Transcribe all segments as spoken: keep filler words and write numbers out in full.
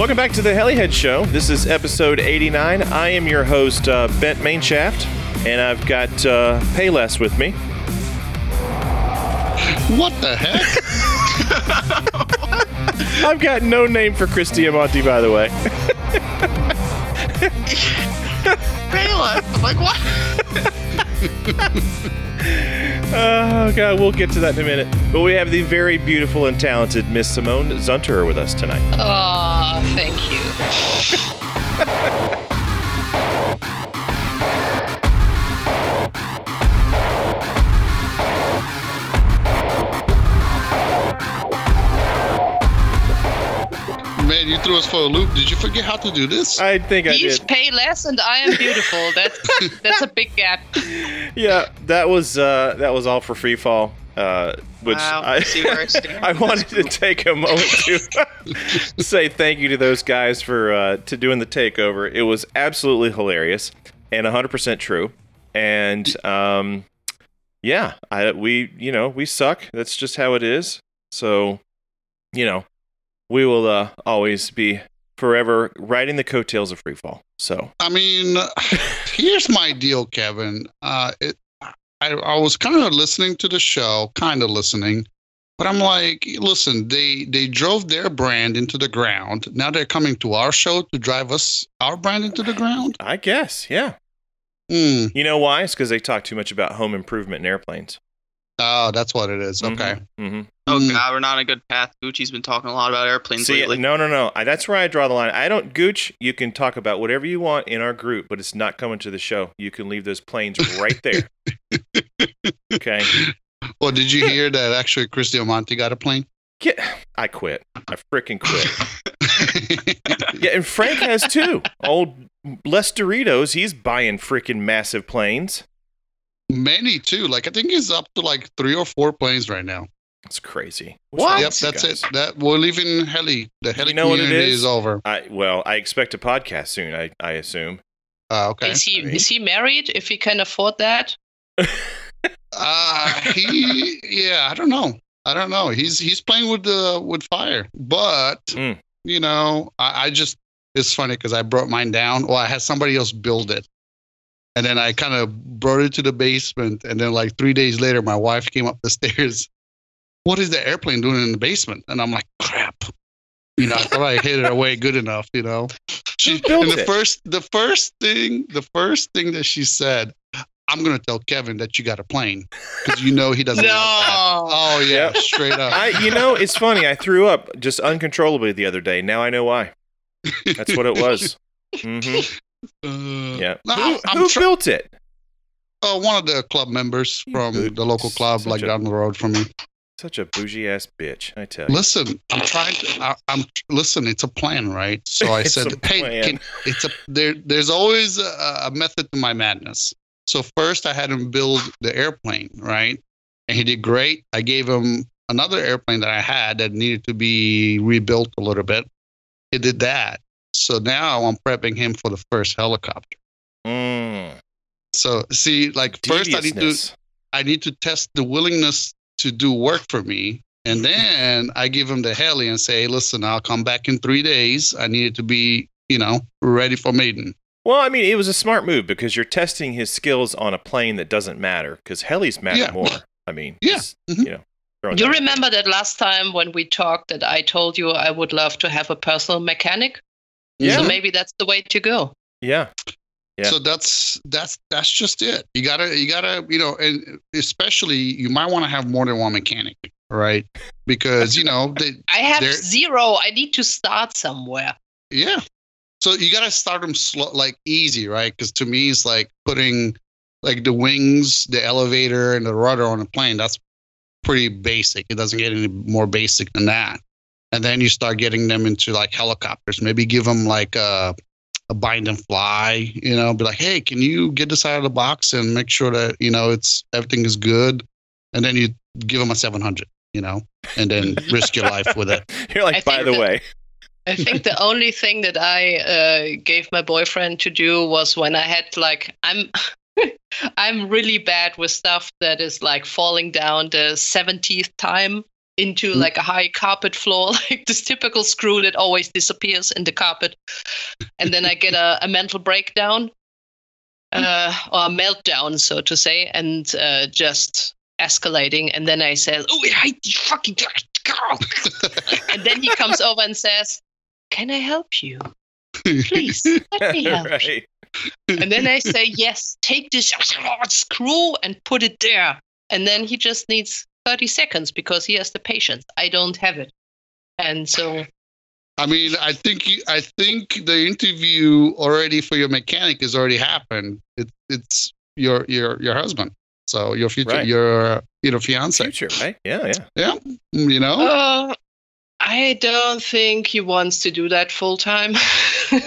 Welcome back to the Helihead Show. This is episode eighty-nine. I am your host, uh, Bent Mainshaft, and I've got uh, Payless with me. What the heck? I've got no name for Christy Amonte, by the way. Payless? I'm like, what? Oh, God, we'll get to that in a minute. But we have the very beautiful and talented Miss Simone Zunterer with us tonight. Oh, thank you. Man, you threw us for a loop. Did you forget how to do this? I think I He's did. He's Payless and I am beautiful. That's that's a big gap. Yeah, that was uh, that was all for Freefall, uh, which wow, I, I wanted to take a moment to say thank you to those guys for uh, to doing the takeover. It was absolutely hilarious and one hundred percent true. And um, yeah, I, we you know we suck. That's just how it is. So you know. We will uh, always be forever riding the coattails of Freefall. So, I mean, here's my deal, Kevin. Uh, it, I, I was kind of listening to the show, kind of listening, but I'm like, listen, they, they drove their brand into the ground. Now they're coming to our show to drive us, our brand into the ground? I guess, yeah. Mm. You know why? It's because they talk too much about home improvement and airplanes. Oh, that's what it is. Okay. Mm-hmm. Mm-hmm. Oh, God, we're not on a good path. Gucci's been talking a lot about airplanes See, lately. No, no, no. I, that's where I draw the line. I don't, Gooch, you can talk about whatever you want in our group, but it's not coming to the show. You can leave those planes right there. Okay. Well, did you hear that actually Christy Amonte got a plane? Yeah, I quit. I freaking quit. Yeah, and Frank has two. Old Les Doritos, he's buying freaking massive planes. Many too. Like I think he's up to like three or four planes right now. That's crazy. What's what? Yep, that's it. That we're leaving heli. The heli you know community what it is? is over. I, well, I expect a podcast soon. I I assume. Uh, okay. Is he I mean, is he married? If he can afford that. uh he yeah. I don't know. I don't know. He's he's playing with the with fire, but mm. you know I, I just it's funny because I brought mine down. Well, I had somebody else build it. And then I kind of brought it to the basement. And then like three days later, my wife came up the stairs. What is the airplane doing in the basement? And I'm like, crap. You know, I thought I hid it away good enough, you know. She, and the first, the first thing, the first thing that she said, I'm going to tell Kevin that you got a plane because you know he doesn't. No. Like that. Oh, yeah, straight up. I, you know, it's funny. I threw up just uncontrollably the other day. Now I know why. That's what it was. Mm-hmm. Uh, yeah. No, who who tra- built it? Oh, one of the club members from Dude, the local club, like a, down the road from me. Such a bougie ass bitch, I tell you. Listen, I'm trying. To, I, I'm listen. It's a plan, right? So I said, "Hey, can, it's a there. There's always a, a method to my madness." So first, I had him build the airplane, right? And he did great. I gave him another airplane that I had that needed to be rebuilt a little bit. He did that. So now I'm prepping him for the first helicopter. Mm. So see, like first I need to, I need to test the willingness to do work for me, and then I give him the heli and say, "Listen, I'll come back in three days. I need it to be, you know, ready for maiden." Well, I mean, it was a smart move because you're testing his skills on a plane that doesn't matter because helis matter yeah. more. I mean, yeah, mm-hmm. you know. You remember out. that last time when we talked that I told you I would love to have a personal mechanic. Yeah. So maybe that's the way to go. Yeah. Yeah. So that's that's that's just it. You gotta you gotta you know, and especially you might want to have more than one mechanic, right? Because you know they, I have zero. I need to start somewhere. Yeah. So you gotta start them slow, like easy, right? Because to me, it's like putting like the wings, the elevator, and the rudder on a plane. That's pretty basic. It doesn't get any more basic than that. And then you start getting them into like helicopters. Maybe give them like a, a bind and fly, you know, be like, hey, can you get this out of the box and make sure that, you know, it's everything is good. And then you give them a seven hundred, you know, and then risk your life with it. You're like, I by the that, way. I think the only thing that I uh, gave my boyfriend to do was when I had like, I'm... I'm really bad with stuff that is like falling down the seventieth time into like a high carpet floor, like this typical screw that always disappears in the carpet. And then I get a, a mental breakdown, uh, or a meltdown, so to say, and uh, just escalating. And then I said, oh, I fucking girl. And then he comes over and says, can I help you? Please, let me help right. you. And then I say, yes, take this screw and put it there. And then he just needs thirty seconds because he has the patience. I don't have it. And so... I mean, I think you, I think the interview already for your mechanic has already happened. It, it's your your your husband. So your future, right. your, you know, fiance. Future, right? Yeah, yeah. Yeah, you know? Uh, I don't think he wants to do that full time. He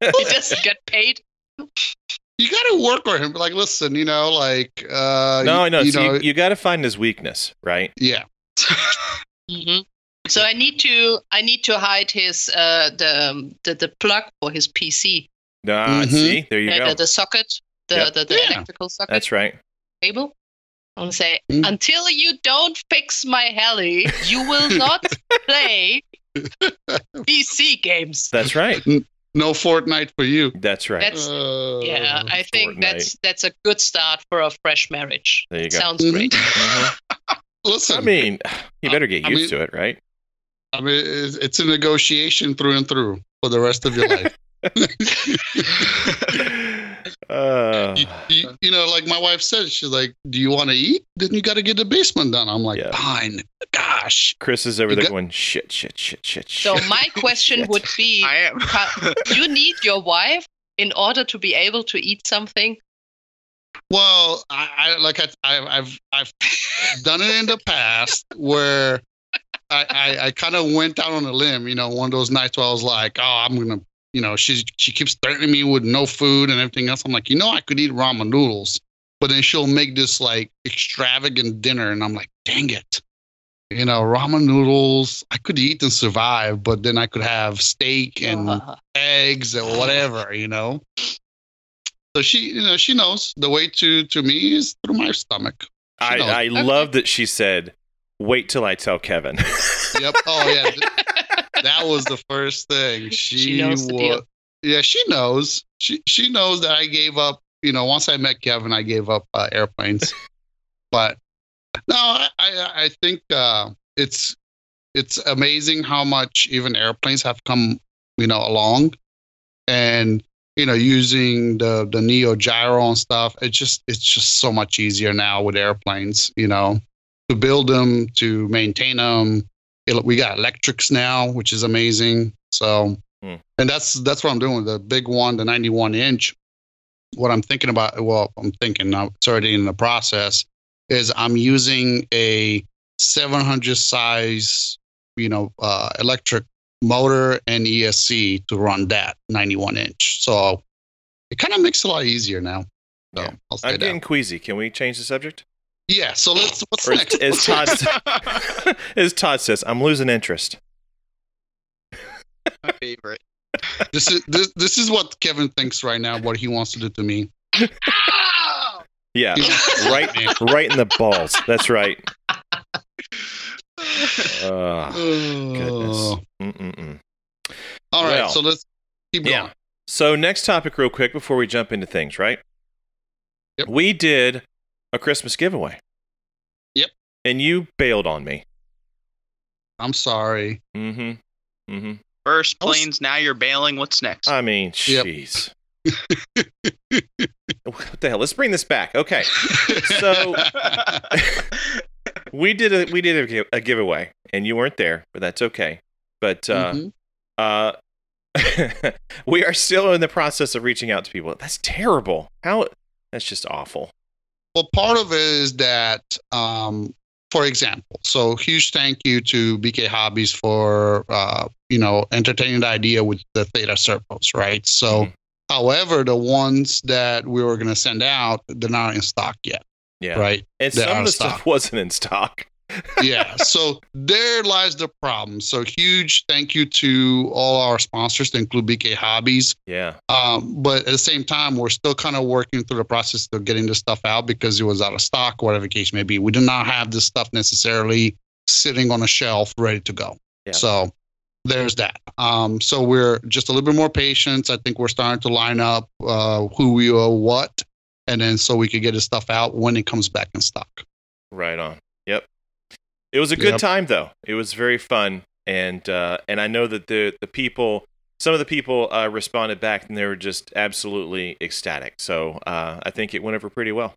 doesn't get paid. You got to work with him. Like, listen, you know, like... Uh, no, I know. You, so you, you got to find his weakness, right? Yeah. Mm-hmm. So I need to I need to hide his uh, the, the the plug for his P C. Ah, mm-hmm. See? There you the, go. The, the socket, the, yep. the, the yeah. electrical socket. That's right. Table. And say, mm. until you don't fix my heli, you will not play P C games. That's right. No Fortnite for you. That's right. That's, uh, yeah, I think Fortnite. that's that's a good start for a fresh marriage. There you it go. Sounds mm-hmm. great. Uh-huh. Listen, I mean, you better get I used mean, to it, right? I mean, it's a negotiation through and through for the rest of your life. Uh, you, you, you know, like my wife said, she's like, do you want to eat? Then you got to get the basement done. I'm like, yeah. fine. Gosh. Chris is over you there got- going, shit, shit, shit, shit, shit. So my question would be, I am. You need your wife in order to be able to eat something? Well, I, I like I, I, I've I've done it in the past where I, I, I kind of went out on a limb, you know, one of those nights where I was like, oh, I'm going to. You know, she she keeps threatening me with no food and everything else. I'm like, you know, I could eat ramen noodles, but then she'll make this like extravagant dinner, and I'm like, dang it, you know, ramen noodles. I could eat and survive, but then I could have steak and uh-huh. eggs and whatever, you know. So she, you know, she knows the way to to me is through my stomach. She I knows. I love that she said, "Wait till I tell Kevin." Yep. Oh yeah. That was the first thing she, she knows the deal. Yeah, she knows. She she knows that I gave up. You know, once I met Kevin, I gave up uh, airplanes. But no, I I, I think uh, it's it's amazing how much even airplanes have come, you know, along, and you know, using the the Neo gyro and stuff. It's just it's just so much easier now with airplanes. You know, to build them, to maintain them. We got electrics now, which is amazing. So, hmm. and that's that's what I'm doing. The big one, the ninety-one inch. What I'm thinking about, well, I'm thinking now, it's already in the process, is I'm using a seven hundred size, you know, uh, electric motor and E S C to run that ninety-one inch. So it kind of makes it a lot easier now. So yeah. I'll stay I'm getting down. Queasy. Can we change the subject? Yeah, so let's. What's or next? As Todd, as Todd says, I'm losing interest. My favorite. This is this. This is what Kevin thinks right now. What he wants to do to me. Yeah, right, right in the balls. That's right. Oh, goodness. Mm-mm-mm. All right, well, so let's keep going. Yeah. So next topic, real quick, before we jump into things, right? Yep. We did a Christmas giveaway. Yep. And you bailed on me. I'm sorry. Mm-hmm. Mm-hmm. First planes, was... now you're bailing. What's next? I mean, jeez. Yep. What the hell? Let's bring this back. Okay. So we did a we did a, a giveaway, and you weren't there, but that's okay. But uh, mm-hmm. uh, we are still in the process of reaching out to people. That's terrible. How? That's just awful. Well, part of it is that, um, for example, so huge thank you to B K Hobbies for, uh, you know, entertaining the idea with the Theta servos, right? So, mm-hmm. however, the ones that we were going to send out, they're not in stock yet, yeah. right? And they're some of the stock. Stuff wasn't in stock. Yeah, so there lies the problem. So huge thank you to all our sponsors, to include B K Hobbies. Yeah. Um, but at the same time, we're still kind of working through the process of getting this stuff out because it was out of stock, whatever the case may be. We did not have this stuff necessarily sitting on a shelf ready to go. Yeah. So there's that. Um, so we're just a little bit more patient. I think we're starting to line up uh, who we owe what, and then so we can get this stuff out when it comes back in stock. Right on. Yep. It was a good yep. time, though. It was very fun. And uh, and I know that the the people, some of the people uh, responded back, and they were just absolutely ecstatic. So uh, I think it went over pretty well.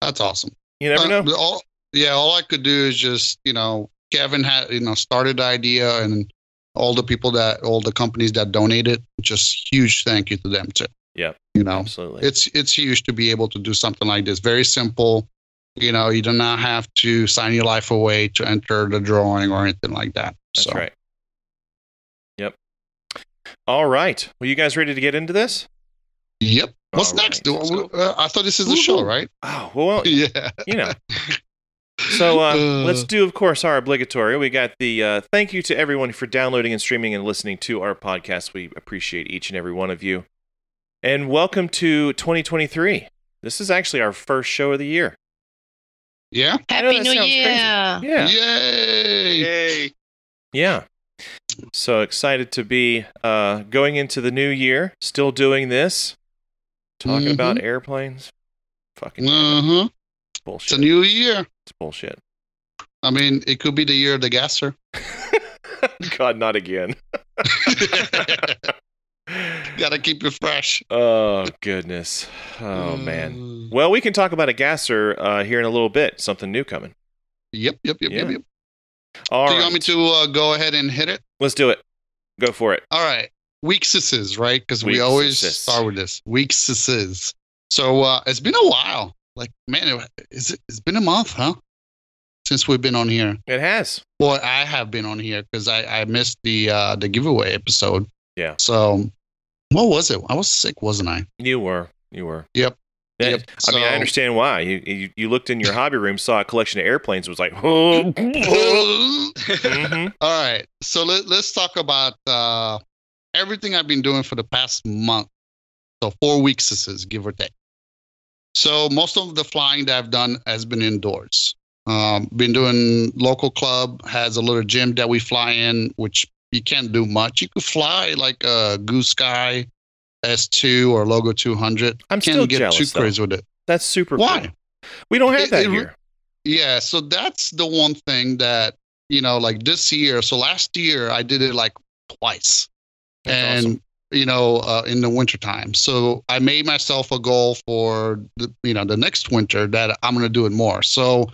That's awesome. You never uh, know. All, yeah, all I could do is just, you know, Kevin had, you know, started the idea, and all the people that, all the companies that donated, just huge thank you to them too. Yeah. You know, absolutely. It's it's huge to be able to do something like this. Very simple. You know, you do not have to sign your life away to enter the drawing or anything like that. That's so. Right. Yep. All right. Well, you guys ready to get into this? Yep. What's All next? Right. Do, uh, I thought this is the Woo-hoo. show, right? Oh, well, yeah. You know. So uh, uh, let's do, of course, our obligatory. We got the uh, thank you to everyone for downloading and streaming and listening to our podcast. We appreciate each and every one of you. And welcome to twenty twenty-three. This is actually our first show of the year. Yeah. Happy New Year. Crazy. Yeah. Yay. Yay. Yeah. So excited to be uh, going into the new year, still doing this, talking mm-hmm. about airplanes. Fucking mm-hmm. bullshit. It's a new year. It's bullshit. I mean, it could be the year of the gasser. God, not again. Gotta keep it fresh. Oh, goodness. Oh, man. Well, we can talk about a gasser uh, here in a little bit. Something new coming. Yep, yep, yep, yeah. yep, yep. All do right. you want me to uh, go ahead and hit it? Let's do it. Go for it. All right. Weaknesses, right? Because we always start with this. Weaknesses. So uh, it's been a while. Like, man, is it, it's been a month, huh? Since we've been on here. It has. Well, I have been on here because I, I missed the uh, the giveaway episode. Yeah. So... What was it? I was sick, wasn't I? You were. You were. Yep. That, yep. I so, mean, I understand why. You, you you looked in your hobby room, saw a collection of airplanes, was like, oh. mm-hmm. All right. So let, let's talk about uh, everything I've been doing for the past month. So four weeks, this is, give or take. So most of the flying that I've done has been indoors. Um, been doing local club, has a little gym that we fly in, which you can't do much. You could fly like a Goose Guy S two or Logo two hundred. I'm can't still get jealous, too though. Crazy with it. That's super Why? Cool. We don't have it, that it, here. Yeah, so that's the one thing that, you know, like this year. So last year I did it like twice. That's and, awesome. You know, uh, in the wintertime. So I made myself a goal for, the, you know, the next winter that I'm going to do it more. So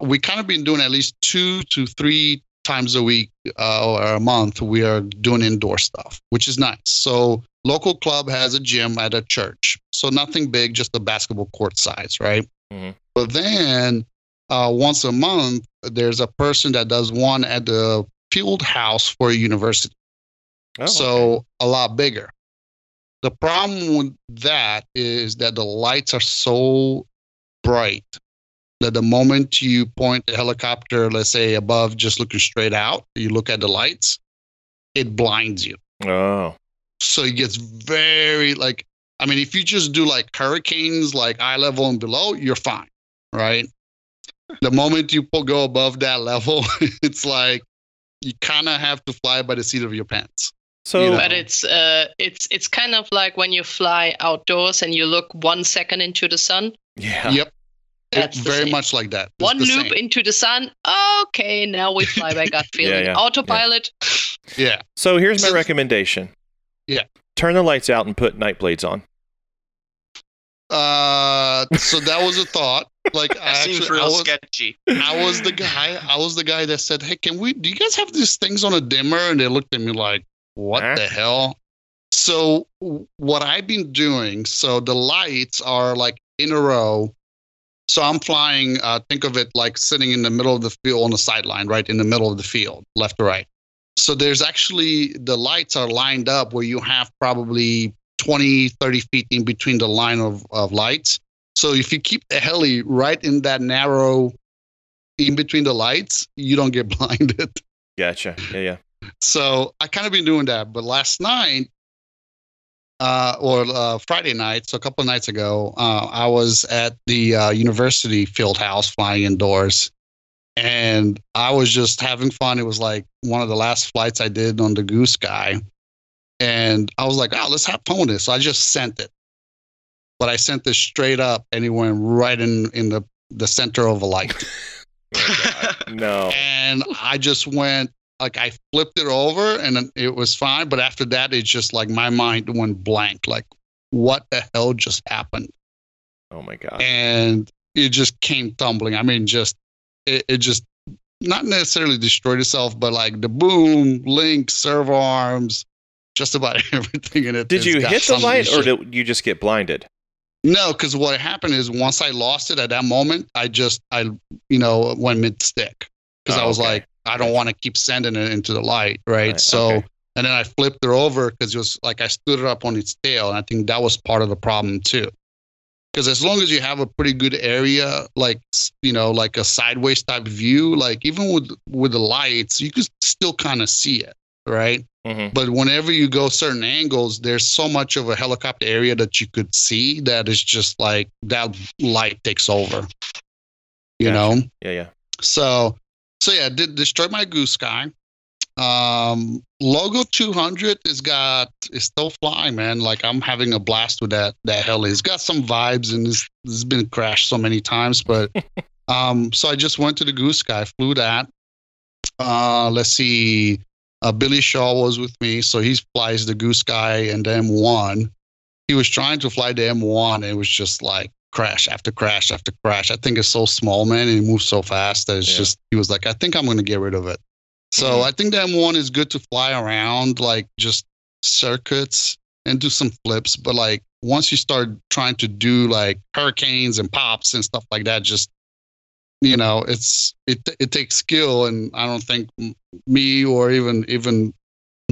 we kind of been doing at least two to three times a week uh, or a month, we are doing indoor stuff, which is nice. So local club has a gym at a church. So nothing big, just a basketball court size, right? Mm-hmm. But then uh, once a month, there's a person that does one at the field house for a university. Oh, so okay. a lot bigger. The problem with that is that the lights are so bright that the moment you point the helicopter, let's say above, just looking straight out, you look at the lights, it blinds you. Oh. So it gets very like, I mean, if you just do like hurricanes, like eye level and below, you're fine. Right. The moment you go above that level, it's like you kind of have to fly by the seat of your pants. So, you know? But it's uh, it's it's kind of like when you fly outdoors and you look one second into the sun. Yeah. Yep. It's very same. Much like that. It's one loop same. Into the sun. Okay, now we fly by gut feeling. yeah, yeah, Autopilot. Yeah. yeah. So here's my so, recommendation. Yeah. Turn the lights out and put night blades on. Uh, so that was a thought. Like that I seems actually, real I was, sketchy. I was the guy. I was the guy that said, "Hey, can we? Do you guys have these things on a dimmer?" And they looked at me like, "What huh? the hell?" So what I've been doing. So the lights are like in a row. So I'm flying, uh, think of it like sitting in the middle of the field on the sideline, right? In the middle of the field, left to right. So there's actually, the lights are lined up where you have probably twenty, thirty feet in between the line of, of lights. So if you keep the heli right in that narrow, in between the lights, you don't get blinded. Gotcha. Yeah, yeah. So I kind of been doing that. But last night, Uh, or uh, Friday night, so a couple of nights ago, uh, I was at the uh, university field house flying indoors, And I was just having fun. It was like one of the last flights I did on the Goose Guy. And I was like, oh, let's have fun with this. So I just sent it. But I sent this straight up, and it went right in, in the, the center of a light. Oh God, no. And I just went, like, I flipped it over, and it was fine. But after that, it's just like my mind went blank. Like, what the hell just happened? Oh, my God. And it just came tumbling. I mean, just, it, it just not necessarily destroyed itself, but like the boom, link, servo arms, just about everything in it. Did you hit the light or did you just get blinded? No, because what happened is once I lost it at that moment, I just, I, you know, went mid-stick because oh, I was okay. like, I don't want to keep sending it into the light, right? right so, okay. And then I flipped it over because it was like I stood it up on its tail, and I think that was part of the problem too. Because as long as you have a pretty good area, like, you know, like a sideways type view, like even with with the lights, you can still kind of see it, right? Mm-hmm. But whenever you go certain angles, there's so much of a helicopter area that you could see that it's just like that light takes over, you gotcha. know? Yeah, yeah. So, so yeah, did destroy my Goose Guy. Um, Logo two hundred is got is still flying, man. Like I'm having a blast with that that heli. It's got some vibes, and it's, it's been crashed so many times. But um, so I just went to the Goose Guy, flew that. Uh, let's see. Uh, Billy Shaw was with me, so he flies the Goose Guy and the M one. He was trying to fly the M one, and it was just like crash after crash after crash. I think it's so small, man, and it moves so fast that it's yeah. just, he was like, I think I'm going to get rid of it. So mm-hmm. I think the M one is good to fly around, like just circuits and do some flips. But like once you start trying to do like hurricanes and pops and stuff like that, just you know, it's it it takes skill, and I don't think me or even even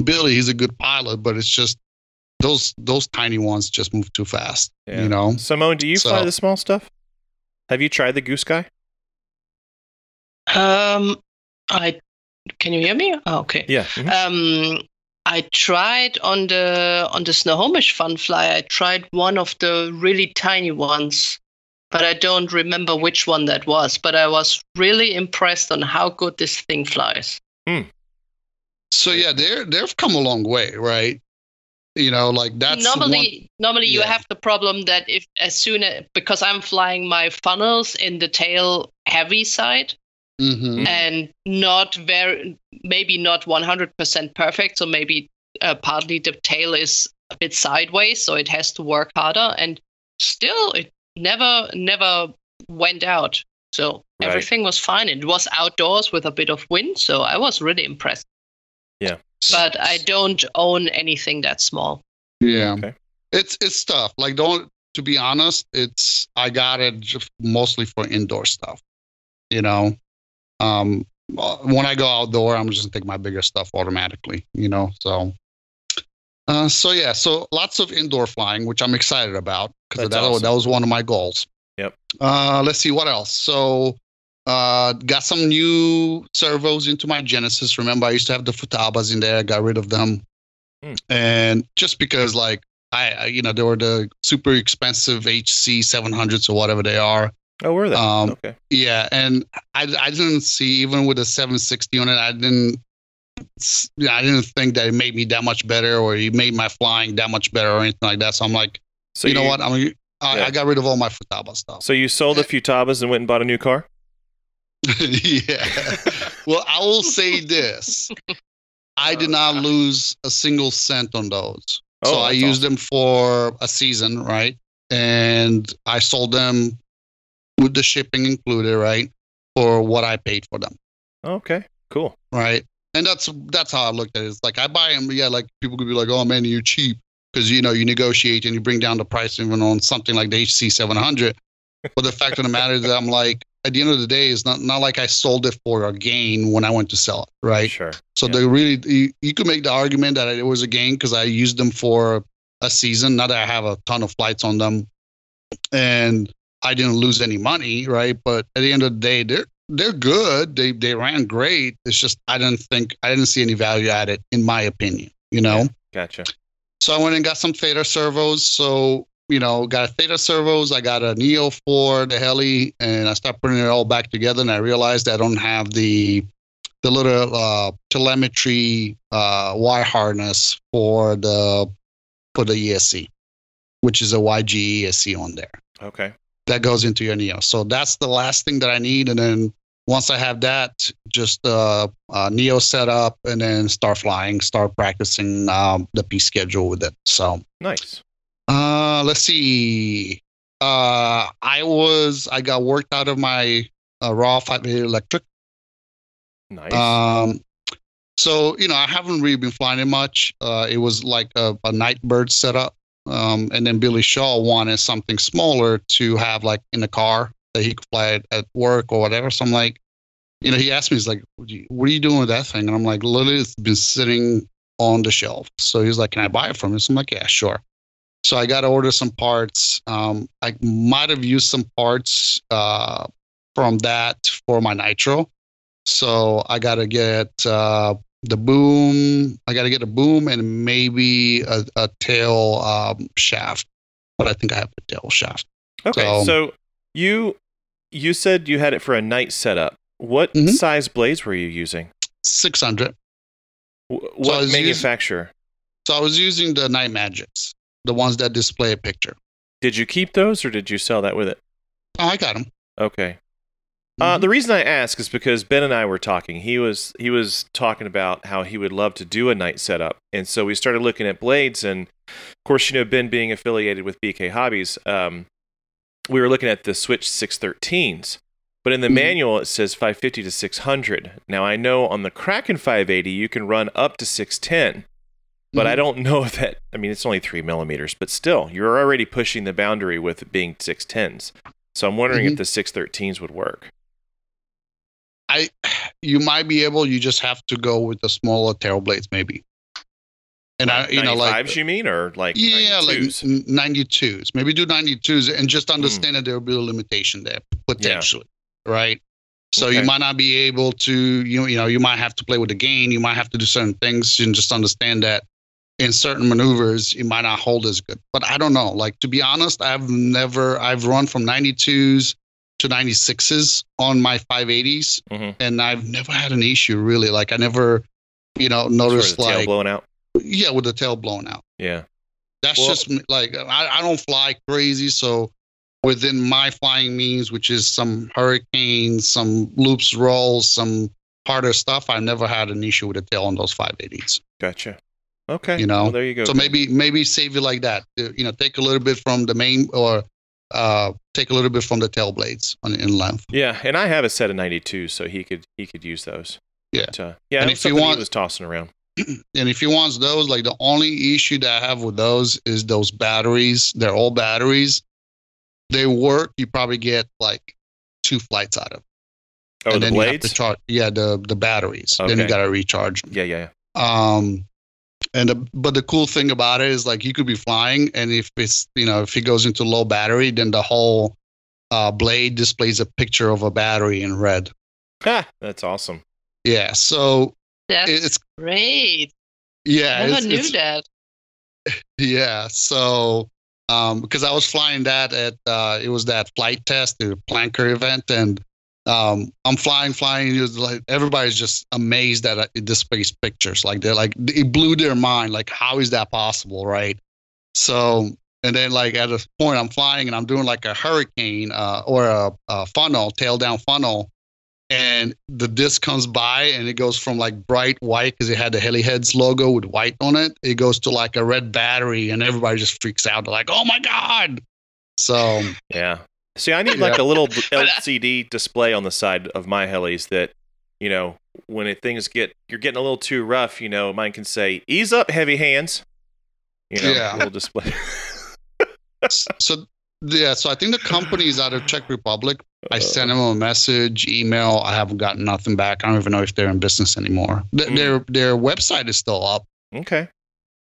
Billy, he's a good pilot, but it's just those those tiny ones just move too fast. Yeah. You know, Simone, do you so, fly the small stuff? Have you tried the Goose Guy? Um, I can you hear me? Oh, okay. Yeah. Mm-hmm. Um, I tried on the on the Snohomish Fun Fly. I tried one of the really tiny ones. But I don't remember which one that was. But I was really impressed on how good this thing flies. Mm. So yeah, they're they've come a long way, right? You know, like that's normally one, normally yeah. you have the problem that if as soon as because I'm flying my funnels in the tail heavy side mm-hmm. and not very maybe not one hundred percent perfect, so maybe uh, partly the tail is a bit sideways, so it has to work harder, and still it. Never, never went out. So right. everything was fine. It was outdoors with a bit of wind, so I was really impressed. Yeah, but I don't own anything that small. Yeah, okay. it's it's tough. Like, don't to be honest, it's I got it just mostly for indoor stuff. You know, um, when I go outdoor, I'm just gonna take my bigger stuff automatically. You know, so. Uh, so yeah, so lots of indoor flying, which I'm excited about because that awesome. that was one of my goals. Yep. Uh, let's see what else. So, uh, got some new servos into my Genesis. Remember, I used to have the Futabas in there. I got rid of them, mm. and just because like I, I, you know, they were the super expensive H C seven hundreds or whatever they are. Oh, were they? Um, okay. Yeah, and I, I didn't see even with a seven sixty on it, I didn't. I didn't think that it made me that much better, or it made my flying that much better, or anything like that. So I'm like, so you, you know what? I mean, I, yeah. I got rid of all my Futaba stuff. So you sold the Futabas and went and bought a new car? Yeah. Well, I will say this: I did not lose a single cent on those. Oh, so I used awesome. them for a season, right? And I sold them with the shipping included, right, for what I paid for them. Okay. Cool. Right. And that's that's how I looked at it. It's like I buy them, yeah. Like people could be like, "Oh man, you're cheap," because you know you negotiate and you bring down the price even on something like the H C seven hundred. But the fact of the matter is that I'm like, at the end of the day, it's not not like I sold it for a gain when I went to sell it, right? Sure. So yeah. they really, you, you could make the argument that it was a gain because I used them for a season. Not that I have a ton of flights on them, and I didn't lose any money, right? But at the end of the day, they're. They're good. They they ran great. It's just I didn't think I didn't see any value at it, in my opinion. You know. Yeah, gotcha. So I went and got some Theta servos. So you know, got a Theta servos, I got a Neo for the Heli, and I started putting it all back together, and I realized I don't have the the little uh, telemetry uh, wire harness for the for the E S C, which is a Y G E S C on there. Okay. That goes into your Neo. So that's the last thing that I need, and then once I have that, just uh, uh, Neo set up, and then start flying, start practicing um, the P schedule with it. So nice. Uh, let's see. Uh, I was I got worked out of my uh, Raw five eighty electric. Nice. Um, so you know I haven't really been flying it much. Uh, it was like a, a Nightbird setup, um, and then Billy Shaw wanted something smaller to have like in the car that he could fly at, at work or whatever. So I'm like, you know, he asked me, he's like, what are you doing with that thing? And I'm like, literally, it's been sitting on the shelf. So he's like, can I buy it from you? So I'm like, yeah, sure. So I got to order some parts. Um, I might have used some parts uh, from that for my Nitro. So I got to get uh, the boom. I got to get a boom and maybe a, a tail um, shaft. But I think I have the tail shaft. Okay, so, so you... You said you had it for a night setup. What mm-hmm. size blades were you using? six hundred. W- what so manufacturer? Using, so I was using the Night Magics, the ones that display a picture. Did you keep those or did you sell that with it? Oh, I got them. Okay. Mm-hmm. Uh, the reason I ask is because Ben and I were talking. He was he was talking about how he would love to do a night setup. And so we started looking at blades. And, of course, you know, Ben being affiliated with B K Hobbies, um, we were looking at the Switch six thirteens, but in the mm-hmm. manual, it says five fifty to six hundred. Now, I know on the Kraken five eighty, you can run up to six ten, but mm-hmm. I don't know if that, I mean, it's only three millimeters, but still, you're already pushing the boundary with it being six tens. So I'm wondering mm-hmm. if the six thirteens would work. I, you might be able, you just have to go with the smaller tail blades, maybe. And like I, you know, like ninety-fives, you mean, or like yeah, ninety-twos? Like ninety-twos. Maybe do ninety-twos, and just understand mm. that there will be a limitation there potentially, yeah. right? So okay. you might not be able to, you you know, you might have to play with the gain. You might have to do certain things, and just understand that in certain maneuvers, it might not hold as good. But I don't know. Like to be honest, I've never I've run from ninety-twos to ninety-sixes on my five eighties, mm-hmm. and I've never had an issue really. Like I never, you know, noticed sort of the tail like blowing out. Yeah, with the tail blown out. Yeah. That's well, just like, I, I don't fly crazy. So within my flying means, which is some hurricanes, some loops rolls, some harder stuff, I never had an issue with the tail on those five eighties. Gotcha. Okay. You know, well, there you go. So maybe, maybe save it like that. You know, take a little bit from the main or uh, take a little bit from the tail blades on in length. Yeah. And I have a set of ninety-two, so he could, he could use those. Yeah. But, uh, yeah. And if you want, he was tossing around. And if he wants those, like the only issue that I have with those is those batteries. They're all batteries. They work. You probably get like two flights out of. Oh, and the then blades? You have to charge. Yeah, the the batteries. Okay. Then you gotta recharge. Yeah, yeah, yeah. Um, and the, but the cool thing about it is like you could be flying, and if it's you know if it goes into low battery, then the whole uh, blade displays a picture of a battery in red. Ah, that's awesome. Yeah. So. That's it's great. Yeah. I never it's, knew it's, that. Yeah. So, um, because I was flying that at, uh, it was that flight test, the Planker event. And um, I'm flying, flying. It was like, everybody's just amazed that it displays pictures. Like they're like, it blew their mind. Like, how is that possible? Right. So, and then like at a point I'm flying and I'm doing like a hurricane uh, or a, a funnel, tail down funnel. And the disc comes by and it goes from like bright white because it had the Heliheads logo with white on it. It goes to like a red battery and everybody just freaks out. They're like, oh my God. So, yeah. See, I need yeah. like a little L C D display on the side of my helis that, you know, when it, things get, you're getting a little too rough, you know, mine can say, ease up, heavy hands. You know, yeah. a little display. so, yeah. So I think the company is out of Czech Republic. I sent them a message, email. I haven't gotten nothing back. I don't even know if they're in business anymore. Th- mm. Their their website is still up. Okay.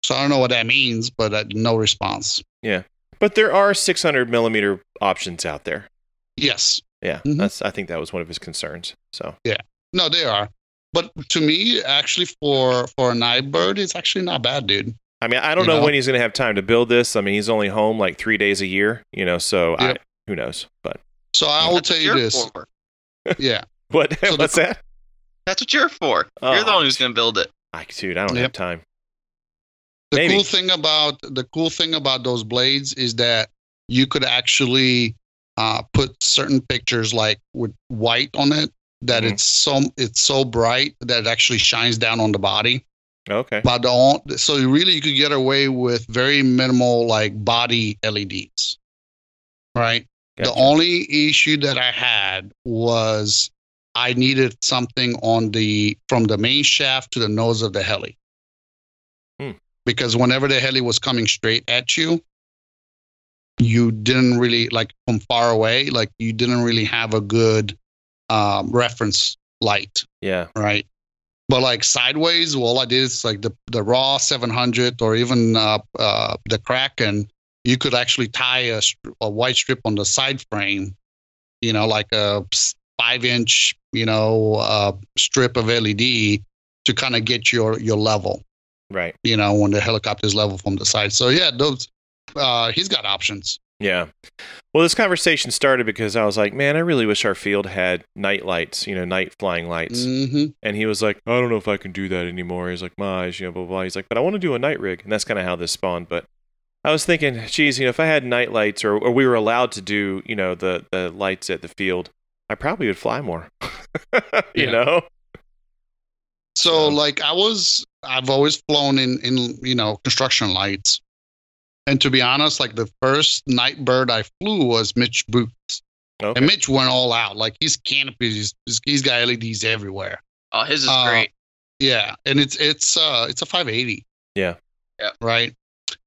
So I don't know what that means, but uh, no response. Yeah, but there are six hundred millimeter options out there. Yes. Yeah, mm-hmm. that's. I think that was one of his concerns. So. Yeah. No, they are. But to me, actually, for for a Nightbird, it's actually not bad, dude. I mean, I don't you know, know when he's going to have time to build this. I mean, he's only home like three days a year, you know, so yeah. I, who knows? But So I will tell you this. For. Yeah. What? So What's the, that? That's what you're for. Oh. You're the one who's going to build it. I, dude, I don't yep. have time. The Maybe. cool thing about the cool thing about those blades is that you could actually uh, put certain pictures like with white on it that mm-hmm. it's so it's so bright that it actually shines down on the body. Okay. But the, so really you could get away with very minimal like body L E Ds. Right? Gotcha. The only issue that I had was I needed something on the from the main shaft to the nose of the heli. Hmm. Because whenever the heli was coming straight at you, you didn't really like from far away, like you didn't really have a good um, reference light. Yeah. Right. But like sideways, well, I did is like the, the Raw seven hundred or even uh, uh, the Kraken. You could actually tie a, a white strip on the side frame, you know, like a five inch, you know, uh, strip of L E D to kind of get your, your level. Right. You know, when the helicopter's level from the side. So yeah, those, uh, he's got options. Yeah. Well, this conversation started because I was like, man, I really wish our field had night lights, you know, night flying lights. Mm-hmm. And he was like, I don't know if I can do that anymore. He's like, my eyes, you know, blah, blah, blah. He's like, but I want to do a night rig. And that's kind of how this spawned. But I was thinking, geez, you know, if I had night lights or, or we were allowed to do, you know, the, the lights at the field, I probably would fly more, you yeah. know? So, so like I was, I've always flown in, in, you know, construction lights. And to be honest, like the first night bird I flew was Mitch Boots. Okay. And Mitch went all out. Like his canopies, he's, he's got L E Ds everywhere. Oh, his is uh, great. Yeah. And it's, it's, uh, it's a five eighty. Yeah. Yeah. Right.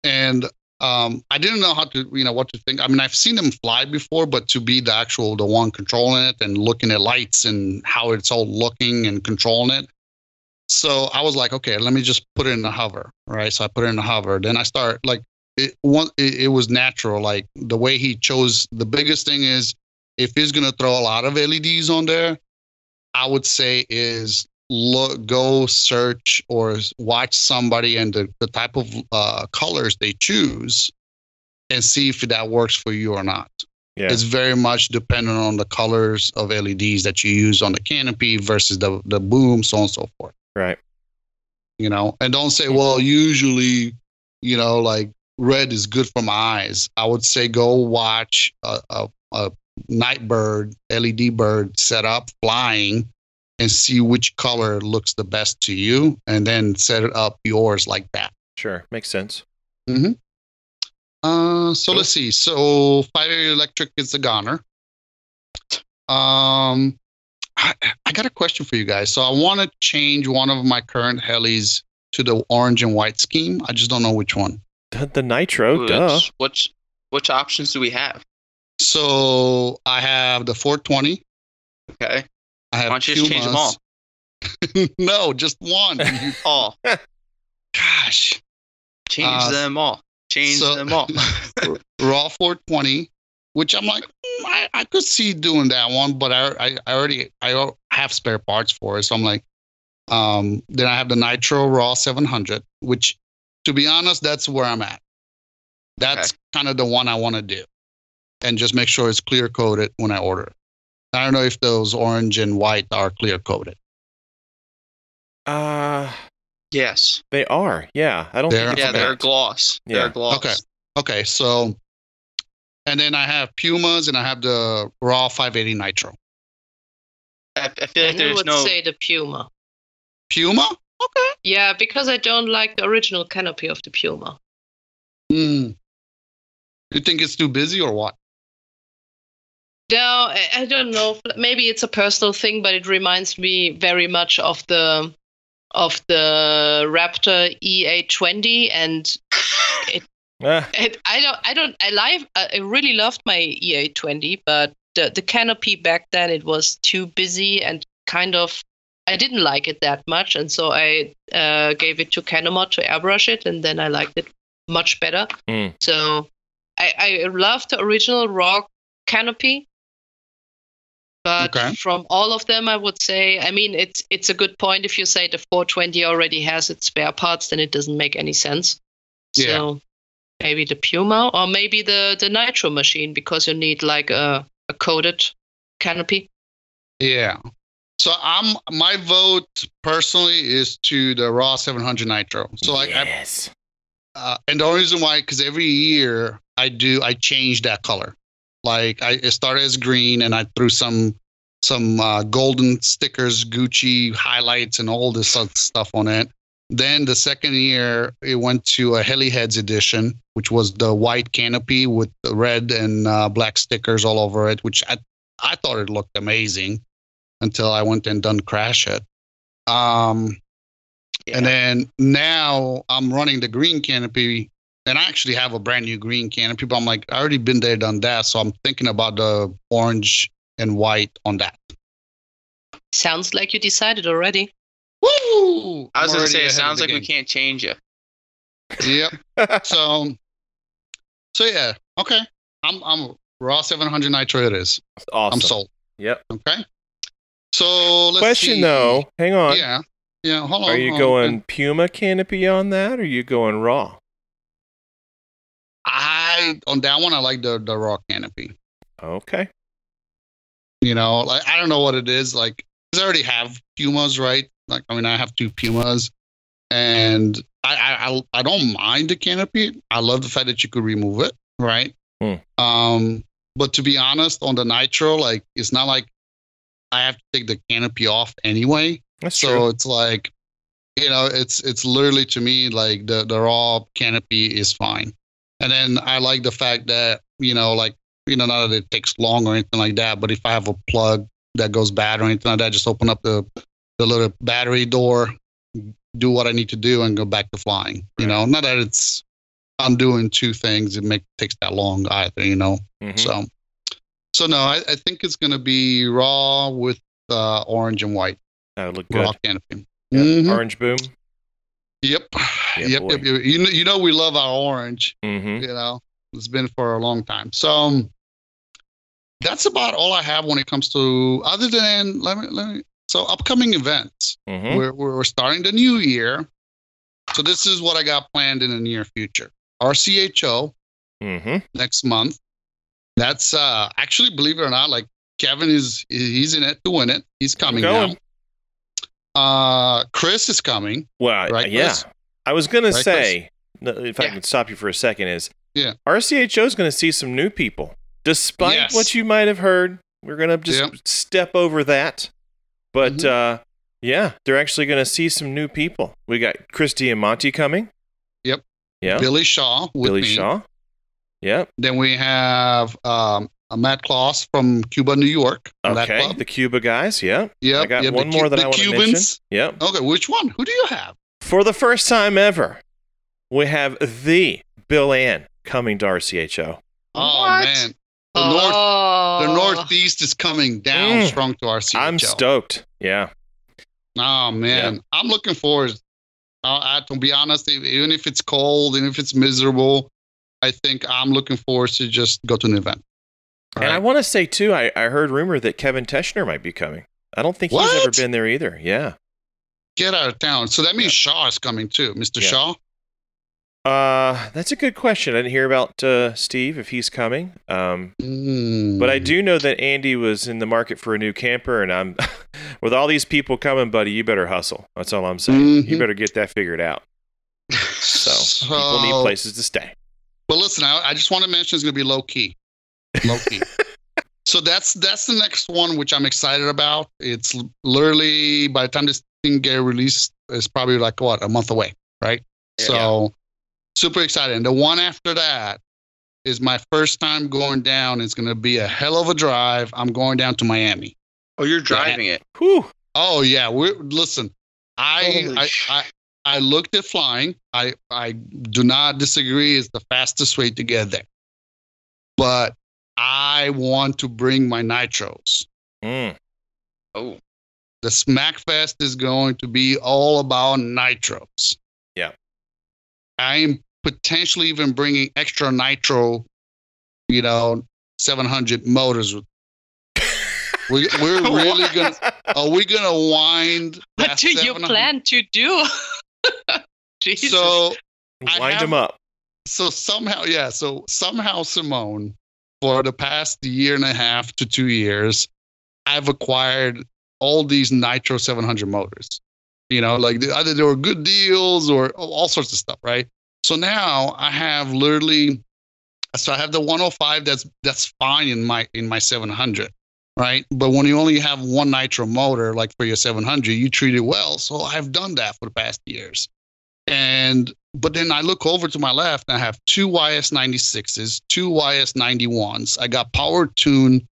And, um, I didn't know how to, you know, what to think. I mean, I've seen him fly before, but to be the actual, the one controlling it and looking at lights and how it's all looking and controlling it. So I was like, okay, let me just put it in the hover. Right. So I put it in the hover. Then I start like, It, one, it it was natural, like the way he chose. The biggest thing is if he's going to throw a lot of L E Ds on there, I would say is look, go search or watch somebody and the, the type of uh, colors they choose and see if that works for you or not. Yeah. It's very much dependent on the colors of L E Ds that you use on the canopy versus the, the boom, so on and so forth. Right. You know, and don't say, well, usually, you know, like, red is good for my eyes. I would say go watch a, a, a night bird, L E D bird set up flying and see which color looks the best to you and then set it up yours like that. Sure. Makes sense. Mm-hmm. Uh, so cool. Let's see. So five eighty electric is a goner. Um, I, I got a question for you guys. So I want to change one of my current helis to the orange and white scheme. I just don't know which one. The nitro, which, duh. Which, which options do we have? So I have the four twenty. Okay. I have Why don't you Pumas. Just change them all? No, just one. All. Gosh. Change uh, them all. Change so, them all. Raw four twenty, which I'm like, mm, I, I could see doing that one, but I, I, I already I have spare parts for it. So I'm like, um, then I have the Nitro Raw seven hundred, which to be honest, that's where I'm at. That's okay. Kind of the one I want to do. And just make sure it's clear coated when I order it. I don't know if those orange and white are clear coated. Uh, yes. They are. Yeah. I don't they're, think Yeah, they're that. gloss. Yeah. They're gloss. Okay. Okay. So, and then I have Pumas and I have the Raw five eighty Nitro. I, I feel like I there's would no. I would say the Puma. Puma? Okay. Yeah, because I don't like the original canopy of the Puma. Hmm. You think it's too busy or what? No, I don't know. Maybe it's a personal thing, but it reminds me very much of the of the Raptor E A twenty, and it, ah. it. I don't. I don't. I like. I really loved my E A twenty, but the the canopy back then it was too busy and kind of. I didn't like it that much, and so I uh, gave it to Canomod to airbrush it, and then I liked it much better. Mm. So I, I love the original Raw canopy, but okay. From all of them, I would say, I mean, it's it's a good point. If you say the four twenty already has its spare parts, then it doesn't make any sense. Yeah. So maybe the Puma or maybe the, the Nitro machine, because you need like a, a coated canopy. Yeah. So I'm my vote personally is to the Raw seven hundred Nitro. So like yes. I, uh, and the only reason why, because every year I do I change that color. Like I it started as green and I threw some some uh, golden stickers, Gucci highlights, and all this stuff on it. Then the second year it went to a Heliheads edition, which was the white canopy with the red and uh, black stickers all over it, which I I thought it looked amazing. Until I went and done crash it. Um, yeah. And then now I'm running the green canopy, and I actually have a brand new green canopy, but I'm like, I already been there, done that. So I'm thinking about the orange and white on that. Sounds like you decided already. Woo! I was going to say, it sounds like game. We can't change you. Yep. so, so yeah. Okay. I'm, I'm Raw seven hundred Nitro it is. Awesome. I'm sold. Yep. Okay. So let's Question see. though, hang on. Yeah, yeah. Hold on. Are you on, going man. Puma canopy on that, or are you going Raw? I on that one, I like the, the Raw canopy. Okay. You know, like I don't know what it is. Like, cause I already have Pumas, right? Like, I mean, I have two Pumas, and I I I don't mind the canopy. I love the fact that you could remove it, right? Hmm. Um, but to be honest, on the Nitro, like, it's not like I have to take the canopy off anyway. That's so true. It's like, you know, it's it's literally to me like the, the Raw canopy is fine. And then I like the fact that, you know, like, you know, not that it takes long or anything like that, but if I have a plug that goes bad or anything like that, just open up the, the little battery door, do what I need to do, and go back to flying. Right. You know, not that it's I'm doing two things, it make takes that long either, you know. Mm-hmm. So So, no, I, I think it's going to be Raw with uh, orange and white. That would look good. Raw canopy. Yep. Mm-hmm. Orange boom. Yep. Yeah, yep, yep, yep. You know, you know we love our orange. Mm-hmm. You know, it's been for a long time. So, um, that's about all I have when it comes to, other than, let me, let me so upcoming events. Mm-hmm. We're, we're starting the new year. So, this is what I got planned in the near future. R C H O mm-hmm. next month. That's uh, actually, believe it or not, like Kevin is, he's in it to win it. He's coming now. Uh, Chris is coming. Well, right, yeah. Chris? I was going right, to say, Chris? if I yeah. can stop you for a second, is yeah. R C H O is going to see some new people. Despite yes. what you might have heard, we're going to just yep. step over that. But mm-hmm. uh, yeah, they're actually going to see some new people. We got Chris Diamonte coming. Yep. Yeah. Billy Shaw with Billy me. Shaw. Yep. Then we have um, Matt Kloss from Cuba, New York. Okay, the Cuba guys, yeah. Yep, I got yep, one the, more that I want Cubans. to mention. Yep. Okay, which one? Who do you have? For the first time ever, we have the Bill Ann coming to R C H O. Oh, what? man. The, oh. North, the Northeast is coming down mm. strong to R C H O. I'm stoked, yeah. Oh, man. Yeah. I'm looking forward. Uh, to be honest, even if it's cold, even if it's miserable, I think I'm looking forward to just go to an event. All and right? I want to say, too, I, I heard rumor that Kevin Teschner might be coming. I don't think what? he's ever been there either. Yeah. Get out of town. So that means yeah. Shaw is coming, too. Mister Yeah. Shaw? Uh, that's a good question. I didn't hear about uh, Steve, if he's coming. Um, mm. But I do know that Andy was in the market for a new camper, and I'm with all these people coming, buddy, you better hustle. That's all I'm saying. Mm-hmm. You better get that figured out. So, so... people need places to stay. But listen, I, I just want to mention it's going to be low key, low key. So that's that's the next one, which I'm excited about. It's literally by the time this thing gets released, it's probably like what a month away, right? Yeah, so yeah. super excited. And the one after that is my first time going down. It's going to be a hell of a drive. I'm going down to Miami. Oh, you're driving yeah. it? Whew. Oh yeah. We listen. I I. I looked at flying. I, I do not disagree. It's the fastest way to get there. But I want to bring my nitros. Mm. Oh. The Smackfest is going to be all about nitros. Yeah. I am potentially even bringing extra nitro, you know, seven hundred motors with We, we're really going to... Are we going to wind... What do you plan to do? Jesus. So wind I have, them up. So somehow, yeah, so somehow, Simone, for the past year and a half to two years, I've acquired all these Nitro seven hundred motors. You know, like either they were good deals or all sorts of stuff, right? So now I have literally, so I have the one oh five that's that's fine in my in my seven hundred, right? But when you only have one Nitro motor, like for your seven hundred, you treat it well. So I've done that for the past years. And but then I look over to my left and I have two Y S ninety-sixes, two Y S ninety-ones. I got power tune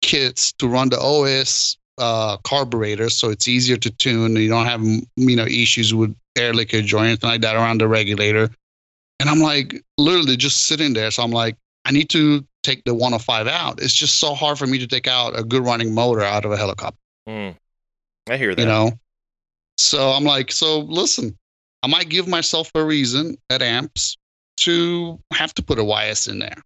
kits to run the O S uh, carburetor, so it's easier to tune. You don't have, you know, issues with air leakage or anything like that around the regulator. And I'm like, literally just sitting there. So I'm like, I need to take the one oh five out. It's just so hard for me to take out a good running motor out of a helicopter. Mm, I hear that. You know? So I'm like, so listen, I might give myself a reason at A M P S to have to put a Y S in there.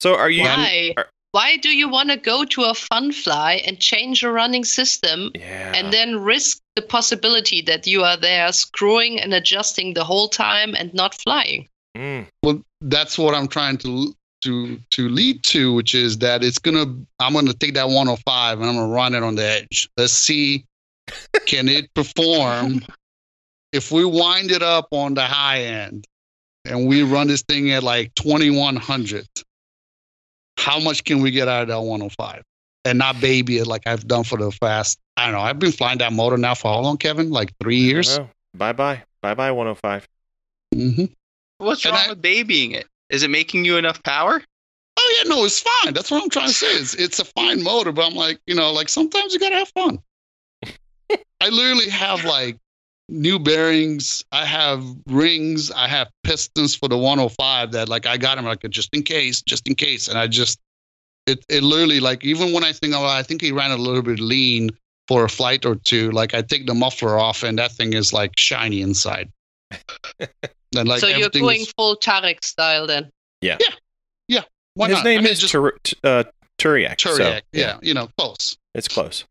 So are you... Why? Are, Why do you want to go to a fun fly and change a running system yeah. and then risk the possibility that you are there screwing and adjusting the whole time and not flying? Mm. Well, that's what I'm trying to to to lead to, which is that it's going to... I'm going to take that one oh five and I'm going to run it on the edge. Let's see, can it perform... If we wind it up on the high end and we run this thing at like twenty-one hundred, how much can we get out of that one oh five and not baby it like I've done for the past, I don't know. I've been flying that motor now for how long, Kevin? Like three years? Oh, bye-bye. Bye-bye one oh five. Mm-hmm. What's and wrong I, with babying it? Is it making you enough power? Oh, yeah, no, it's fine. That's what I'm trying to say. It's, it's a fine motor, but I'm like, you know, like sometimes you got to have fun. I literally have like new bearings, I have rings, I have pistons for the one oh five that like I got them like just in case, just in case. And I just, it it literally like, even when I think, oh, I think he ran a little bit lean for a flight or two, like I take the muffler off and that thing is like shiny inside. And, like, so you're going is... full Tareq style then? Yeah. Yeah. Yeah. Why His not? name I mean, is just... Tur- uh, Tareq. Tareq, so, yeah. yeah. You know, close. It's close.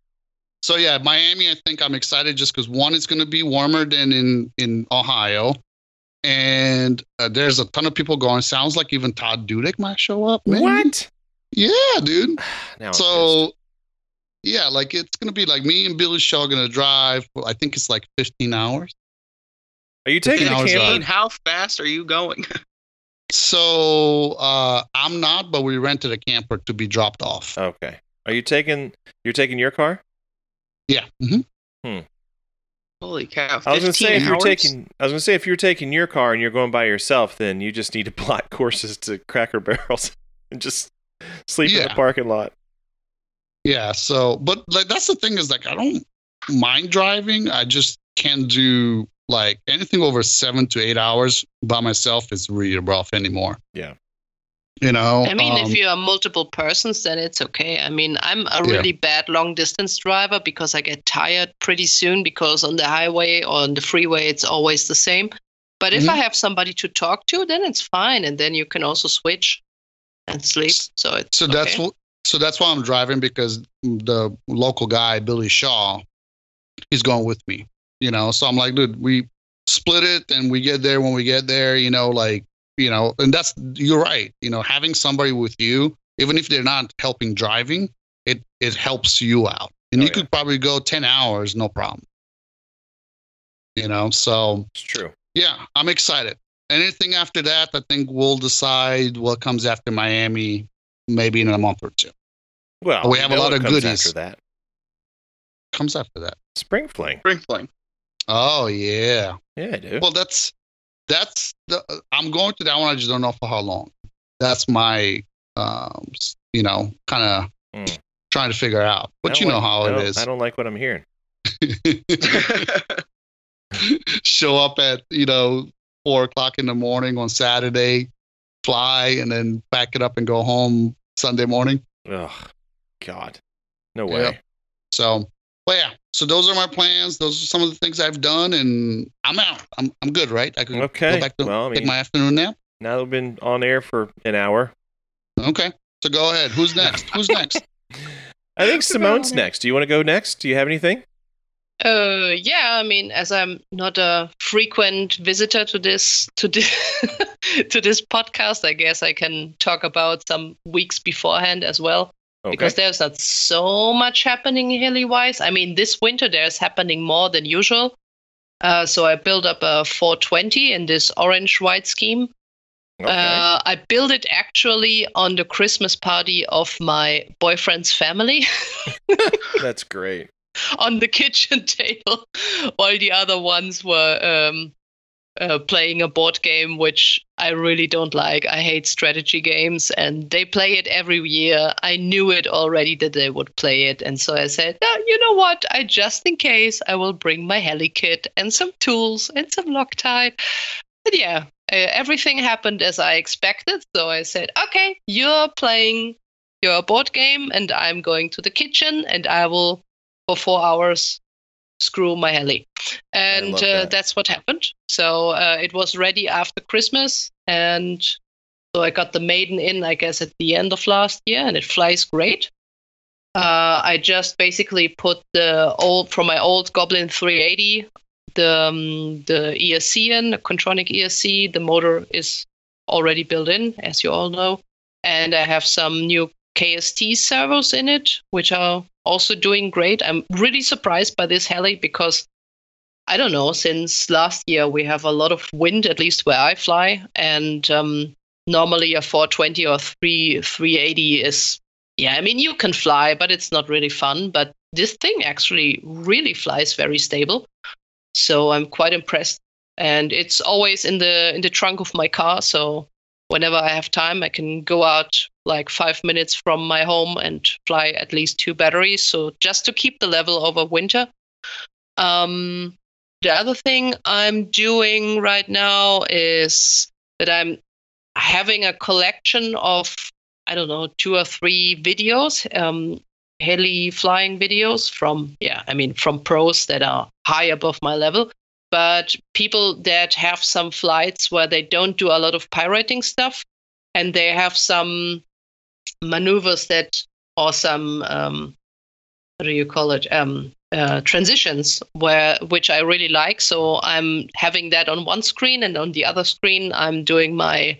So yeah, Miami, I think I'm excited just because one, it's going to be warmer than in, in Ohio. And uh, there's a ton of people going. Sounds like even Todd Dudek might show up, man. What? Yeah, dude. So yeah, like it's going to be like me and Billy Shaw going to drive. Well, I think it's like fifteen hours. Are you taking a camping? How fast are you going? so uh, I'm not, but we rented a camper to be dropped off. Okay. Are you taking, you're taking your car? Yeah. Mm-hmm. Hmm. Holy cow! I was gonna say if hours? you're taking, I was gonna say if you're taking your car and you're going by yourself, then you just need to block courses to Cracker Barrels and just sleep yeah. in the parking lot. Yeah. So, but like that's the thing is like I don't mind driving. I just can't do like anything over seven to eight hours by myself is really rough anymore. Yeah. You know, I mean, um, if you are multiple persons, then it's okay. I mean, I'm a really yeah. bad long distance driver because I get tired pretty soon because on the highway or on the freeway, it's always the same. But mm-hmm. if I have somebody to talk to, then it's fine. And then you can also switch and sleep. So it's so okay. that's wh- so that's why I'm driving, because the local guy, Billy Shaw, he's going with me, you know, so I'm like, dude, we split it and we get there when we get there, you know, like. You know, and that's, you're right. You know, having somebody with you, even if they're not helping driving, it, it helps you out. And oh, you yeah. could probably go ten hours, no problem. You know, so. It's true. Yeah, I'm excited. Anything after that, I think we'll decide what comes after Miami, maybe in a month or two. Well, but we have a lot of goodies. After that. Comes after that. Spring Fling. Spring Fling. Oh, yeah. Yeah, dude. Well, that's. That's the I'm going to that one. I just don't know for how long. That's my, um, you know, kind of mm. trying to figure out. But you know like, how it is. I don't like what I'm hearing. Show up at, you know, four o'clock in the morning on Saturday, fly, and then pack it up and go home Sunday morning. Oh, God. No way. Yep. So, but yeah. So those are my plans. Those are some of the things I've done, and I'm out. I'm I'm good, right? I can okay. go back to well, I mean, take my afternoon nap. Now that we've been on air for an hour. Okay. So go ahead. Who's next? Who's next? I think Simone's next. Do you want to go next? Do you have anything? Uh, yeah, I mean, as I'm not a frequent visitor to this to this to this podcast, I guess I can talk about some weeks beforehand as well. Okay. Because there's not so much happening heli-wise. I mean, this winter there's happening more than usual. Uh, so I built up a four twenty in this orange-white scheme. Okay. Uh, I built it actually on the Christmas party of my boyfriend's family. That's great. On the kitchen table, while the other ones were um, uh, playing a board game, which I really don't like. I hate strategy games, and they play it every year. I knew it already that they would play it, and so I said, oh, you know what? I just in case, I will bring my heli kit and some tools and some Loctite. But yeah, uh, everything happened as I expected, so I said, okay, you're playing your board game, and I'm going to the kitchen, and I will... for four hours, screw my heli. And that. uh, that's what happened. So uh, it was ready after Christmas. And so I got the maiden in, I guess, at the end of last year, and it flies great. Uh, I just basically put the old, from my old Goblin three eighty, the, um, the E S C in, the Contronic E S C. The motor is already built in, as you all know. And I have some new K S T servos in it, which are also doing great. I'm really surprised by this heli because, I don't know, since last year we have a lot of wind, at least where I fly, and um, normally a four twenty or three, three eighty is, yeah, I mean, you can fly, but it's not really fun. But this thing actually really flies very stable. So I'm quite impressed. And it's always in the in the trunk of my car, so whenever I have time, I can go out like five minutes from my home and fly at least two batteries. So just to keep the level over winter. Um, the other thing I'm doing right now is that I'm having a collection of, I don't know, two or three videos, um, heli flying videos from, yeah, I mean, from pros that are high above my level. But people that have some flights where they don't do a lot of pirating stuff, and they have some maneuvers that, or some, um, what do you call it, um, uh, transitions, where which I really like. So I'm having that on one screen, and on the other screen I'm doing my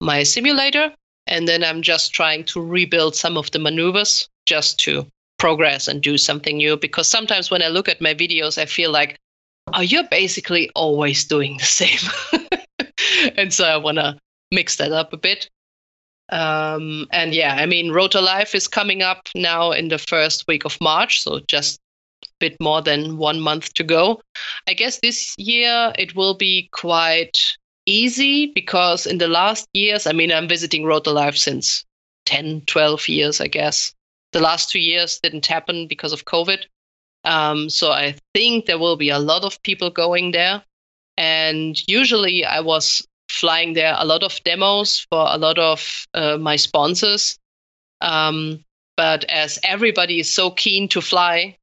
my simulator, and then I'm just trying to rebuild some of the maneuvers just to progress and do something new. Because sometimes when I look at my videos, I feel like, oh, you're basically always doing the same. And so I want to mix that up a bit. Um, and yeah, I mean, Rotor Live is coming up now in the first week of March, so just a bit more than one month to go. I guess this year it will be quite easy because in the last years, I mean, I'm visiting Rotor Live since ten, twelve years, I guess. The last two years didn't happen because of COVID. Um, so I think there will be a lot of people going there. And usually I was flying there a lot of demos for a lot of uh, my sponsors. Um, but as everybody is so keen to fly,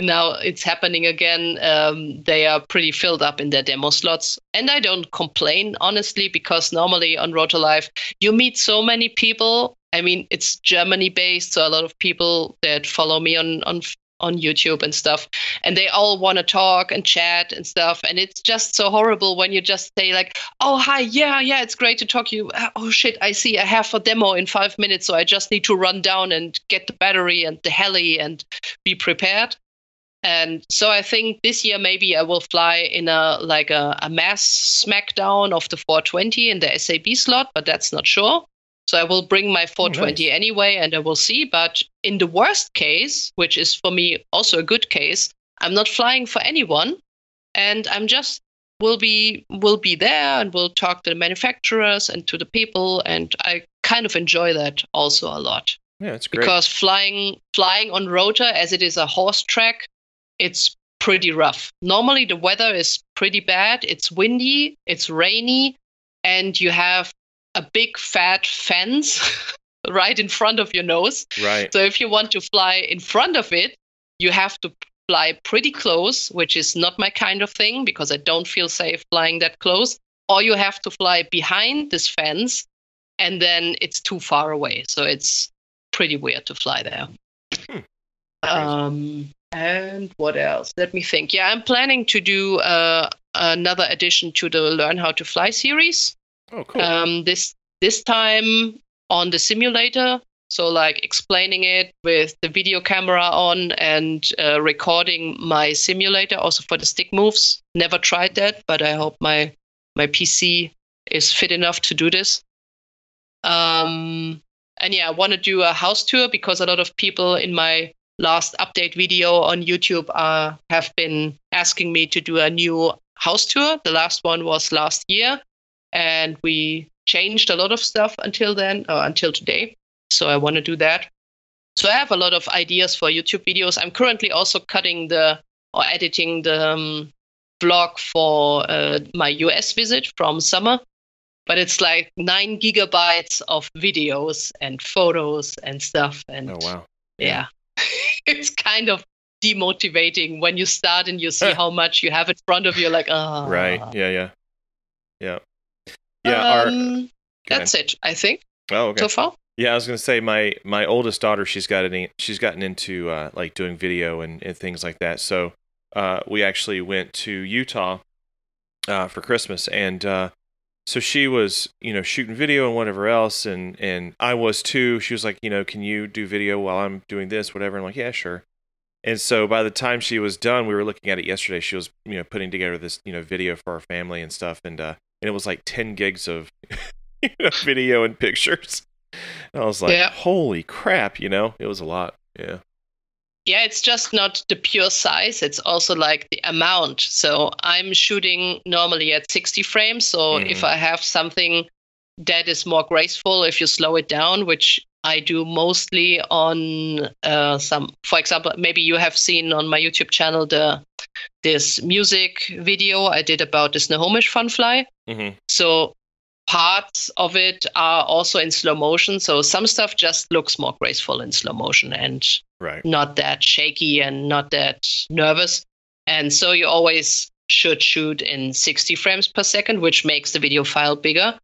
now it's happening again. Um, they are pretty filled up in their demo slots. And I don't complain, honestly, because normally on Rotor Live, you meet so many people. I mean, it's Germany-based, so a lot of people that follow me on on. on YouTube and stuff, and they all want to talk and chat and stuff, and it's just so horrible when you just say like, oh, hi, yeah, yeah, it's great to talk to you. Oh, shit, I see, I have a demo in five minutes, so I just need to run down and get the battery and the heli and be prepared. And so I think this year maybe I will fly in a like a, a mass smackdown of the four twenty in the S A B slot, but that's not sure. So I will bring my four twenty oh, nice. anyway, and I will see. But in the worst case, which is for me also a good case, I'm not flying for anyone, and I'm just will be will be there, and we'll talk to the manufacturers and to the people, and I kind of enjoy that also a lot. Yeah, it's great. Because flying flying on rotor, as it is a horse track, it's pretty rough. Normally the weather is pretty bad. It's windy, it's rainy, and you have a big fat fence right in front of your nose. Right. So if you want to fly in front of it, you have to fly pretty close, which is not my kind of thing because I don't feel safe flying that close. Or you have to fly behind this fence, and then it's too far away. So it's pretty weird to fly there. Hmm. Um, And what else? Let me think. Yeah, I'm planning to do uh, another addition to the Learn How to Fly series. Oh, cool. Um, this this time on the simulator. So like explaining it with the video camera on and uh, recording my simulator also for the stick moves. Never tried that, but I hope my my P C is fit enough to do this. Um, and yeah, I want to do a house tour because a lot of people in my last update video on YouTube uh, have been asking me to do a new house tour. The last one was last year, and we changed a lot of stuff until then, or until today. So I want to do that. So I have a lot of ideas for YouTube videos. I'm currently also cutting the or editing the um, vlog for uh, my U S visit from summer. But it's like nine gigabytes of videos and photos and stuff. And oh, wow. Yeah. It's kind of demotivating when you start and you see how much you have in front of you. Like, ah. Oh. Right. Yeah, yeah. Yeah. Yeah. Um, our... That's it, I think. Oh, okay. So far. Yeah, I was gonna say my, my oldest daughter, she's got any, she's gotten into uh, like doing video and, and things like that. So uh, we actually went to Utah uh, for Christmas, and uh, so she was, you know, shooting video and whatever else, and, and I was too. She was like, you know, can you do video while I'm doing this, whatever? I'm like, yeah, sure. And so by the time she was done, we were looking at it yesterday. She was, you know, putting together this, you know, video for our family and stuff, and uh, and it was like ten gigs of you know, video and pictures. I was like, yeah. Holy crap, you know, it was a lot. Yeah. Yeah, it's just not the pure size. It's also like the amount. So I'm shooting normally at sixty frames. So mm-hmm. if I have something that is more graceful, if you slow it down, which I do mostly on uh, some, for example, maybe you have seen on my YouTube channel, the this music video I did about the Snohomish Fun Fly. Mm-hmm. So parts of it are also in slow motion, so some stuff just looks more graceful in slow motion and right. not that shaky and not that nervous. And so you always should shoot in sixty frames per second, which makes the video file bigger.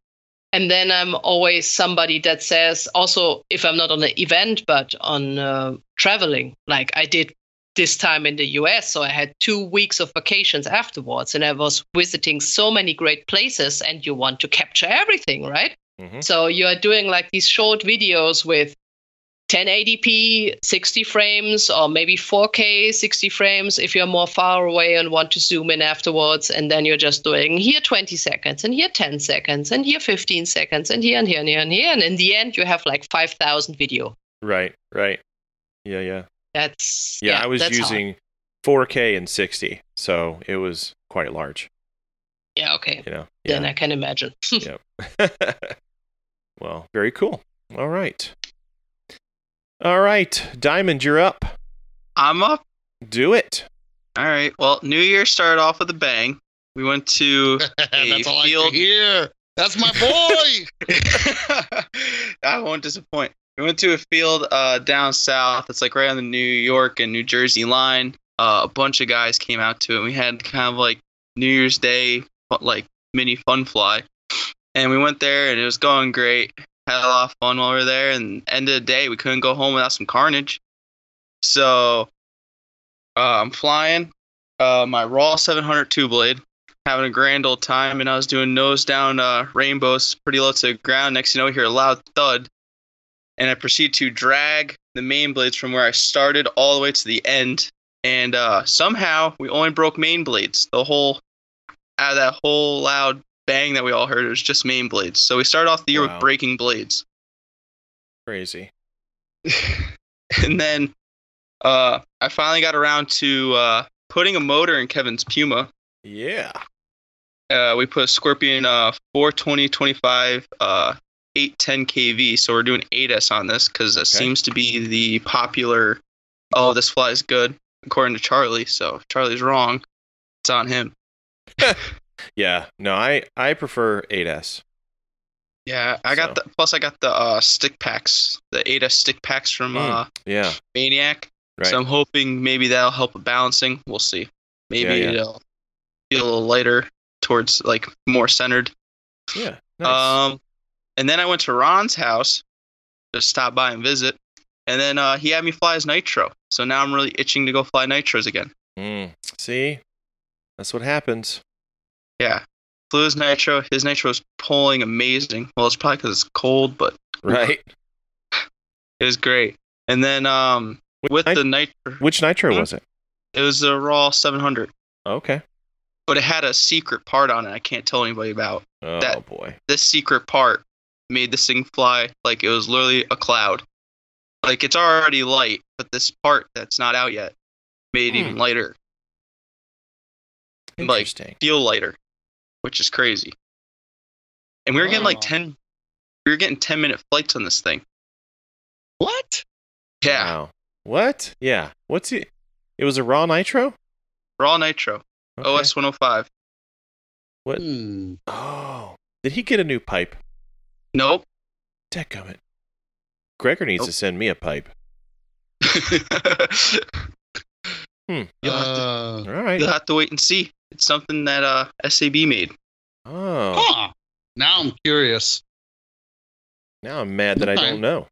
And then I'm always somebody that says, also if I'm not on an event but on uh, traveling, like I did this time in the U S, so I had two weeks of vacations afterwards, and I was visiting so many great places, and you want to capture everything, right? Mm-hmm. So you are doing like these short videos with ten eighty p, sixty frames, or maybe four K, sixty frames, if you're more far away and want to zoom in afterwards, and then you're just doing here twenty seconds, and here ten seconds, and here fifteen seconds, and here, and here, and here, and here, and in the end, you have like five thousand video. Right, right. Yeah, yeah. That's yeah, yeah. I was using hard. four K and sixty, so it was quite large. Yeah. Okay. You know. Yeah. Then I can imagine. Yeah. Well, very cool. All right. All right, Diamond, you're up. I'm up. Do it. All right. Well, New Year started off with a bang. We went to a That's all field I can hear. That's my boy. I won't disappoint. We went to a field uh, down south. It's like right on the New York and New Jersey line. Uh, a bunch of guys came out to it. And we had kind of like New Year's Day, like mini fun fly. And we went there and it was going great. Had a lot of fun while we were there. And end of the day, we couldn't go home without some carnage. So uh, I'm flying uh, my Raw seven hundred two blade, having a grand old time. And I was doing nose down uh, rainbows pretty low to the ground. Next thing you know, we hear a loud thud. And I proceed to drag the main blades from where I started all the way to the end. And uh, somehow we only broke main blades. The whole, out of that whole loud bang that we all heard, it was just main blades. So we started off the year wow. with breaking blades. Crazy. And then uh, I finally got around to uh, putting a motor in Kevin's Puma. Yeah. Uh, we put a Scorpion uh, four twenty twenty-five uh eight ten K V, so we're doing eight S on this because it okay. seems to be the popular, oh, this fly is good, according to Charlie. So if Charlie's wrong, it's on him. Yeah, no, I, I prefer eight S. Yeah, I so. got the, plus I got the uh, stick packs, the eight S stick packs from mm, uh, yeah. Maniac. Right. So I'm hoping maybe that'll help with balancing. We'll see. Maybe yeah, yeah. it'll feel a little lighter towards like more centered. Yeah, nice. Um, And then I went to Ron's house to stop by and visit. And then uh, he had me fly his nitro. So now I'm really itching to go fly nitros again. Mm. See? That's what happens. Yeah. Flew his nitro. His nitro was pulling amazing. Well, it's probably because it's cold, but... Right. It was great. And then um, with nit- the nitro... Which nitro was it? It was the Raw seven hundred. Okay. But it had a secret part on it I can't tell anybody about. Oh, that, boy. This secret part made this thing fly like it was literally a cloud. Like, it's already light, but this part that's not out yet made hmm. it even lighter. Like, feel lighter, which is crazy. And we were wow. getting like ten, we were getting ten minute flights on this thing. What? Yeah. Wow. What? Yeah. What's it? It was a raw nitro? Raw nitro. Okay. O S one oh five. What? Hmm. Oh. Did he get a new pipe? Nope. Dadgummit. Gregor needs nope. to send me a pipe. hmm. You'll uh, have to, all right. You'll have to wait and see. It's something that uh, S A B made. Oh. Huh. Now I'm curious. Now I'm mad that okay. I don't know.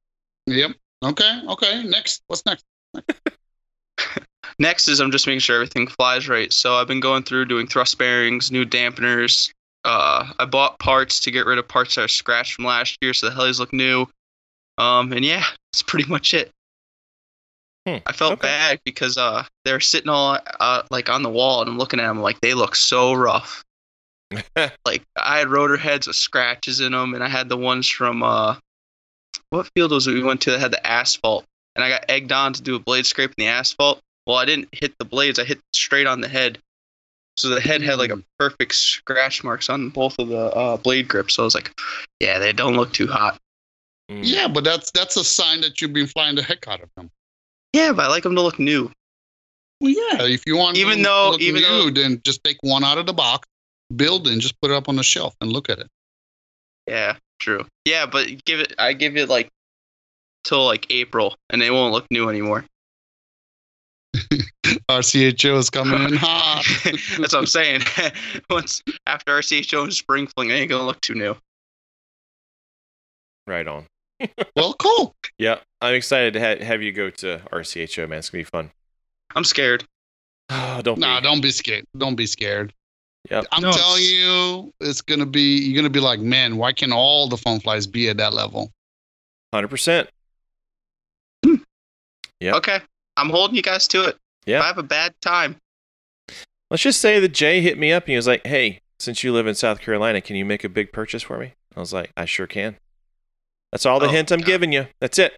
Yep. Okay. Okay. Next. What's next? Next is I'm just making sure everything flies right. So I've been going through doing thrust bearings, new dampeners. Uh, I bought parts to get rid of parts that are scratched from last year, so the helis look new. Um, and yeah, that's pretty much it. Hmm. I felt okay. bad because uh, they're sitting all uh, like on the wall, and I'm looking at them like they look so rough. Like I had rotor heads with scratches in them, and I had the ones from uh, what field was it we went to that had the asphalt, and I got egged on to do a blade scrape in the asphalt. Well, I didn't hit the blades; I hit straight on the head, so the head had like a perfect scratch marks on both of the uh, blade grips. So I was like, "Yeah, they don't look too hot." Mm. Yeah, but that's that's a sign that you've been flying the heck out of them. Yeah, but I like them to look new. Well, yeah, if you want even though, to look even new, though, then just take one out of the box, build it, and just put it up on the shelf and look at it. Yeah, true. Yeah, but give it. I give it like till like April, and it won't look new anymore. R C H O is coming in hot. That's what I'm saying. Once after R C H O and Spring Fling, it ain't gonna look too new. Right on. Well, cool. Yeah, I'm excited to ha- have you go to R C H O, man. It's gonna be fun. I'm scared. Oh, don't nah, be. don't be scared. Don't be scared. Yep. I'm no, telling it's... you, it's gonna be. You're gonna be like, man, why can't all the fun flies be at that level? one hundred percent. Hmm. Yeah. Okay. I'm holding you guys to it. Yeah. If I have a bad time. Let's just say that Jay hit me up and he was like, hey, since you live in South Carolina, can you make a big purchase for me? I was like, I sure can. That's all the oh, hint I'm God. giving you. That's it.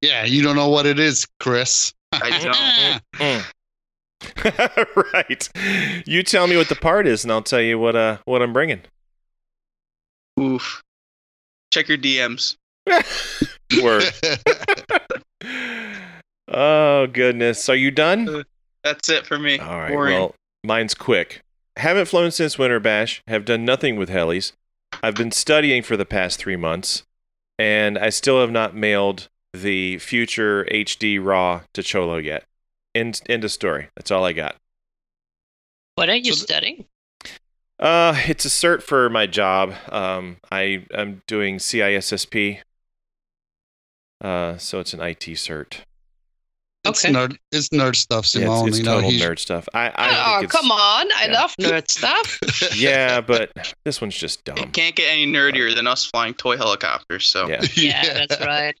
Yeah, you don't know what it is, Chris. I don't. Mm. Right. You tell me what the part is and I'll tell you what uh what I'm bringing. Oof. Check your D Ms. Word. Oh, goodness. Are you done? Uh, that's it for me. All right. Boring. Well, mine's quick. Haven't flown since Winter Bash. Have done nothing with helis. I've been studying for the past three months, and I still have not mailed the future H D raw to Cholo yet. End, end of story. That's all I got. What are you so th- studying? Uh, it's a cert for my job. Um, I, I'm doing C I S S P. Uh, so it's an I T cert. It's okay. nerd. It's nerd stuff, Simone. Yeah, it's it's you total know, nerd stuff. I, I oh, think it's, come on! I yeah. love nerd stuff. Yeah, but this one's just dumb. It can't get any nerdier than us flying toy helicopters. So yeah, yeah, yeah. That's right.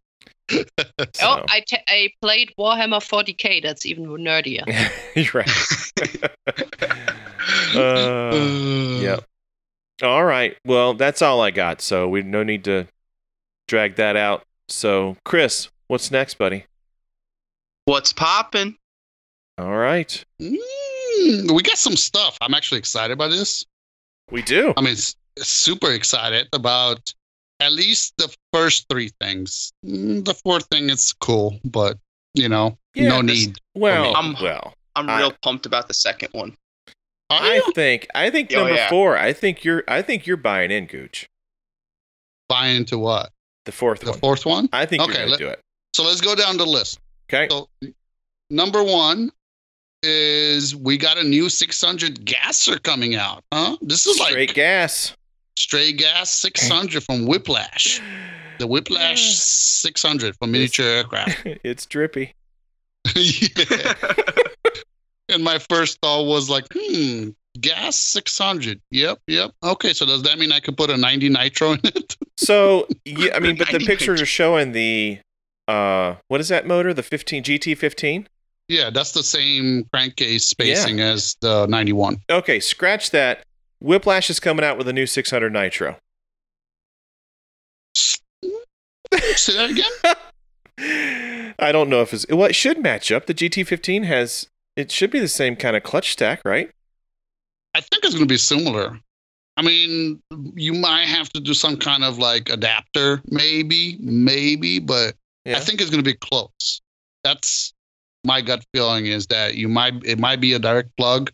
So. Oh, I, t- I played Warhammer forty K. That's even nerdier. You're right. uh, yep. Yeah. All right. Well, that's all I got. So we no need to drag that out. So Chris, what's next, buddy? What's poppin'? All right. Mm, we got some stuff. I'm actually excited about this. We do. I mean, super excited about at least the first three things. The fourth thing is cool, but, you know, yeah, no this, need. Well, I'm, well, I'm real I, pumped about the second one. I think I think oh, number yeah. four, I think you're I think you're buying in, Gooch. Buying into what? The fourth the one. The fourth one? I think okay, you're going to do it. So let's go down the list. Okay. So, number one is we got a new six hundred gasser coming out. Huh? This is straight like straight gas, straight gas six hundred from Whiplash. The Whiplash yeah. six hundred for miniature it's, aircraft. It's drippy. Yeah. And my first thought was like, hmm, gas six hundred. Yep, yep. Okay, so does that mean I can put a ninety nitro in it? So, yeah, I mean, but the pictures are showing the, uh, what is that motor? The fifteen G T fifteen? Yeah, that's the same crankcase spacing yeah. as the ninety-one. Okay, scratch that. Whiplash is coming out with a new six hundred nitro. Say that again? I don't know if it's... Well, it should match up. The G T fifteen has... It should be the same kind of clutch stack, right? I think it's going to be similar. I mean, you might have to do some kind of, like, adapter, maybe, maybe, but yeah. I think it's going to be close. That's my gut feeling, is that you might it might be a direct plug,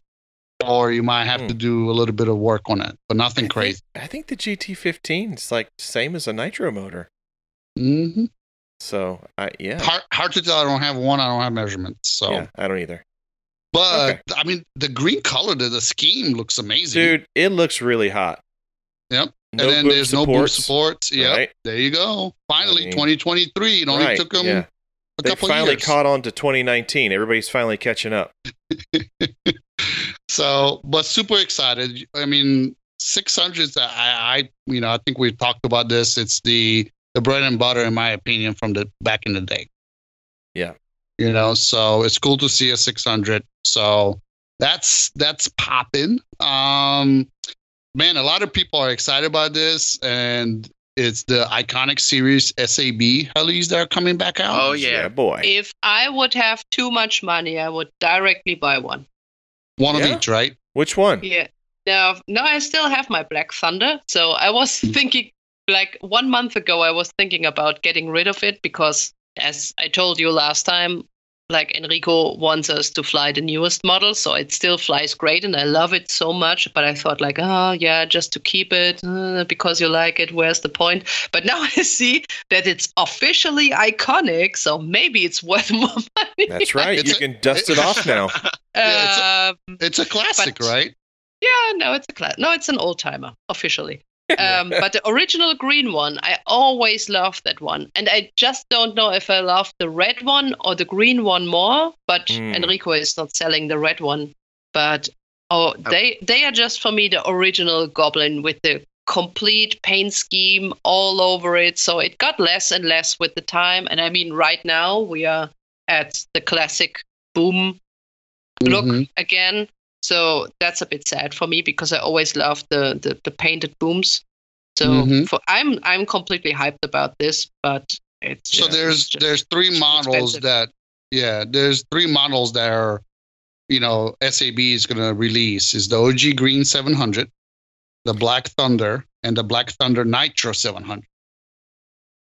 or you might have hmm. to do a little bit of work on it, but nothing I crazy. Think, I think the G T fifteen is, like, same as a nitro motor. Mm-hmm. So, I, yeah. Hard, hard to tell. I don't have one. I don't have measurements. So yeah, I don't either. But, okay. I mean, the green color to the scheme looks amazing. Dude, it looks really hot. Yep. No and then there's supports. no boom supports. Yep. Right. There you go. Finally, I mean, twenty twenty-three. It only right. took them yeah. a they couple of years. They finally caught on to twenty nineteen. Everybody's finally catching up. So, but super excited. I mean, six hundreds, I, I, you know, I think we've talked about this. It's the, the bread and butter, in my opinion, from the back in the day. Yeah. You know, so it's cool to see a six hundred. So that's that's popping. Um, man, a lot of people are excited about this, and it's the iconic series S A B helis that are coming back out. Oh yeah, yeah boy! If I would have too much money, I would directly buy one. One yeah. of each, right? Which one? Yeah. No, no, I still have my Black Thunder, so I was mm-hmm. thinking, like one month ago, I was thinking about getting rid of it because, as I told you last time, like Enrico wants us to fly the newest model, so it still flies great, and I love it so much. But I thought like, oh yeah, just to keep it uh, because you like it. Where's the point? But now I see that it's officially iconic, so maybe it's worth more money. That's right. It's you a, can dust it, it off now. Yeah, it's, a, it's a classic, but, right? Yeah, no, it's a class. No, it's an old timer officially. Um, but the original green one, I always loved that one. And I just don't know if I love the red one or the green one more. But mm. Enrico is not selling the red one. But oh, oh. they they are just, for me, the original Goblin with the complete paint scheme all over it. So it got less and less with the time. And I mean, right now we are at the classic boom look mm-hmm. again. So that's a bit sad for me because I always loved the, the, the painted booms. So mm-hmm. for, I'm I'm completely hyped about this, but it's so yeah, there's it's there's three models expensive. that yeah there's three models that are, you know, S A B is gonna release is the O G Green seven hundred, the Black Thunder, and the Black Thunder Nitro seven hundred.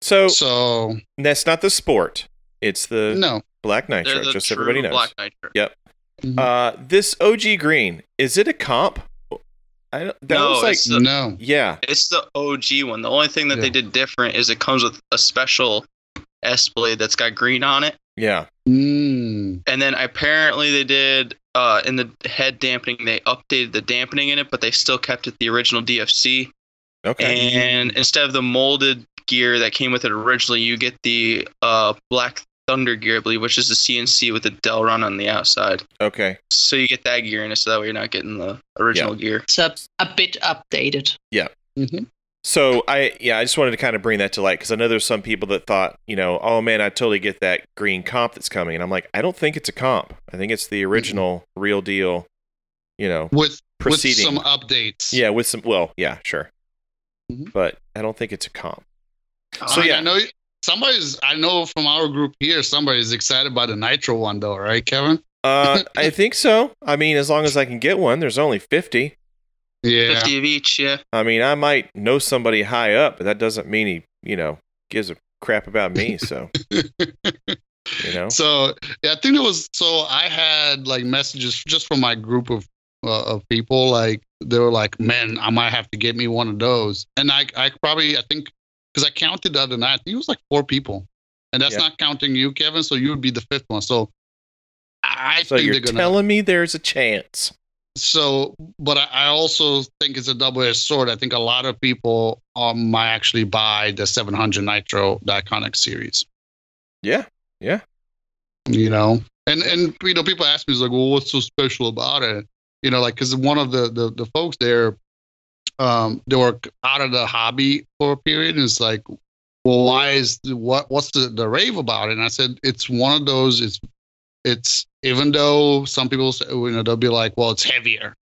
So so that's not the Sport. It's the no Black Nitro. The just true everybody knows. Black Nitro. Yep. Mm-hmm. Uh, this O G green, is it a comp? I don't, that no, looks like, it's the, no. Yeah, it's the O G one. The only thing that yeah. they did different is it comes with a special S blade that's got green on it. Yeah. Mm. And then apparently they did uh, in the head dampening, they updated the dampening in it, but they still kept it the original D F C. Okay. And instead of the molded gear that came with it originally, you get the uh Black Thunder gear, I believe, which is the C N C with the Delron on the outside. Okay. So you get that gear in it, so that way you're not getting the original yeah. gear. So a bit updated. Yeah. Mm-hmm. So I, yeah, I just wanted to kind of bring that to light because I know there's some people that thought, you know, oh man, I totally get that green comp that's coming, and I'm like, I don't think it's a comp. I think it's the original, mm-hmm. real deal. You know, with proceeding. With some updates. Yeah, with some. Well, yeah, sure. Mm-hmm. But I don't think it's a comp. Uh, so yeah, I know. You- Somebody's, I know from our group here, somebody's excited by the Nitro one, though, right, Kevin? uh, I think so. I mean, as long as I can get one, there's only fifty. Yeah. fifty of each, yeah. I mean, I might know somebody high up, but that doesn't mean he, you know, gives a crap about me, so. You know? So, yeah, I think it was, so I had, like, messages just from my group of uh, of people, like, they were like, man, I might have to get me one of those. And I, I probably, I think, because I counted the other night, I think it was like four people, and that's yeah. not counting you, Kevin. So you would be the fifth one. So I so think you're they're gonna, telling me there's a chance. So, but I also think it's a double-edged sword. I think a lot of people um, might actually buy the seven hundred Nitro, the Iconic series. Yeah, yeah. You know, and, and you know, people ask me, like, well, what's so special about it? You know, like, because one of the, the, the folks there, um, they were out of the hobby for a period, and it's like, well, why is the, what what's the, the rave about it? And I said, it's one of those. It's it's even though some people say, you know, they'll be like, well, it's heavier,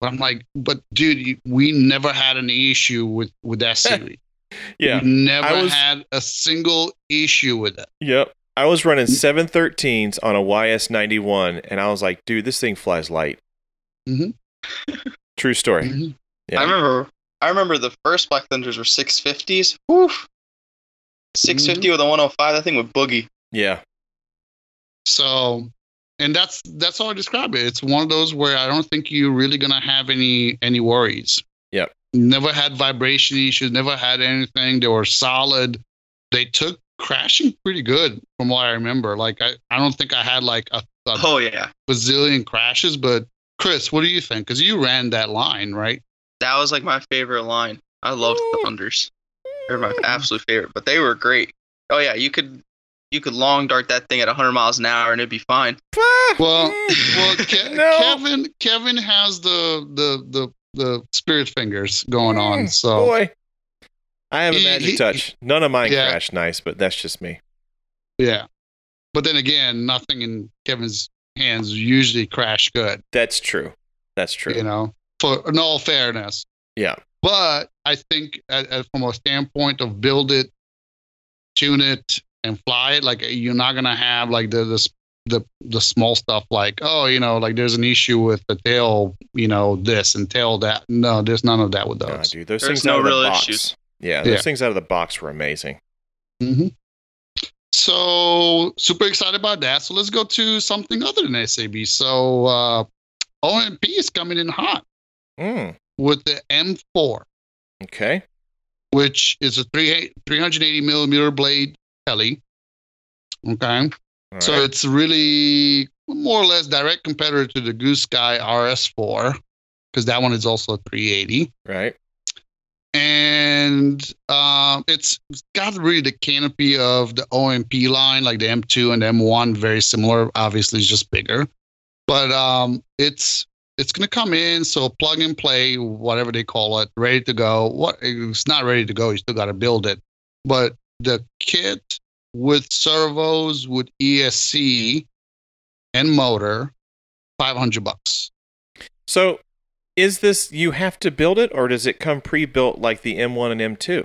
but I'm like, but dude, you, we never had an issue with, with that series. Yeah, we never was, had a single issue with it. Yep, I was running seven thirteens on a Y S ninety-one, and I was like, dude, this thing flies light. Mm-hmm. True story. Mm-hmm. Yeah. I remember. I remember the first Black Thunders were six fifties. Woof. six fifty mm-hmm. with a one oh five. That thing would boogie. Yeah. So, and that's that's how I describe it. It's one of those where I don't think you're really gonna have any any worries. Yeah. Never had vibration issues. Never had anything. They were solid. They took crashing pretty good, from what I remember. Like I, I don't think I had like a, a oh yeah bazillion crashes, but. Chris, what do you think? Because you ran that line, right? That was like my favorite line. I loved Thunders. They're my absolute favorite, but they were great. Oh yeah, you could you could long dart that thing at one hundred miles an hour and it'd be fine. Well, well, Ke- no. Kevin Kevin has the the the the spirit fingers going on. So boy, I have a he, magic he, touch. None of mine yeah. crashed nice, but that's just me. Yeah, but then again, nothing in Kevin's hands usually crash good. That's true. That's true. You know, for in all fairness. Yeah. But I think at, at, from a standpoint of build it, tune it, and fly it, like you're not gonna have like the the the, the small stuff like oh you know like there's an issue with the tail you know this and tail that. No, there's none of that with those. Nah, dude, those there's things no out real of the box. Issues. Yeah, those yeah. things out of the box were amazing. Mm-hmm. So, super excited about that. So, let's go to something other than S A B. So, uh, O M P is coming in hot mm. with the M four. Okay. Which is a three hundred eighty millimeter blade heli. Okay. All so, right. It's really more or less direct competitor to the Goose Guy R S four, because that one is also three eighty. Right. And um, it's got really the canopy of the O M P line, like the M two and the M one, very similar. Obviously, it's just bigger. But um, it's it's going to come in, so plug and play, whatever they call it, ready to go. What it's not ready to go, you still got to build it. But the kit with servos, with E S C, and motor, five hundred bucks. So... Is this, you have to build it, or does it come pre-built like the M one and M two?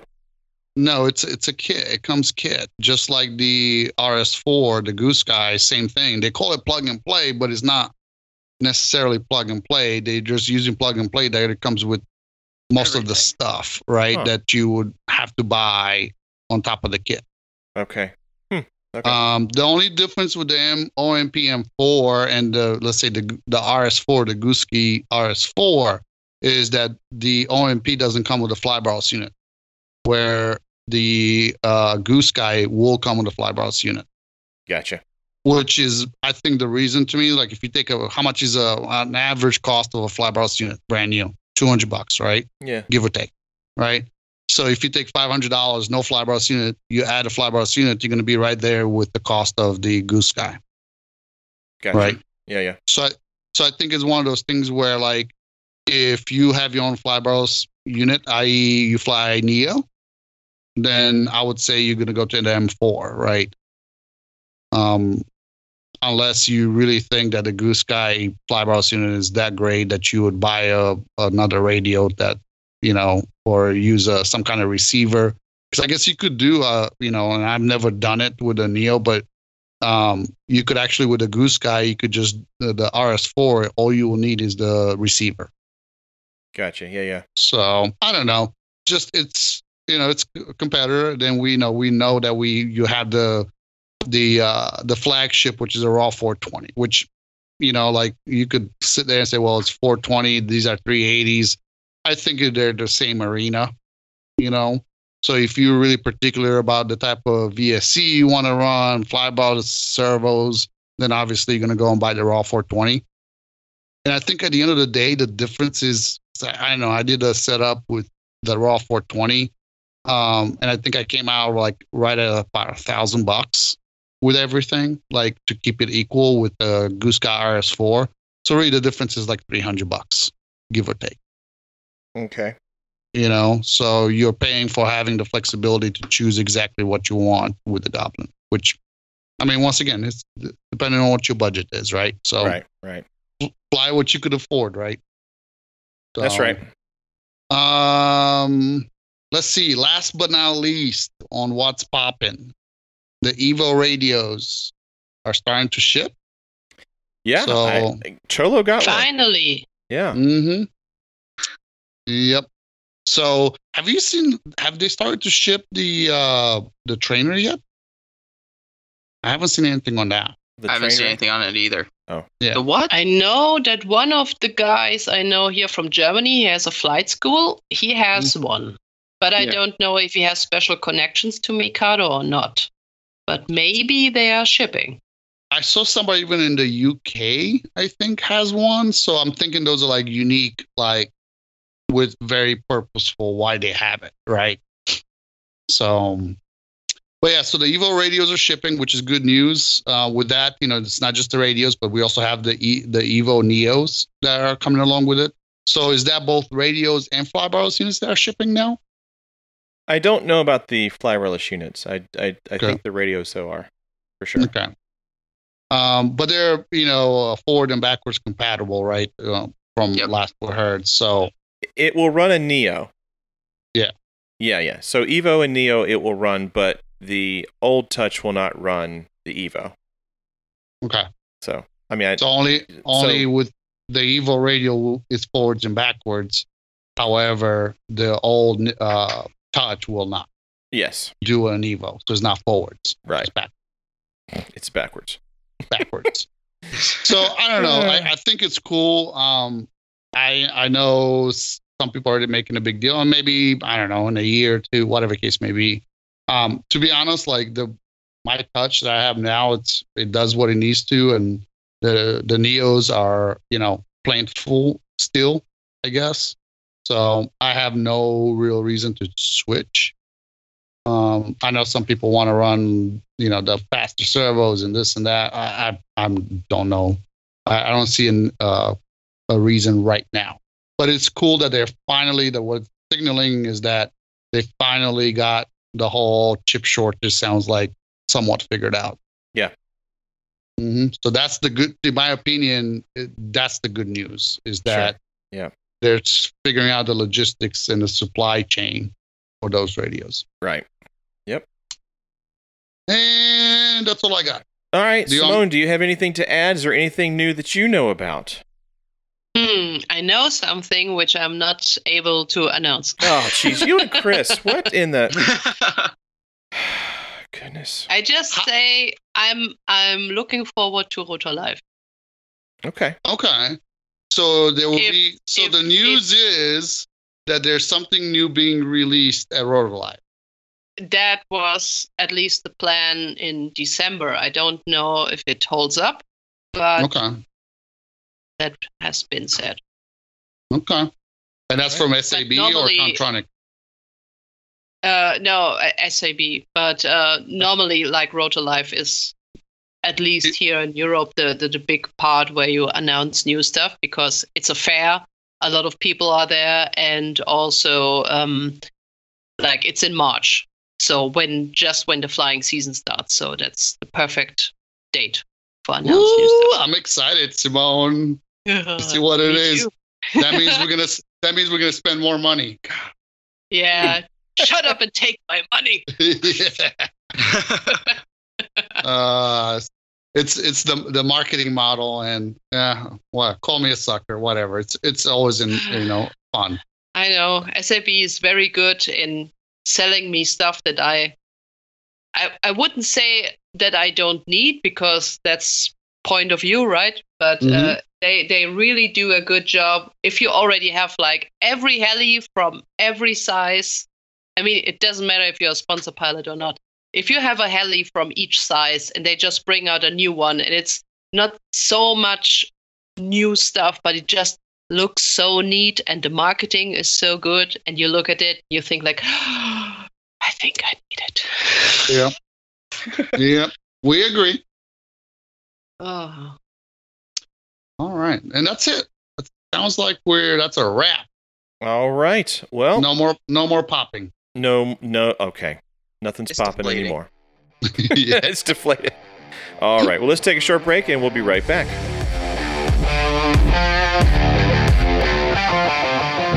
No, it's it's a kit. It comes kit, just like the R S four, the Goose Guy, same thing. They call it plug and play, but it's not necessarily plug and play. They're just using plug and play that it comes with most Everything. Of the stuff, right, huh. that you would have to buy on top of the kit. Okay. Hmm. Okay. Um, the only difference with the M, O M P M four and the, let's say the the R S four, the Goose Guy R S four, is that the O M P doesn't come with a fly barrels unit, where the uh, Goose Guy will come with a fly barrels unit. Gotcha. Which is, I think, the reason to me. Like, if you take a, how much is a an average cost of a fly barrels unit, brand new, two hundred bucks, right? Yeah. Give or take, right? So if you take five hundred dollars, no fly barrels unit, you add a fly barrels unit, you're going to be right there with the cost of the Goose Guy. Gotcha. Right? Yeah, yeah. So I, so I think it's one of those things where, like, if you have your own fly barrels unit, that is you fly Neo, then I would say you're going to go to the M four, right? Um, unless you really think that the Goose Guy fly barrels unit is that great that you would buy a another radio that, you know, or use a, some kind of receiver. Because I guess you could do, a, you know, and I've never done it with a Neo, but um, you could actually, with a Goose Guy, you could just, the, the R S four, all you will need is the receiver. Gotcha, yeah, yeah. So, I don't know. Just, it's, you know, it's a competitor. Then we know, we know that we, you have the, the, uh, the flagship, which is a Raw four twenty, which, you know, like, you could sit there and say, well, it's four twenty, these are three eighties. I think they're the same arena, you know? So if you're really particular about the type of V S C you want to run, fly ball servos, then obviously you're going to go and buy the Raw four twenty. And I think at the end of the day, the difference is, I don't know, I did a setup with the Raw four twenty. Um, and I think I came out like right at about a thousand bucks with everything, like to keep it equal with the Goose Guy R S four. So really the difference is like three hundred bucks, give or take. Okay. You know, so you're paying for having the flexibility to choose exactly what you want with the Goblin, which, I mean, once again, it's depending on what your budget is, right? So right, right. Fly what you could afford, right? So, that's right. Um, let's see. Last but not least, on what's popping, the Evo radios are starting to ship. Yeah, so I, Cholo got finally. One. Yeah. Mm-hmm. Yep. So, have you seen? Have they started to ship the uh, the trainer yet? I haven't seen anything on that. The I haven't trainer? seen anything on it either. Oh, yeah. The what? I know that one of the guys I know here from Germany, he has a flight school. He has mm-hmm. one, but I yeah. don't know if he has special connections to Mikado or not. But maybe they are shipping. I saw somebody even in the U K, I think, has one. So I'm thinking those are like unique, like with very purposeful why they have it, right? So, but yeah, so the Evo radios are shipping, which is good news. Uh, with that, you know, it's not just the radios, but we also have the e- the Evo Neos that are coming along with it. So is that both radios and flybars units that are shipping now? I don't know about the flyrelish units. I I, I okay. think the radios though are, for sure. Okay. Um, but they're, you know, uh, forward and backwards compatible, right? Uh, from yep. last we heard. So it will run a Neo. Yeah. Yeah, yeah. So Evo and Neo, it will run, but the old Touch will not run the Evo. Okay. So, I mean, I, so only only so, with the Evo radio is forwards and backwards. However, the old uh, Touch will not. Yes. Do an Evo, so it's not forwards. Right. It's backwards. It's backwards. backwards. So I don't know. I, I think it's cool. Um, I I know some people are already making a big deal, and maybe I don't know in a year or two, whatever case may be. Um, to be honest, like the my Touch that I have now, it's it does what it needs to, and the the Neos are you know plentiful still, I guess. So I have no real reason to switch. Um, I know some people want to run, you know, the faster servos and this and that. I I, I don't know. I, I don't see an, uh, a reason right now. But it's cool that they're finally, that what's signaling is that they finally got the whole chip shortage, sounds like, somewhat figured out. Yeah. Mm-hmm. So that's the good, in my opinion, it, that's the good news, is that sure. yeah. they're figuring out the logistics and the supply chain for those radios. Right. Yep. And that's all I got. All right, do Simone, you, do you have anything to add? Is there anything new that you know about? Hmm, I know something which I'm not able to announce. Oh, jeez, you and Chris, what in the... Goodness. I just How? say I'm I'm looking forward to Rotor Live. Okay. Okay. So there will if, be... So if, the news if, is that there's something new being released at Rotor Live. That was at least the plan in December. I don't know if it holds up, but okay. that has been said. Okay. And that's from S A B normally, or Contronic? Uh, no, S A B. But uh, normally, like, Rotor Live is, at least it, here in Europe, the, the, the big part where you announce new stuff because it's a fair. A lot of people are there, and also, um, like, it's in March. So when just when the flying season starts, so that's the perfect date for announcing new stuff. I'm excited, Simone. Uh, see what it is. Too. That means we're gonna. That means we're gonna spend more money. God. Yeah. Shut up and take my money. uh, it's it's the the marketing model, and uh, well, call me a sucker, whatever. It's it's always in you know fun. I know S A B is very good in selling me stuff that I, I I wouldn't say that I don't need because that's point of view, right? But mm-hmm. uh, they, they really do a good job. If you already have like every heli from every size, I mean, it doesn't matter if you're a sponsor pilot or not. If you have a heli from each size and they just bring out a new one and it's not so much new stuff, but it just looks so neat and the marketing is so good. And you look at it, you think like, oh, I think I need it. Yeah. Yeah, we agree. Oh. All right. And that's it. It sounds like we're, that's a wrap. All right. Well, no more, no more popping. No, no. Okay. Nothing's it's popping deflating. Anymore. Yeah. It's deflated. All right. Well, let's take a short break and we'll be right back.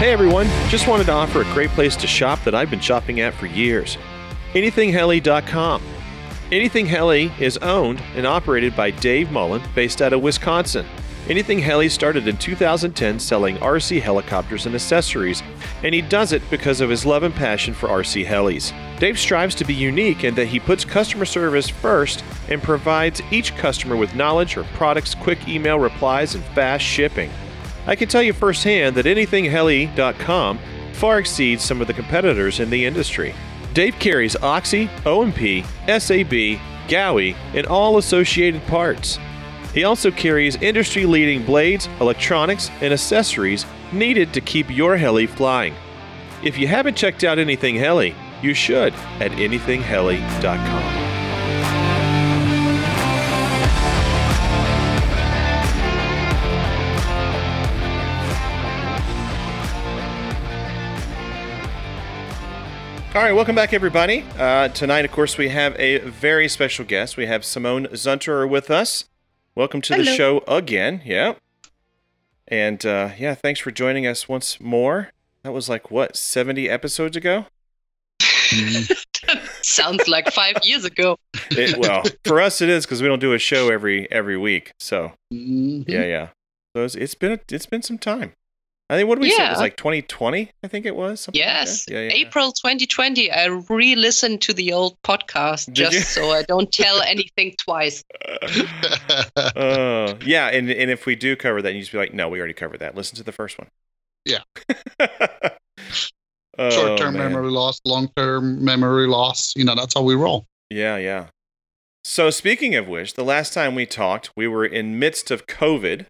Hey everyone, just wanted to offer a great place to shop that I've been shopping at for years. anything heli dot com. Anything Heli is owned and operated by Dave Mullen, based out of Wisconsin. Anything Heli started in two thousand ten selling R C helicopters and accessories, and he does it because of his love and passion for R C helis. Dave strives to be unique in that he puts customer service first and provides each customer with knowledge or products, quick email replies, and fast shipping. I can tell you firsthand that anything heli dot com far exceeds some of the competitors in the industry. Dave carries Oxy, O M P, S A B, Gowie, and all associated parts. He also carries industry-leading blades, electronics, and accessories needed to keep your heli flying. If you haven't checked out Anything Heli, you should at anything heli dot com. All right, welcome back, everybody. Uh, tonight, of course, we have a very special guest. We have Simone Zunterer with us. Welcome to Hello. The show again. Yeah. And, uh, yeah, thanks for joining us once more. That was like, what, seventy episodes ago? Sounds like five years ago. It, well, for us it is, because we don't do a show every every week. So, mm-hmm. yeah, yeah. So it's, it's been a, it's been some time. I think, what did we yeah. say? It was like twenty twenty, I think it was? Yes. Like yeah, yeah. April twenty twenty, I re-listened to the old podcast did just you? So I don't tell anything twice. Uh, uh, yeah, and, and if we do cover that, you just be like, no, we already covered that. Listen to the first one. Yeah. oh, Short-term man. memory loss, long-term memory loss. You know, that's how we roll. Yeah, yeah. So speaking of which, the last time we talked, we were in midst of COVID.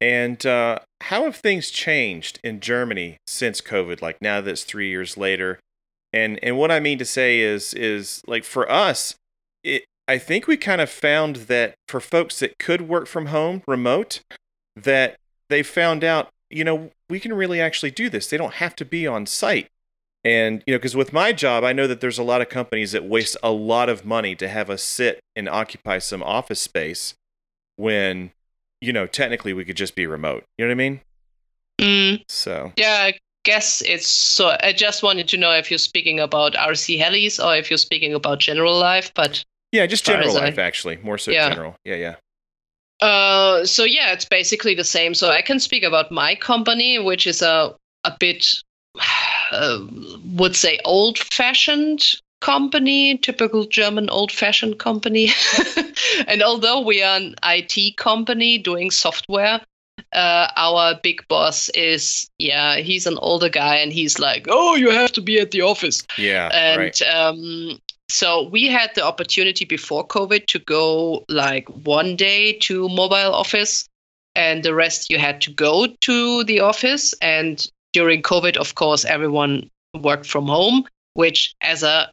And uh, how have things changed in Germany since COVID? Like now that it's three years later, and and what I mean to say is is like for us, it I think we kind of found that for folks that could work from home, remote, that they found out, you know, we can really actually do this. They don't have to be on site, and you know, because with my job, I know that there's a lot of companies that waste a lot of money to have us sit and occupy some office space when. You know, technically we could just be remote. You know what I mean? Mm. So. Yeah, I guess it's so. I just wanted to know if you're speaking about R C helis or if you're speaking about general life, but. Yeah, just general life, I, actually. More so yeah. general. Yeah, yeah. Uh, so, yeah, it's basically the same. So, I can speak about my company, which is a, a bit, uh, would say, old fashioned. Company, typical German old-fashioned company. And although we are an I T company doing software, uh, our big boss is, yeah, he's an older guy and he's like, oh, you have to be at the office. Yeah, and right. um, so we had the opportunity before COVID to go like one day to mobile office and the rest you had to go to the office. And during COVID, of course, everyone worked from home, which as a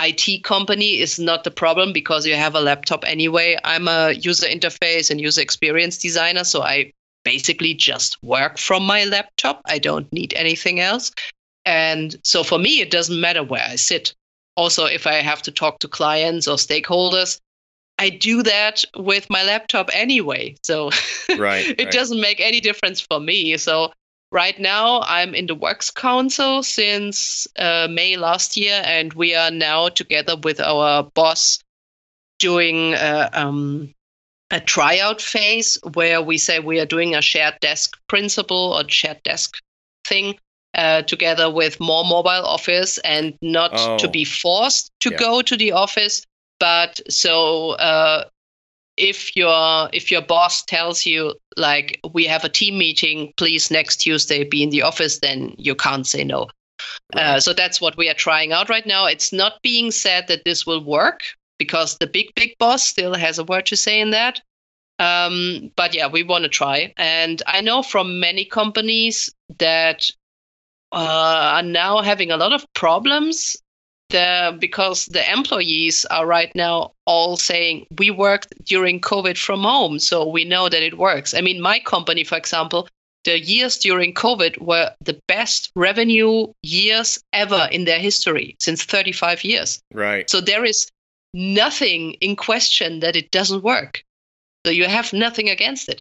I T company is not the problem because you have a laptop anyway. I'm a user interface and user experience designer, so I basically just work from my laptop. I don't need anything else. And so for me, it doesn't matter where I sit. Also, if I have to talk to clients or stakeholders, I do that with my laptop anyway. So right, it right. doesn't make any difference for me. So right now, I'm in the Works Council since uh, May last year, and we are now together with our boss doing uh, um, a tryout phase where we say we are doing a shared desk principle or shared desk thing uh, together with more mobile office and not oh. to be forced to yeah. go to the office. But so uh, if your if your boss tells you, like, we have a team meeting, please next Tuesday be in the office, then you can't say no. Right. Uh, so that's what we are trying out right now. It's not being said that this will work because the big, big boss still has a word to say in that. Um, but yeah, we want to try. And I know from many companies that uh, are now having a lot of problems there because the employees are right now all saying, we worked during COVID from home, so we know that it works. I mean, my company, for example, the years during COVID were the best revenue years ever in their history, since thirty-five years. Right. So there is nothing in question that it doesn't work. So you have nothing against it.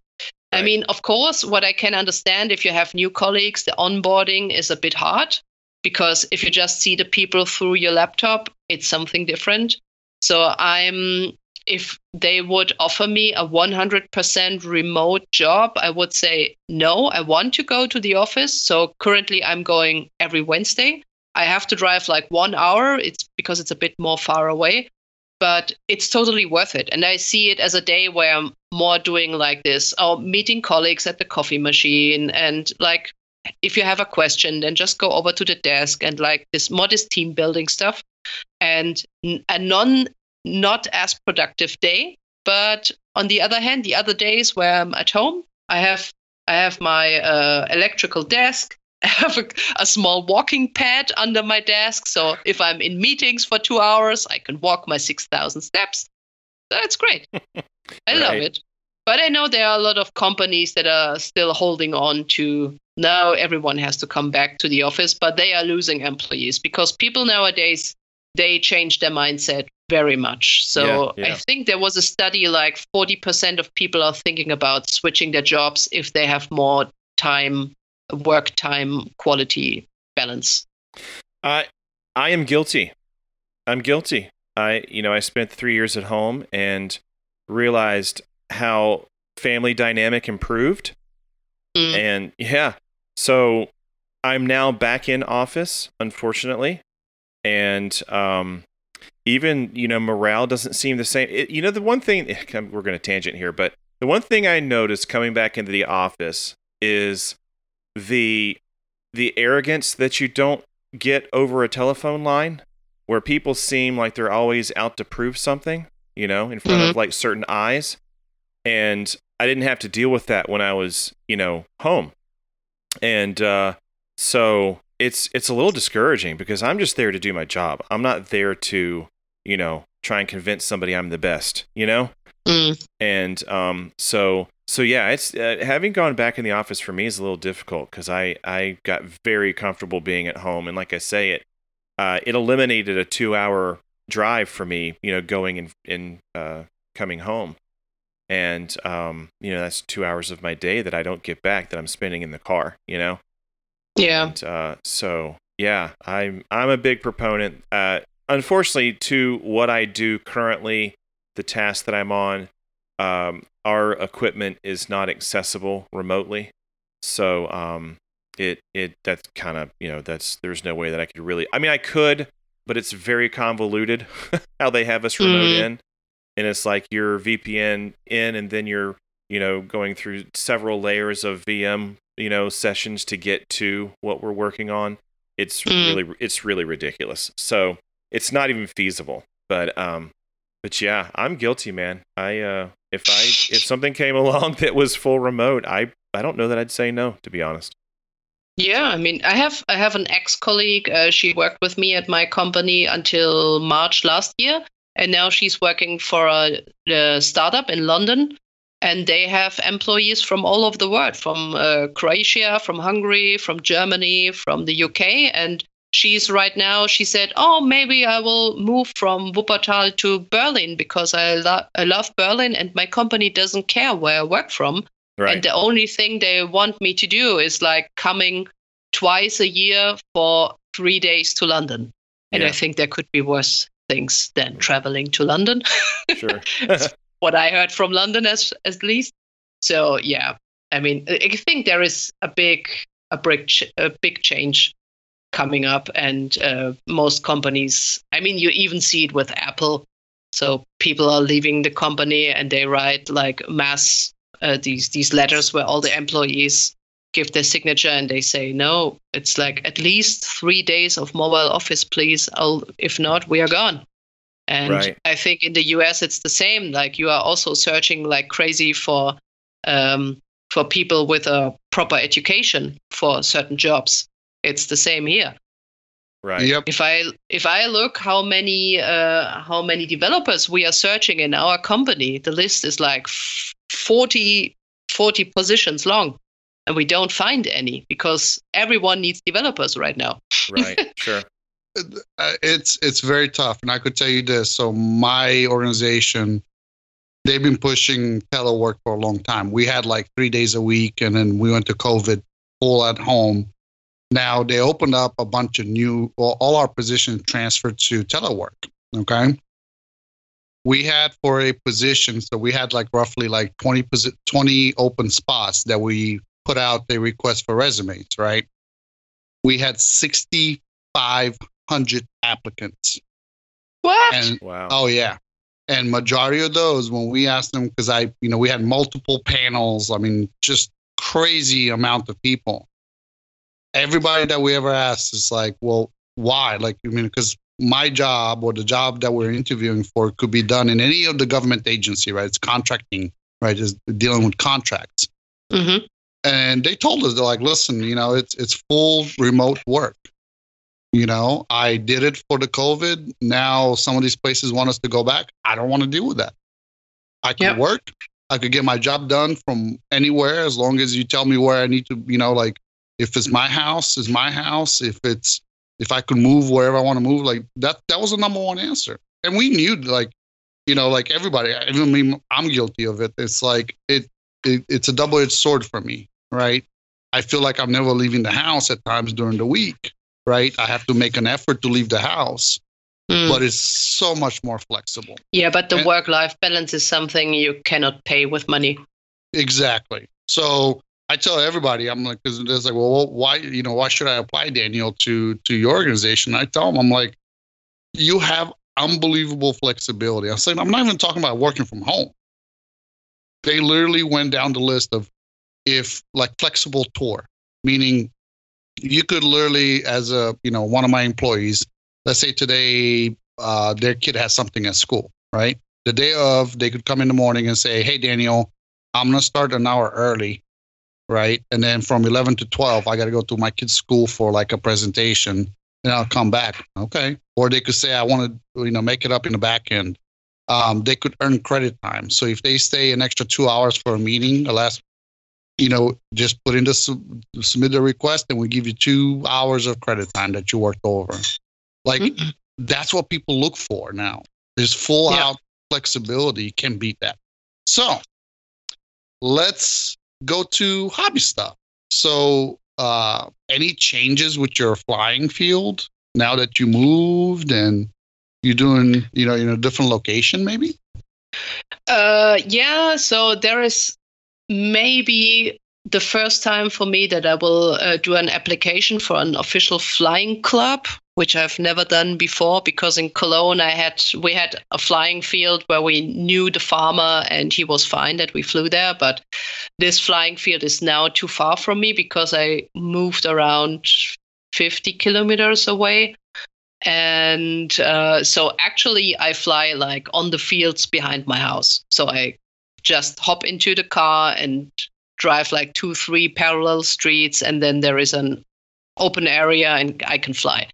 Right. I mean, of course, what I can understand, if you have new colleagues, the onboarding is a bit hard, because if you just see the people through your laptop, it's something different. So I'm... if they would offer me a one hundred percent remote job, I would say, no, I want to go to the office. So currently I'm going every Wednesday. I have to drive like one hour. It's because it's a bit more far away, but it's totally worth it. And I see it as a day where I'm more doing like this, or meeting colleagues at the coffee machine. And like, if you have a question, then just go over to the desk, and like this modest team building stuff. And a non not as productive day, but on the other hand, the other days where I'm at home, I have I have my uh, electrical desk, I have a, a small walking pad under my desk, so if I'm in meetings for two hours, I can walk my six thousand steps. That's great. I right. love it. But I know there are a lot of companies that are still holding on to, now everyone has to come back to the office, but they are losing employees because people nowadays, they change their mindset very much. So yeah, yeah. I think there was a study like forty percent of people are thinking about switching their jobs if they have more time, work time, quality balance. I, I am guilty. I'm guilty. I, you know, I spent three years at home and realized how family dynamic improved. Mm. And yeah, so I'm now back in office, unfortunately. And um, even, you know, morale doesn't seem the same. It, you know, the one thing, we're going to tangent here, but the one thing I noticed coming back into the office is the the arrogance that you don't get over a telephone line, where people seem like they're always out to prove something, you know, in front mm-hmm. of like certain eyes. And I didn't have to deal with that when I was, you know, home. And uh, so... It's it's a little discouraging because I'm just there to do my job. I'm not there to, you know, try and convince somebody I'm the best, you know? Mm. And um, so, so yeah, it's uh, having gone back in the office for me is a little difficult because I, I got very comfortable being at home. And like I say, it uh, it eliminated a two-hour drive for me, you know, going and in, in, uh, coming home. And, um, you know, that's two hours of my day that I don't get back that I'm spending in the car, you know? Yeah. And, uh, so yeah, I'm I'm a big proponent. Uh, unfortunately, to what I do currently, the task that I'm on, um, our equipment is not accessible remotely. So um, it it that's kind of you know that's there's no way that I could really. I mean, I could, but it's very convoluted how they have us remote mm-hmm. in, and it's like you're V P N in, and then you're you know going through several layers of V M. you know, sessions to get to what we're working on. It's mm. really, it's really ridiculous. So it's not even feasible, but, um, but yeah, I'm guilty, man. I, uh, if I, if something came along that was full remote, I, I don't know that I'd say no, to be honest. Yeah. I mean, I have, I have an ex-colleague. Uh, she worked with me at my company until March last year. And now she's working for a, a startup in London. And they have employees from all over the world, from uh, Croatia, from Hungary, from Germany, from the U K. And she's right now, she said, oh, maybe I will move from Wuppertal to Berlin because I, lo- I love Berlin and my company doesn't care where I work from. Right. And the only thing they want me to do is like coming twice a year for three days to London. And yeah. I think there could be worse things than traveling to London. Sure. What I heard from London, as at least. So yeah, I mean, I think there is a big, a big, a big change coming up, and uh, most companies. I mean, you even see it with Apple. So people are leaving the company, and they write like mass uh, these these letters where all the employees give their signature, and they say, no, it's like at least three days of mobile office, please. I'll, if not, we are gone. And right. I think in the U S it's the same. Like you are also searching like crazy for um, for people with a proper education for certain jobs. It's the same here. Right. Yep. If I if I look how many uh, how many developers we are searching in our company, the list is like forty positions long, and we don't find any because everyone needs developers right now. Right. Sure. It's it's very tough, and I could tell you this. So my organization, they've been pushing telework for a long time. We had like three days a week, and then we went to COVID, all at home. Now they opened up a bunch of new. Well, all our positions transferred to telework. Okay, we had for a position, so we had like roughly like twenty, twenty open spots that we put out the request for resumes. Right, we had sixty-five hundred applicants. What? And, wow. Oh yeah, and majority of those when we asked them, because I, you know, we had multiple panels. I mean, just crazy amount of people. Everybody that we ever asked is like, well, why? Like, you I mean, because my job or the job that we're interviewing for could be done in any of the government agency, right? It's contracting, right? It's dealing with contracts. Mm-hmm. And they told us, they're like, listen, you know, it's it's full remote work. You know, I did it for the COVID. Now some of these places want us to go back. I don't want to deal with that. I can yep. work. I could get my job done from anywhere as long as you tell me where I need to, you know, like, if it's my house, it's my house. If it's if I could move wherever I want to move, like that, that was the number one answer. And we knew, like, you know, like everybody. Even me, I'm guilty of it. It's like it, it it's a double-edged sword for me, right? I feel like I'm never leaving the house at times during the week, right? I have to make an effort to leave the house, mm. but it's so much more flexible. Yeah, but the and, work-life balance is something you cannot pay with money. Exactly. So. I tell everybody, I'm like, because there's like, well, why, you know, why should I apply, Daniel, to to your organization? I tell them, I'm like, you have unbelievable flexibility. I'm saying, I'm not even talking about working from home. They literally went down the list of if like flexible tour, meaning you could literally, as a, you know, one of my employees, let's say today uh, their kid has something at school, right? The day of, they could come in the morning and say, hey, Daniel, I'm going to start an hour early. Right. And then from eleven to twelve, I got to go to my kid's school for like a presentation and I'll come back. Okay. Or they could say, I want to, you know, make it up in the back end. Um, they could earn credit time. So if they stay an extra two hours for a meeting, alas, you know, just put in the submit the request and we give you two hours of credit time that you worked over. Like mm-hmm. that's what people look for now. There's full yeah. out flexibility. Can beat that. So let's go to hobby stuff. So uh, any changes with your flying field now that you moved and you're doing, you know, in a different location maybe? Uh, yeah, so there is maybe the first time for me that I will uh, do an application for an official flying club, which I've never done before because in Cologne I had we had a flying field where we knew the farmer and he was fine that we flew there. But this flying field is now too far from me because I moved around fifty kilometers away. And uh, so actually I fly like on the fields behind my house. So I just hop into the car and drive like two, three parallel streets, and then there is an open area and I can fly.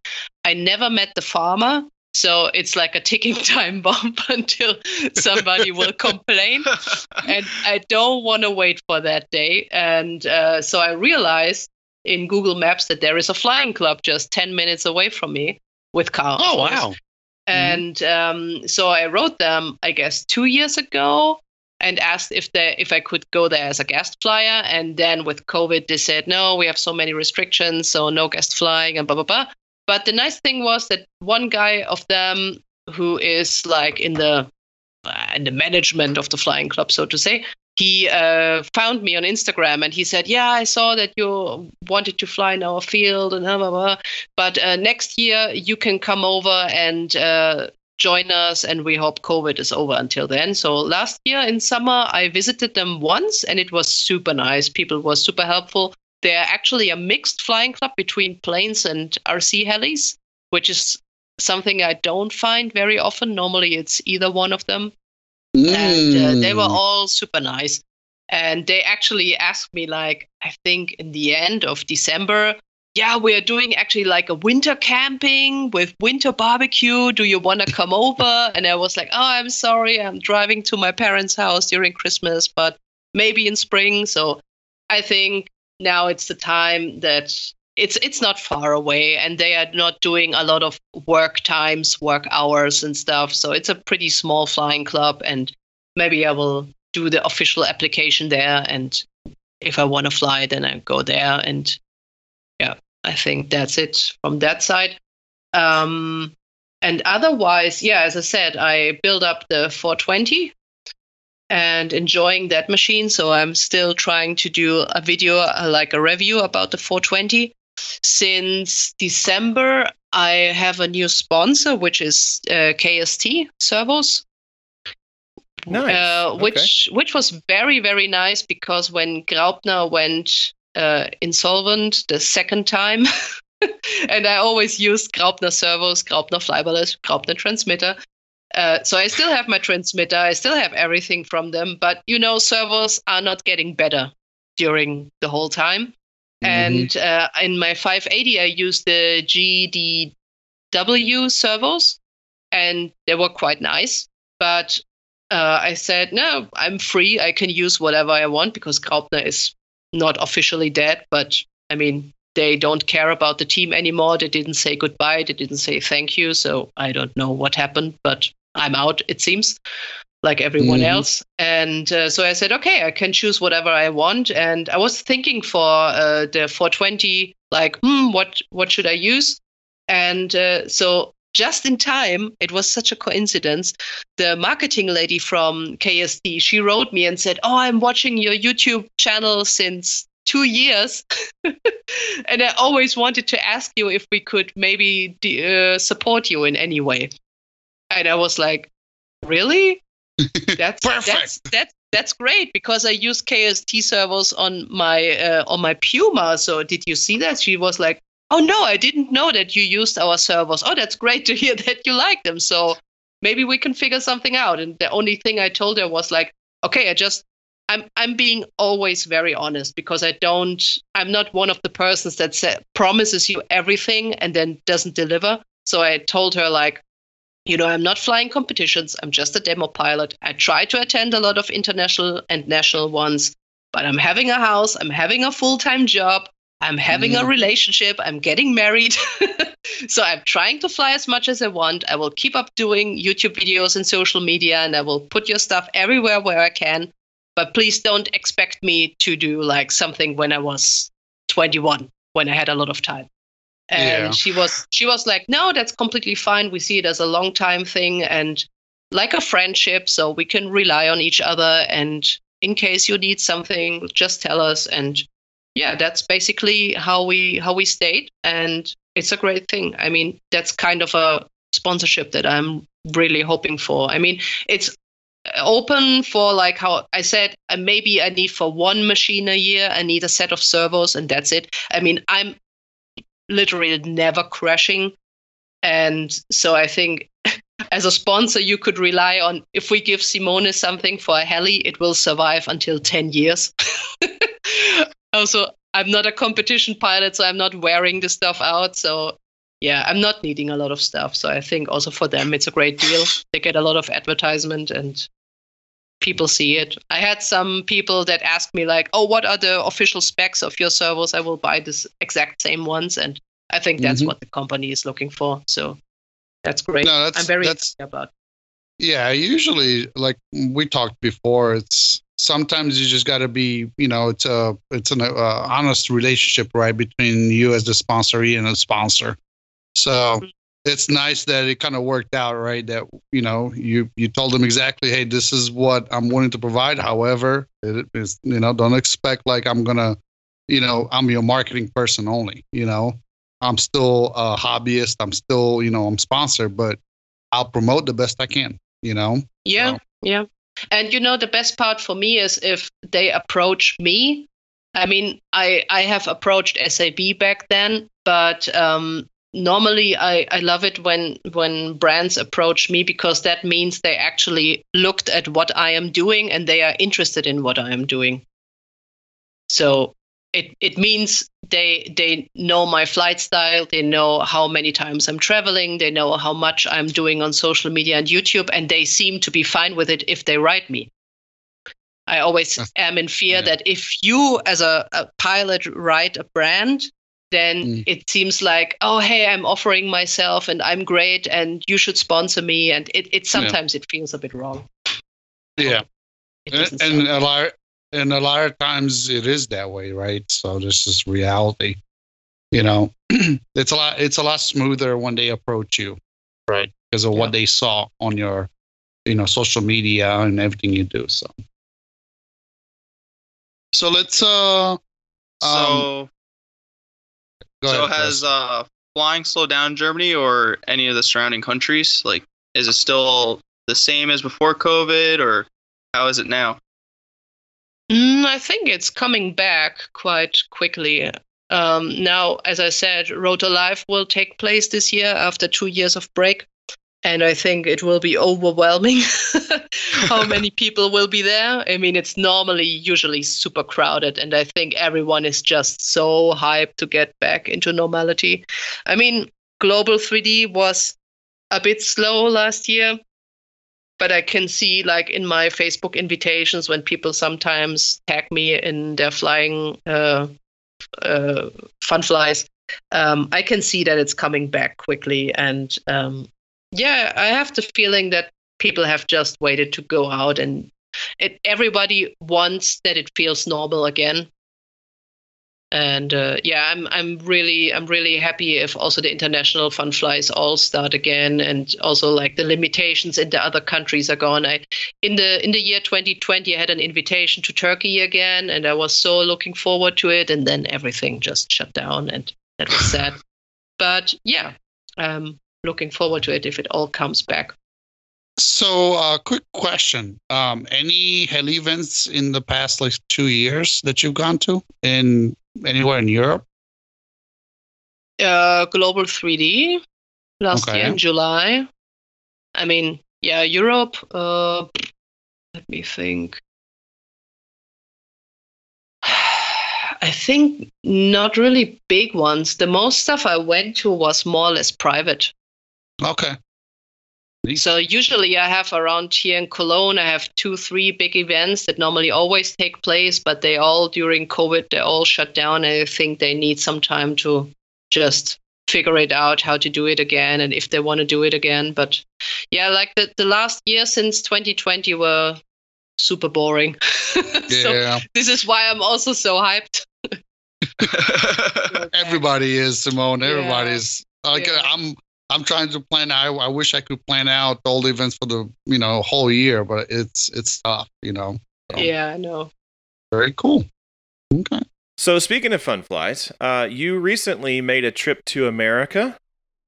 I never met the farmer, so it's like a ticking time bomb until somebody will complain. And I don't want to wait for that day. And uh, so I realized in Google Maps that there is a flying club just ten minutes away from me with cars. Oh, wow. And mm-hmm. um, so I wrote them, I guess, two years ago. And asked if they, if I could go there as a guest flyer. And then with COVID, they said, no, we have so many restrictions, so no guest flying and blah, blah, blah. But the nice thing was that one guy of them who is like in the in the management of the flying club, so to say, he uh, found me on Instagram and he said, yeah, I saw that you wanted to fly in our field and blah, blah, blah. But uh, next year you can come over and uh, join us, and we hope COVID is over until then. So last year in summer, I visited them once, and it was super nice. People were super helpful. They're actually a mixed flying club between planes and R C helis, which is something I don't find very often. Normally it's either one of them. Mm. And uh, they were all super nice. And they actually asked me, like, I think in the end of December, yeah, we're doing actually like a winter camping with winter barbecue. Do you want to come over? And I was like, oh, I'm sorry. I'm driving to my parents' house during Christmas, but maybe in spring. So I think now it's the time that it's it's not far away and they are not doing a lot of work times, work hours and stuff. So it's a pretty small flying club and maybe I will do the official application there. And if I want to fly, then I go there. And yeah, I think that's it from that side. Um, and otherwise, yeah, as I said, I build up the four twenty and enjoying that machine. So I'm still trying to do a video, uh, like a review about the four twenty. Since December, I have a new sponsor, which is uh, K S T servos. Nice. Uh, which okay. which was very, very nice because when Graupner went uh, insolvent the second time, and I always used Graupner servos, Graupner flyballers, Graupner transmitter. Uh, so I still have my transmitter. I still have everything from them. But, you know, servos are not getting better during the whole time. Mm-hmm. And uh, in my five eighty, I used the G D W servos, and they were quite nice. But Uh, I said, no, I'm free. I can use whatever I want because Graupner is not officially dead. But, I mean, they don't care about the team anymore. They didn't say goodbye. They didn't say thank you. So I don't know what happened, but I'm out, it seems, like everyone mm. else. And uh, so I said, okay, I can choose whatever I want. And I was thinking for uh, the four twenty, like, hmm, what, what should I use? And uh, so... just in time, it was such a coincidence. The marketing lady from K S T, she wrote me and said, oh, I'm watching your YouTube channel since two years. And I always wanted to ask you if we could maybe de- uh, support you in any way. And I was like, really? That's perfect. That's, that's, that's great because I use K S T servos on my, uh, on my Puma. So did you see that? She was like, oh, no, I didn't know that you used our servos. Oh, that's great to hear that you like them. So maybe we can figure something out. And the only thing I told her was like, okay, I just, I'm I'm being always very honest because I don't, I'm not one of the persons that sa- promises you everything and then doesn't deliver. So I told her like, you know, I'm not flying competitions. I'm just a demo pilot. I try to attend a lot of international and national ones, but I'm having a house. I'm having a full-time job. I'm having a relationship. I'm getting married. So I'm trying to fly as much as I want. I will keep up doing YouTube videos and social media, and I will put your stuff everywhere where I can. But please don't expect me to do like something when I was twenty-one, when I had a lot of time. And yeah. she was she was like, no, that's completely fine. We see it as a long time thing and like a friendship. So we can rely on each other. And in case you need something, just tell us. And yeah, that's basically how we how we stayed, and it's a great thing. I mean, that's kind of a sponsorship that I'm really hoping for. I mean, it's open for, like how I said, maybe I need for one machine a year, I need a set of servos, and that's it. I mean, I'm literally never crashing, and so I think as a sponsor, you could rely on, if we give Simone something for a heli, it will survive until ten years. Also, I'm not a competition pilot, so I'm not wearing the stuff out. So, yeah, I'm not needing a lot of stuff. So I think also for them, it's a great deal. They get a lot of advertisement and people see it. I had some people that asked me like, oh, what are the official specs of your servos? I will buy this exact same ones. And I think that's mm-hmm. what the company is looking for. So that's great. No, that's, I'm very that's, happy about it. Yeah, usually, like we talked before, it's sometimes you just got to be, you know, it's a it's an uh, honest relationship, right, between you as the sponsoree and the sponsor. So mm-hmm. it's nice that it kind of worked out, right? That, you know, you you told them exactly, hey, this is what I'm willing to provide. However, it is, you know, don't expect like I'm gonna, you know, I'm your marketing person only. You know, I'm still a hobbyist. I'm still, you know, I'm sponsored, but I'll promote the best I can. You know. Yeah. So. Yeah. And, you know, the best part for me is if they approach me. I mean, I, I have approached S A B back then, but um, normally I, I love it when when brands approach me, because that means they actually looked at what I am doing and they are interested in what I am doing. So it it means they they know my flight style, they know how many times I'm traveling, they know how much I'm doing on social media and YouTube, and they seem to be fine with it if they write me. I always am in fear yeah. that if you as a, a pilot write a brand, then mm. it seems like, oh, hey, I'm offering myself and I'm great and you should sponsor me. And it, it sometimes yeah. it feels a bit wrong. Yeah. And, and a lot and a lot of times it is that way, right? So this is reality. You know, it's a lot it's a lot smoother when they approach you, right? Because of yeah. what they saw on your, you know, social media and everything you do. So So let's uh um, so So ahead, has uh, flying slowed down in Germany or any of the surrounding countries? Like, is it still the same as before COVID, or how is it now? Mm, I think it's coming back quite quickly. Um, now, as I said, Rotor Live will take place this year after two years of break. And I think it will be overwhelming how many people will be there. I mean, it's normally usually super crowded, and I think everyone is just so hyped to get back into normality. I mean, Global three D was a bit slow last year, but I can see, like, in my Facebook invitations when people sometimes tag me in their flying uh, uh, fun flies, um, I can see that it's coming back quickly. And um, yeah, I have the feeling that people have just waited to go out, and it, everybody wants that it feels normal again. And uh, yeah, I'm I'm really I'm really happy if also the international fun flies all start again, and also like the limitations in the other countries are gone. I in the in the year twenty twenty, I had an invitation to Turkey again, and I was so looking forward to it, and then everything just shut down, and that was sad. But yeah. Um, Looking forward to it if it all comes back. So, uh, quick question: um, any heli events in the past like two years that you've gone to in anywhere in Europe? Uh, Global three D last okay. year in July. I mean, yeah, Europe. Uh, let me think. I think not really big ones. The most stuff I went to was more or less private. Okay. So usually I have around here in Cologne, I have two, three big events that normally always take place, but they all during COVID, they all shut down. And I think they need some time to just figure it out how to do it again and if they want to do it again. But yeah, like the, the last year since twenty twenty were super boring. Yeah. So this is why I'm also so hyped. Everybody is, Simone. Everybody yeah. is. Like, yeah. I'm. I'm trying to plan. I, I wish I could plan out all the events for the you know whole year, but it's it's tough, you know. So. Yeah, I know. Very cool. Okay. So speaking of fun flies, uh, you recently made a trip to America,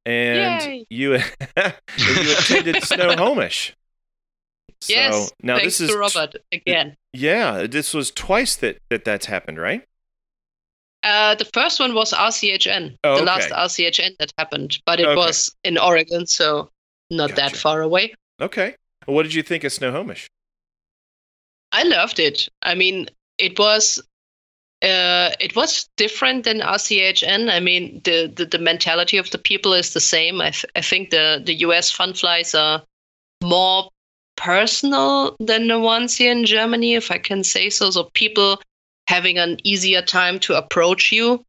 and Yay. you you attended Snohomish. So, yes. Now thanks this is to Robert again. Yeah, this was twice that, that that's happened, right? Uh, the first one was R C H N, oh, okay. the last R C H N that happened, but it okay. was in Oregon, so not gotcha. that far away. Okay. What did you think of Snohomish? I loved it. I mean, it was uh, it was different than R C H N. I mean, the, the, the mentality of the people is the same. I th- I think the, the U S fun flies are more personal than the ones here in Germany, if I can say so. So people having an easier time to approach you.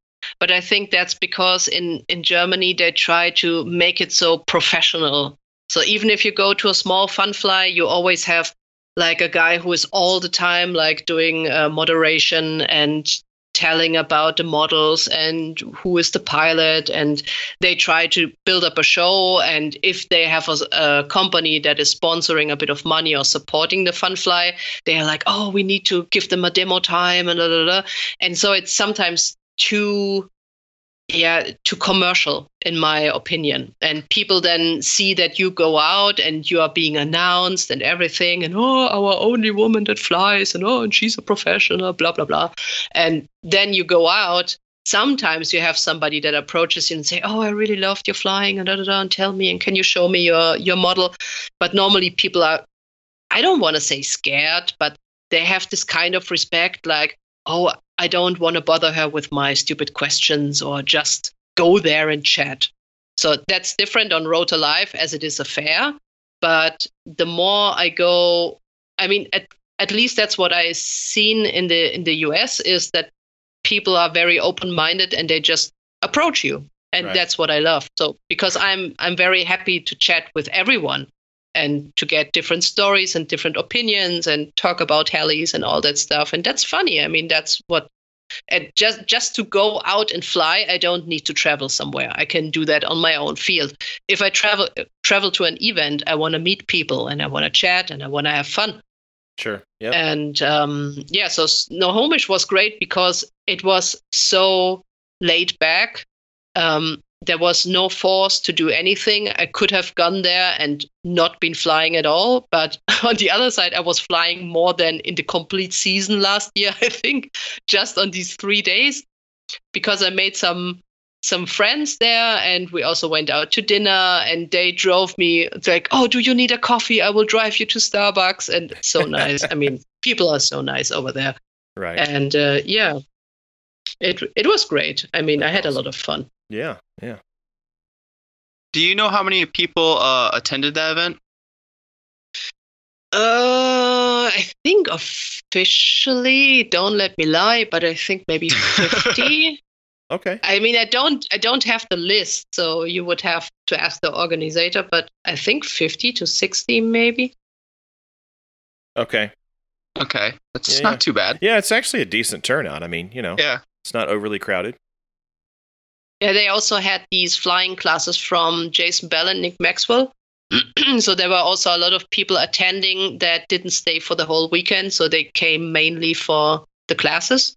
But I think that's because in, in Germany, they try to make it so professional. So even if you go to a small fun fly, you always have like a guy who is all the time like doing uh, moderation and telling about the models and who is the pilot. And they try to build up a show. And if they have a, a company that is sponsoring a bit of money or supporting the fun fly, they're like, oh, we need to give them a demo time and blah, blah, blah. And so it's sometimes too, yeah, too commercial, in my opinion. And people then see that you go out and you are being announced and everything, and oh, our only woman that flies, and oh, and she's a professional, blah, blah, blah. And then you go out sometimes you have somebody that approaches you and say, oh, I really loved your flying and, da, da, da, and tell me, and can you show me your, your model? But normally people are, I don't want to say scared, but they have this kind of respect like, oh, I don't want to bother her with my stupid questions or just go there and chat. So that's different on Rotor Live as it is a fair. But the more I go, I mean, at, at least that's what I've seen in the in the U S is that people are very open-minded and they just approach you. And right. That's what I love. So because I'm I'm very happy to chat with everyone and to get different stories and different opinions and talk about helis and all that stuff. And that's funny. I mean, that's what, and just, just to go out and fly, I don't need to travel somewhere. I can do that on my own field. If I travel travel to an event, I want to meet people and I want to chat and I want to have fun. Sure. Yeah. And um, yeah, so Snohomish was great because it was so laid back. Um, There was no force to do anything. I could have gone there and not been flying at all. But on the other side, I was flying more than in the complete season last year, I think, just on these three days, because I made some some friends there. And we also went out to dinner and they drove me. It's like, oh, do you need a coffee? I will drive you to Starbucks. And it's so nice. I mean, people are so nice over there. Right. And uh, yeah, it it was great. I mean, That's I had awesome. a lot of fun. Yeah, yeah. Do you know how many people uh, attended that event? Uh, I think officially, don't let me lie, but I think maybe fifty. Okay. I mean, I don't, I don't have the list, so you would have to ask the organizer. But I think fifty to sixty, maybe. Okay. Okay, that's yeah, not yeah. too bad. Yeah, it's actually a decent turnout. I mean, you know, yeah, it's not overly crowded. Yeah, they also had these flying classes from Jason Bell and Nick Maxwell. So there were also a lot of people attending that didn't stay for the whole weekend. So they came mainly for the classes.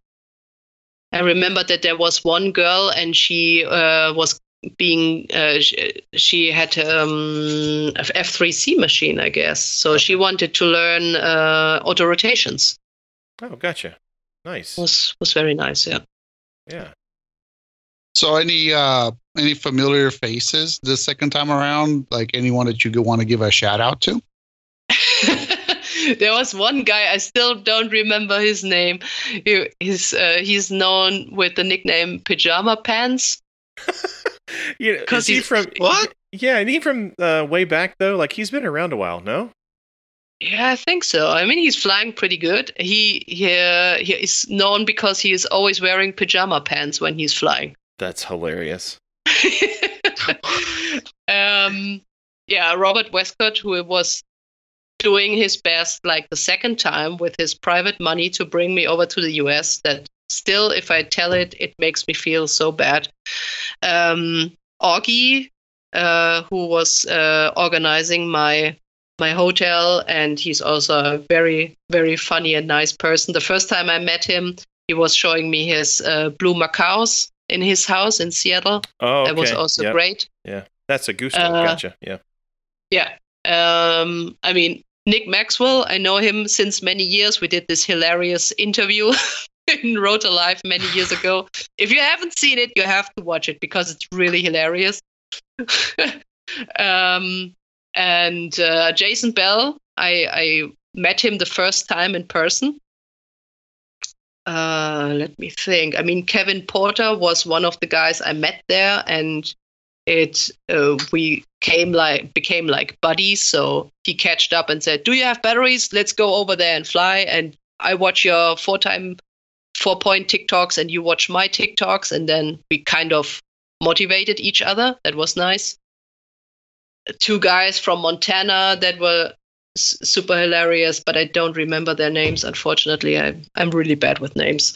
I remember that there was one girl and she uh, was being, uh, she, she had um, an F three C machine, I guess. So she wanted to learn uh, auto rotations. Oh, gotcha. Nice. It was, was very nice, yeah. Yeah. So any uh, any familiar faces the second time around? Like anyone that you want to give a shout out to? There was one guy, I still don't remember his name. He, he's uh, he's known with the nickname Pajama Pants. You know, is he from what? Yeah, and he from uh, way back though. Like he's been around a while, no? Yeah, I think so. I mean, he's flying pretty good. He he, uh, he is known because he is always wearing pajama pants when he's flying. That's hilarious. um, yeah, Robert Westcott, who was doing his best like the second time with his private money to bring me over to the U S, that still, if I tell it, it makes me feel so bad. Um, Augie, uh, who was uh, organizing my my hotel, and he's also a very, very funny and nice person. The first time I met him, he was showing me his uh, blue macaws in his house in Seattle. Oh, okay. That was also yep. great. Yeah, that's a goose uh, gotcha. Yeah. Yeah. Um, I mean, Nick Maxwell, I know him since many years. We did this hilarious interview in Rotor Live many years ago. If you haven't seen it, you have to watch it because it's really hilarious. um, and uh, Jason Bell, I, I met him the first time in person. Uh, let me think. I mean, Kevin Porter was one of the guys I met there, and it uh, we came like became like buddies. So he catched up and said, "Do you have batteries? Let's go over there and fly." And I watch your four-time, four-point TikToks, and you watch my TikToks, and then we kind of motivated each other. That was nice. Two guys from Montana that were super hilarious, but I don't remember their names, unfortunately. I, I'm really bad with names.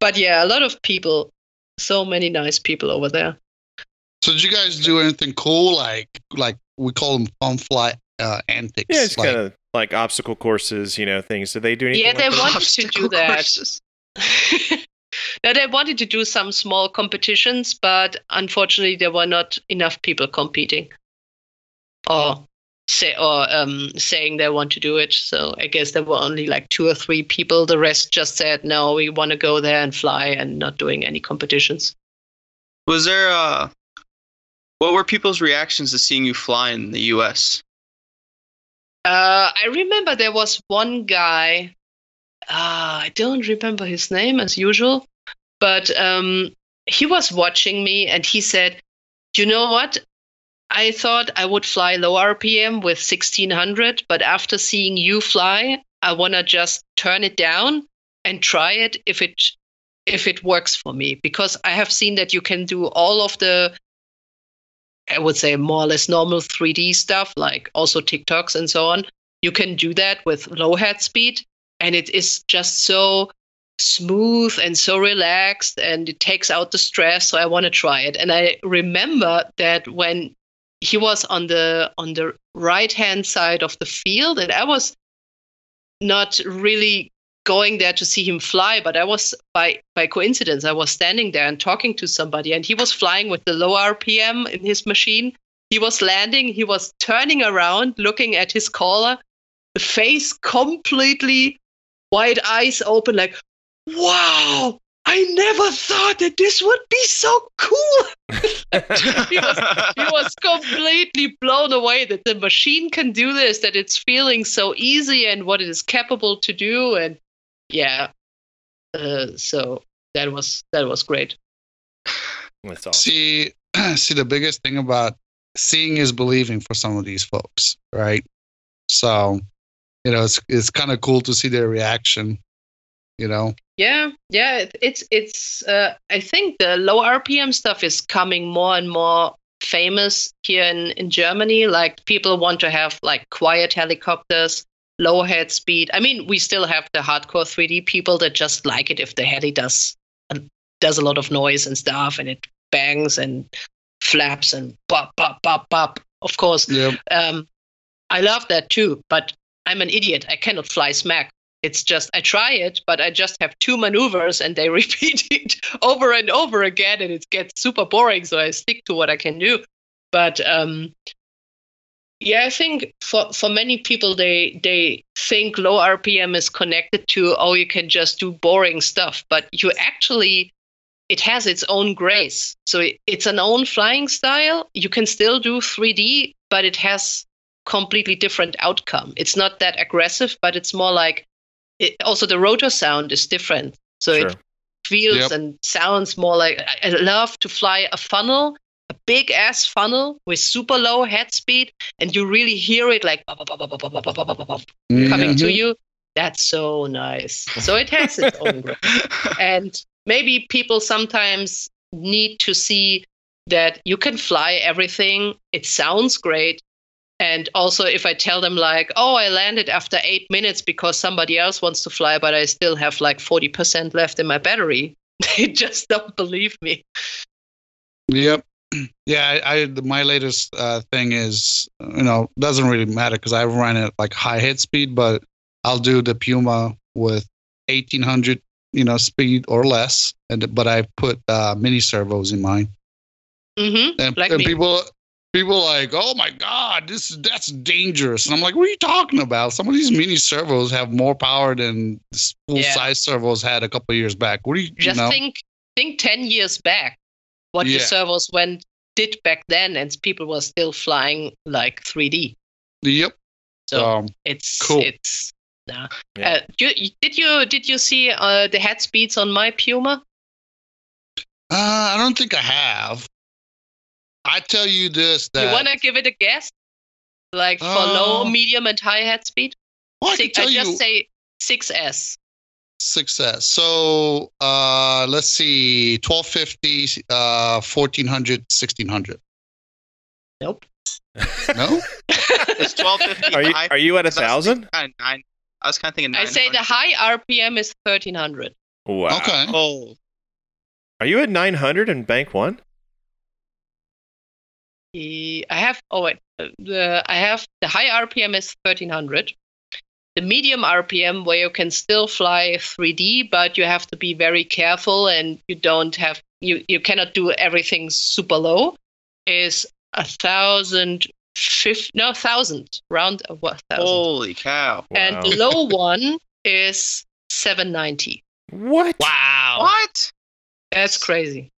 But yeah, a lot of people, so many nice people over there. So did you guys do anything cool? Like, like we call them fun fly uh, antics. Yeah, it's like, kind of like obstacle courses, you know, things. Did they do anything? Yeah, they like wanted to do that. Now, they wanted to do some small competitions, but unfortunately there were not enough people competing. Oh. say or um, saying they want to do it. So I guess there were only like two or three people. The rest just said, no, we want to go there and fly and not doing any competitions. Was there, uh, what were people's reactions to seeing you fly in the U S? Uh, I remember there was one guy, uh, I don't remember his name as usual, but um, he was watching me and he said, you know what? I thought I would fly low R P M with sixteen hundred, but after seeing you fly, I want to just turn it down and try it if it if it works for me. Because I have seen that you can do all of the, I would say, more or less normal three D stuff, like also TikToks and so on. You can do that with low head speed, and it is just so smooth and so relaxed, and it takes out the stress, so I want to try it. And I remember that when he was on the on the right-hand side of the field, and I was not really going there to see him fly, but I was, by, by coincidence, I was standing there and talking to somebody, and he was flying with the low R P M in his machine. He was landing, he was turning around, looking at his caller, the face completely, wide eyes open, like, wow, I never thought that this would be so cool. he, was, he was completely blown away that the machine can do this, that it's feeling so easy and what it is capable to do. And yeah, uh, so that was that was great. That's awesome. See, see, the biggest thing about seeing is believing for some of these folks, right? So, you know, it's it's kind of cool to see their reaction. You know? Yeah, yeah. It's it's. Uh, I think the low R P M stuff is coming more and more famous here in, in Germany. Like people want to have like quiet helicopters, low head speed. I mean, we still have the hardcore three D people that just like it if the heli does does a lot of noise and stuff, and it bangs and flaps and pop pop pop pop. Of course, yep. um, I love that too. But I'm an idiot. I cannot fly smack. It's just, I try it, but I just have two maneuvers and they repeat it over and over again and it gets super boring, so I stick to what I can do. But um, yeah, I think for, for many people, they they think low R P M is connected to, oh, you can just do boring stuff. But you actually, it has its own grace. So it, it's an own flying style. You can still do three D, but it has completely different outcome. It's not that aggressive, but it's more like, it, also, the rotor sound is different, so sure. It feels yep. and sounds more like. I love to fly a funnel, a big ass funnel with super low head speed, and you really hear it like bop, bop, bop, bop, bop, bop, bop, bop, yeah. coming to you. That's so nice. So it has its own grip. And maybe people sometimes need to see that you can fly everything. It sounds great. And also, if I tell them like, oh, I landed after eight minutes because somebody else wants to fly, but I still have like forty percent left in my battery, they just don't believe me. Yep. Yeah, I, I my latest uh, thing is, you know, doesn't really matter because I run at like high head speed, but I'll do the Puma with eighteen hundred, you know, speed or less. And but I put uh, mini servos in mine. Mm-hmm. And, like and people... People are like, oh my God, this that's dangerous. And I'm like, what are you talking about? Some of these mini servos have more power than full yeah. size servos had a couple of years back. What do you just you know? think? Think ten years back, what yeah. the servos went did back then, and people were still flying like three D. Yep. So um, it's cool. It's nah. yeah. uh, you, did you did you see uh, the head speeds on my Puma? Uh, I don't think I have. I tell you this, that... You want to give it a guess? Like, for uh, low, medium, and high head speed? Well, six, I, I just you, say six S. six S. So, uh, let's see, twelve fifty, uh, fourteen hundred, sixteen hundred. Nope. No? It's twelve fifty. Are you, are you at one thousand? I, I was kind of thinking nine hundred. I say the high R P M is thirteen hundred. Wow. Okay. Oh. Are you at nine hundred in Bank one? I have oh wait, the I have the high R P M is thirteen hundred, the medium R P M where you can still fly three D, but you have to be very careful and you don't have you, you cannot do everything super low, is a thousand fifty, no, thousand, round of what thousand. Holy cow! Wow. And the low one is seven ninety. What? Wow! What? That's crazy.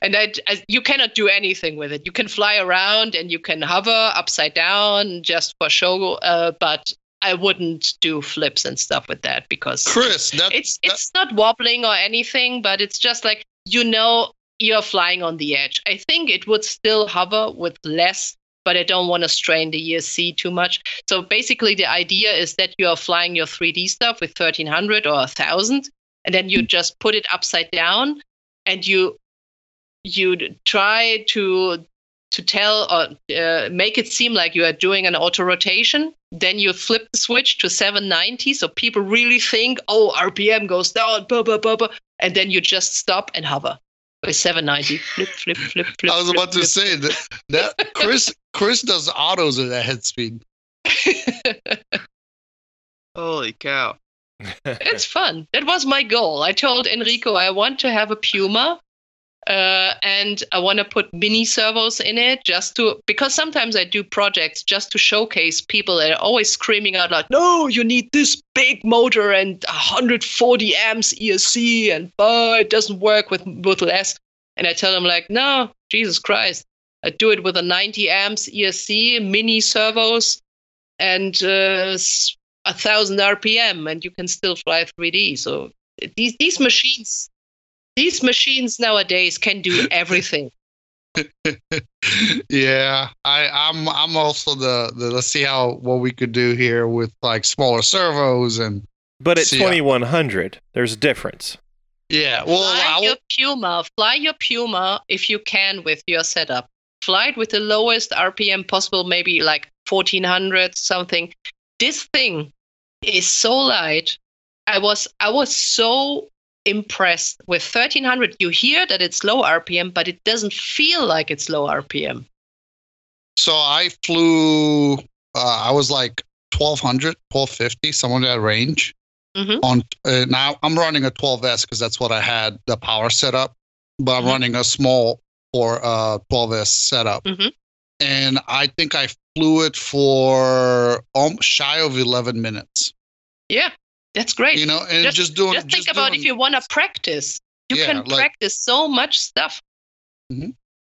And I, I, you cannot do anything with it. You can fly around and you can hover upside down just for show, uh, but I wouldn't do flips and stuff with that because Chris, that, it's that, it's not wobbling or anything, but it's just like, you know, you're flying on the edge. I think it would still hover with less, but I don't want to strain the E S C too much. So basically the idea is that you are flying your three D stuff with thirteen hundred or one thousand, and then you just put it upside down and you... you try to to tell or uh, make it seem like you are doing an auto rotation. Then you flip the switch to seven ninety, so people really think, oh, R P M goes down, blah, blah, blah, blah. And then you just stop and hover with seven ninety. Flip, flip, flip, flip. I was flip, about to flip, say that, that Chris Chris does autos at that head speed. Holy cow! It's fun. That was my goal. I told Enrico I want to have a Puma. Uh, and I want to put mini servos in it just to, because sometimes I do projects just to showcase people that are always screaming out loud, no, you need this big motor and one hundred forty amps E S C and oh, it doesn't work with, with less. And I tell them like, no, Jesus Christ, I do it with a ninety amps E S C, mini servos and uh, one thousand R P M and you can still fly three D. So these these machines... These machines nowadays can do everything. Yeah, I, I'm. I'm also the, the. Let's see how what we could do here with like smaller servos and. But at twenty-one hundred, there's a difference. Yeah, well, fly I'll... your Puma. Fly your Puma if you can with your setup. Fly it with the lowest R P M possible, maybe like fourteen hundred something. This thing is so light. I was. I was so. impressed with thirteen hundred. You hear that it's low R P M, but it doesn't feel like it's low R P M. So I flew, uh, I was like twelve hundred, twelve fifty, somewhere in that range. Mm-hmm. On uh, now I'm running a twelve S because that's what I had the power setup, but I'm mm-hmm. running a small for uh twelve S setup. Mm-hmm. And I think I flew it for um, shy of eleven minutes. Yeah. That's great. You know, and just, just doing. Just think just about doing, if you want to practice, you yeah, can like, practice so much stuff. Mm-hmm.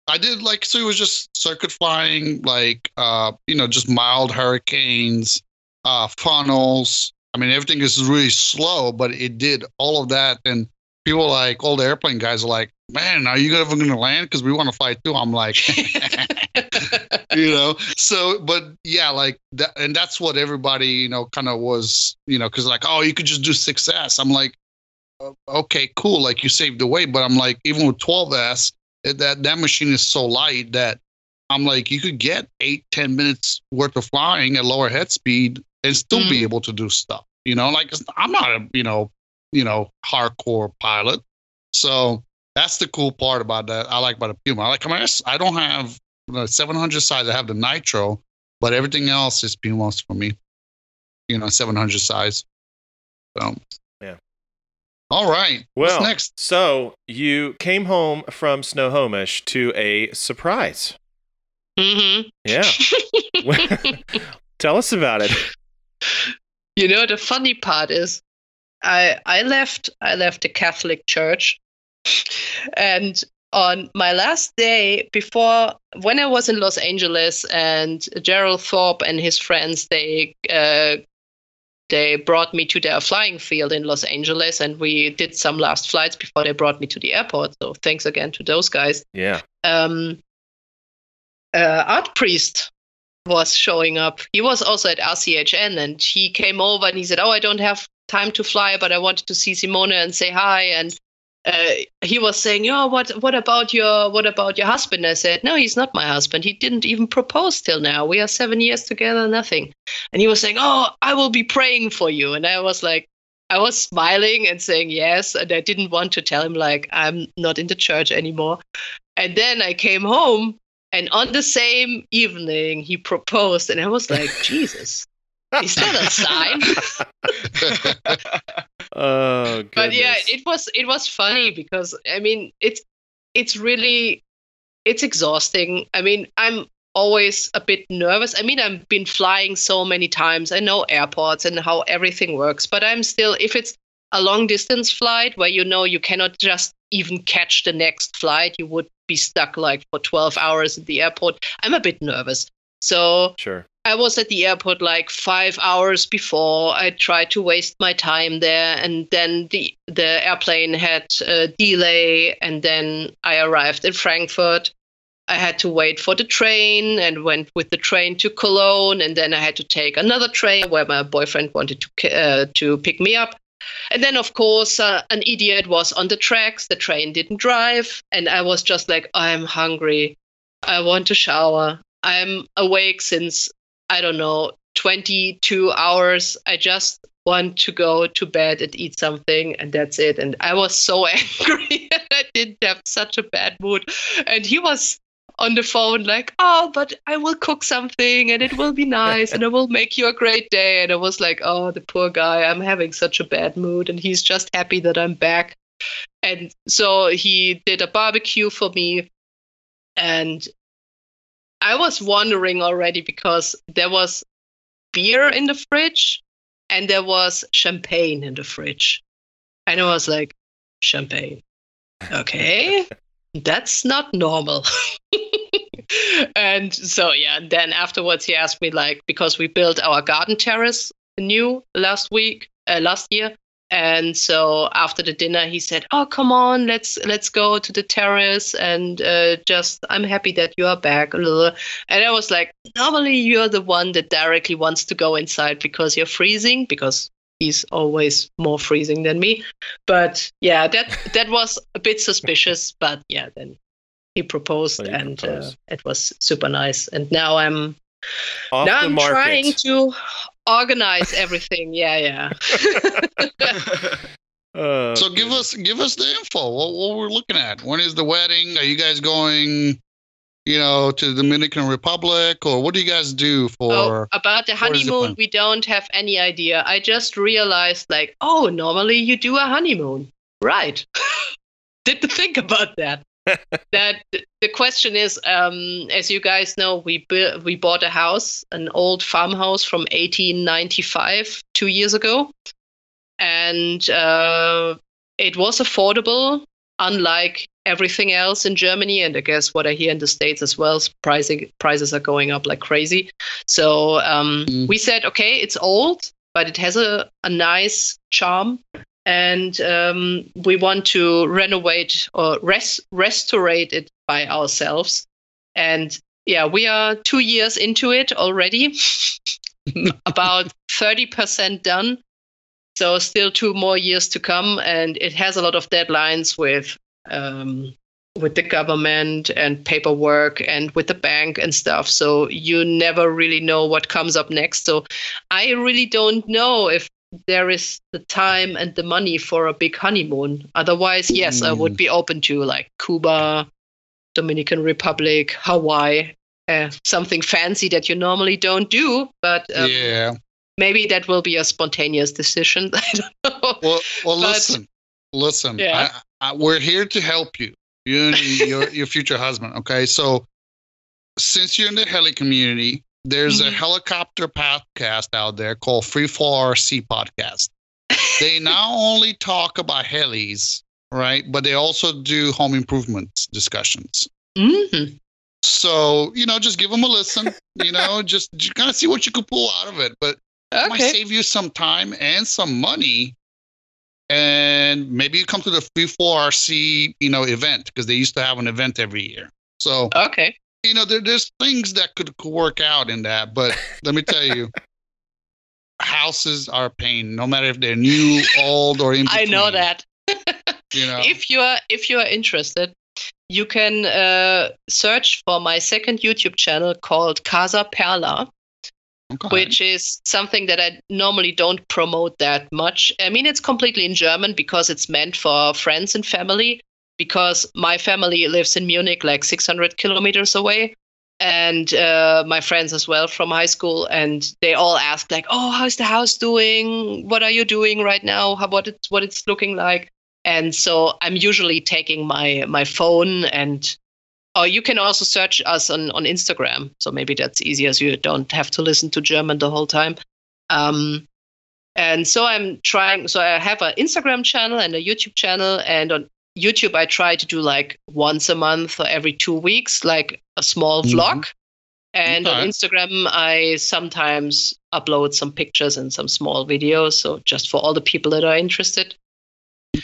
I did like so. It was just circuit flying, like uh, you know, just mild hurricanes, uh, funnels. I mean, everything is really slow, but it did all of that. And people like all the airplane guys are like, "Man, are you ever going to land? Because we want to fly too." I'm like, you know. So, but yeah, like that, and that's what everybody, you know, kind of was, you know, because like, oh, you could just do six S. I'm like, okay, cool, like you saved the way. But I'm like, even with twelve S, that that machine is so light that I'm like, you could get eight, ten minutes worth of flying at lower head speed and still mm. be able to do stuff. You know, like I'm not a, you know, you know, hardcore pilot, so. That's the cool part about that. I like about a Puma. I like, I mean, I don't have the seven hundred size. I have the Nitro, but everything else is Pumas for me. You know, seven hundred size. So yeah. All right. Well, what's next? So you came home from Snohomish to a surprise. Mm-hmm. Yeah. Tell us about it. You know, the funny part is, I I left I left the Catholic Church. And on my last day before, when I was in Los Angeles and Gerald Thorpe and his friends, they uh, they brought me to their flying field in Los Angeles, and we did some last flights before they brought me to the airport. So thanks again to those guys. Yeah. Um, uh, Art Priest was showing up. He was also at R C H N, and he came over and he said, "Oh, I don't have time to fly, but I wanted to see Simone and say hi." And Uh, he was saying, "Oh, what? What about your? What about your husband?" I said, "No, he's not my husband. He didn't even propose till now. We are seven years together, nothing." And he was saying, "Oh, I will be praying for you." And I was like, I was smiling and saying yes, and I didn't want to tell him like I'm not in the church anymore. And then I came home, and on the same evening he proposed, and I was like, Jesus, is that a sign? Oh, goodness. But yeah, it was it was funny because I mean it's it's really it's exhausting. I mean, I'm always a bit nervous. I mean, I've been flying so many times. I know airports and how everything works, but I'm still, if it's a long distance flight where you know you cannot just even catch the next flight, you would be stuck like for twelve hours at the airport. I'm a bit nervous. So sure. I was at the airport like five hours before. I tried to waste my time there, and then the the airplane had a delay, and then I arrived in Frankfurt. I had to wait for the train and went with the train to Cologne, and then I had to take another train where my boyfriend wanted to uh, to pick me up. And then, of course, uh, an idiot was on the tracks. The train didn't drive, and I was just like, I'm hungry. I want to shower. I'm awake since, I don't know, twenty-two hours. I just want to go to bed and eat something, and that's it. And I was so angry. I didn't have such a bad mood. And he was on the phone like, oh, but I will cook something, and it will be nice, and I will make you a great day. And I was like, oh, the poor guy, I'm having such a bad mood, and he's just happy that I'm back. And so he did a barbecue for me, and I was wondering already because there was beer in the fridge and there was champagne in the fridge. And I was like, champagne. Okay, that's not normal. And so, yeah, and then afterwards he asked me, like, because we built our garden terrace new last week, uh, last year. And so after the dinner, he said, oh, come on, let's let's go to the terrace and uh, just, I'm happy that you are back. And I was like, normally you're the one that directly wants to go inside because you're freezing, because he's always more freezing than me. But yeah, that, that was a bit suspicious. But yeah, then he proposed, well, and proposed. Uh, it was super nice. And now I'm, now I'm market. trying to... organize everything. Yeah, yeah. uh, so give us give us the info. What what we're looking at? When is the wedding? Are you guys going, you know, to the Dominican Republic, or what do you guys do for? Oh, about the honeymoon, we don't have any idea. I just realized, like, oh, normally you do a honeymoon, right? Didn't think about that. That the question is, um, as you guys know, we bu- we bought a house, an old farmhouse from eighteen ninety-five, two years ago, and uh, it was affordable, unlike everything else in Germany, and I guess what I hear in the States as well. Pricing prices are going up like crazy. So um, mm. we said, okay, it's old, but it has a, a nice charm. And um, we want to renovate or res- restaurate it by ourselves. And yeah, we are two years into it already, about thirty percent done. So still two more years to come. And it has a lot of deadlines with um, with the government and paperwork and with the bank and stuff. So you never really know what comes up next. So I really don't know if there is the time and the money for a big honeymoon. Otherwise, yes, mm. I would be open to like Cuba, Dominican Republic, Hawaii, uh, something fancy that you normally don't do. But um, yeah, maybe that will be a spontaneous decision. I don't know. Well, well but, listen, listen, yeah. I, I, we're here to help you, you and your, your future husband. Okay, so since you're in the heli community, there's mm-hmm. a helicopter podcast out there called Freefall R C Podcast. They not only talk about helis, right, but they also do home improvements discussions. Mm-hmm. So, you know, just give them a listen, you know, just, just kind of see what you can pull out of it. But okay. It might save you some time and some money. And maybe you come to the Freefall R C, you know, event, because they used to have an event every year. So, okay. You know, there, there's things that could work out in that, but let me tell you, houses are a pain, no matter if they're new, old, or in between. I know that. You know, if you are if you are interested, you can uh, search for my second YouTube channel called Casa Perla, okay. which is something that I normally don't promote that much. I mean, it's completely in German because it's meant for friends and family. Because my family lives in Munich, like six hundred kilometers away, and uh, my friends as well from high school, and they all ask like, "Oh, how's the house doing? What are you doing right now? How what it's what it's looking like?" And so I'm usually taking my my phone and Or you can also search us on, on Instagram. So maybe that's easier, so you don't have to listen to German the whole time. Um, and so I'm trying, so I have an Instagram channel and a YouTube channel. And on YouTube, I try to do like once a month or every two weeks, like a small mm-hmm. vlog. And okay. on Instagram, I sometimes upload some pictures and some small videos. So just for all the people that are interested.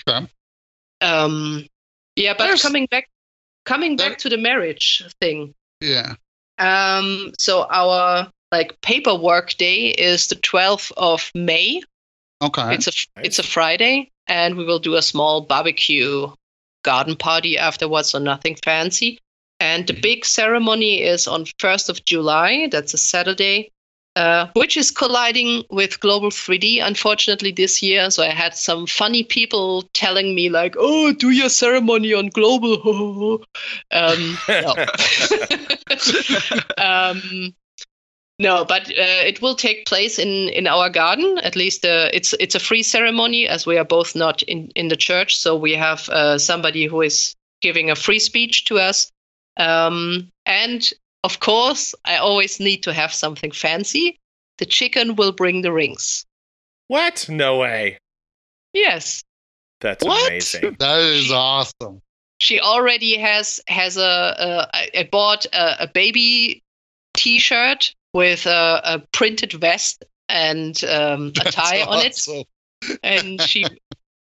Okay. Um, yeah, but There's... coming back, coming back to the marriage thing. Yeah. Um, so our like paperwork day is the twelfth of May. Okay. It's a it's a Friday, and we will do a small barbecue garden party afterwards, so nothing fancy. And the big ceremony is on first of July. That's a Saturday, uh, which is colliding with Global three D, unfortunately, this year. So I had some funny people telling me, like, oh, do your ceremony on Global. um, no. um, no, but uh, it will take place in, in our garden. At least uh, it's it's a free ceremony, as we are both not in, in the church. So we have uh, somebody who is giving a free speech to us. Um, and of course, I always need to have something fancy. The chicken will bring the rings. What? No way. Yes. That's what? Amazing. That is awesome. She already has, has a, a I bought a, a baby t-shirt with a, a printed vest and um, a tie That's on awesome. It. And she...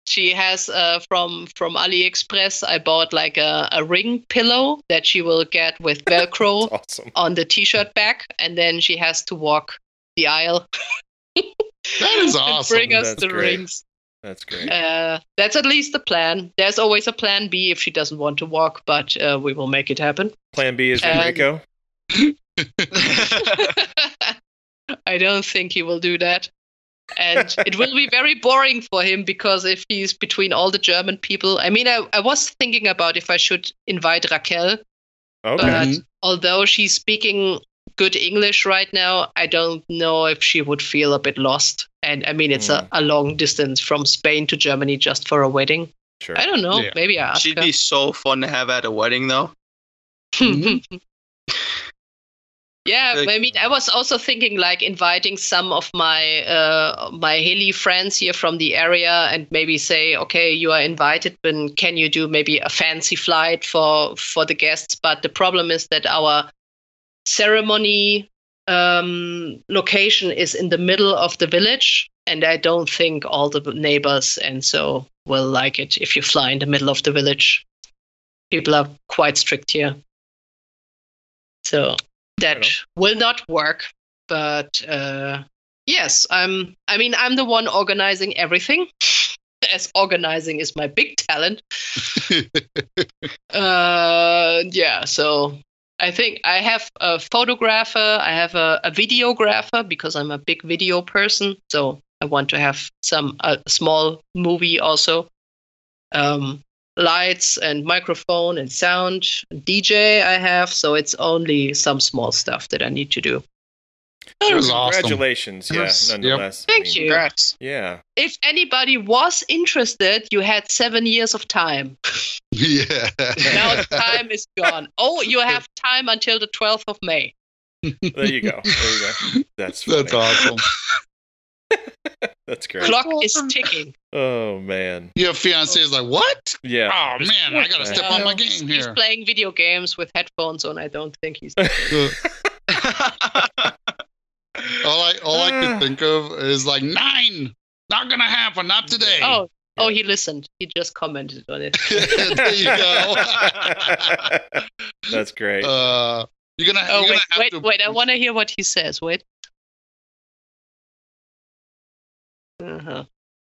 She has uh, from from AliExpress. I bought like a, a ring pillow that she will get with Velcro awesome. On the T-shirt back, and then she has to walk the aisle. That is awesome. Bring us that's the great. Rings. That's great. Uh, that's at least the plan. There's always a plan B if she doesn't want to walk, but uh, we will make it happen. Plan B is Rico. Um, I don't think he will do that. And it will be very boring for him, because if he's between all the German people, I mean, I, I was thinking about if I should invite Raquel, okay. but although she's speaking good English right now, I don't know if she would feel a bit lost. And I mean, it's mm. a, a long distance from Spain to Germany just for a wedding. Sure. I don't know. Yeah. Maybe I ask She'd her. Be so fun to have at a wedding, though. Mm-hmm. Yeah, I mean, I was also thinking like inviting some of my uh, my Heli friends here from the area, and maybe say, okay, you are invited, but can you do maybe a fancy flight for, for the guests? But the problem is that our ceremony um, location is in the middle of the village, and I don't think all the neighbors and so will like it if you fly in the middle of the village. People are quite strict here. So... That will not work, but uh, yes, I'm. I mean, I'm the one organizing everything, as organizing is my big talent. uh, yeah, so I think I have a photographer, I have a, a videographer, because I'm a big video person. So I want to have some a small movie also, um, lights and microphone and sound, D J I have, so it's only some small stuff that I need to do. That was awesome. Congratulations, yeah, yes. nonetheless. Yep. Thank I mean, you. Congrats. Yeah. If anybody was interested, you had seven years of time. Yeah. Now the time is gone. Oh, you have time until the twelfth of May. There you go. There you go. That's funny. That's awesome. That's great. Clock is ticking. Oh, man. Your fiance is like, what? Yeah. Oh, man, I got to step uh, on my game he's here. He's playing video games with headphones on. I don't think he's... all I all I could think of is like, nine! Not going to happen. Not today. Oh, oh, he listened. He just commented on it. There you go. That's great. Uh, you're gonna, oh, you're wait, gonna have wait, to... wait. I want to hear what he says. Wait. Uh-huh.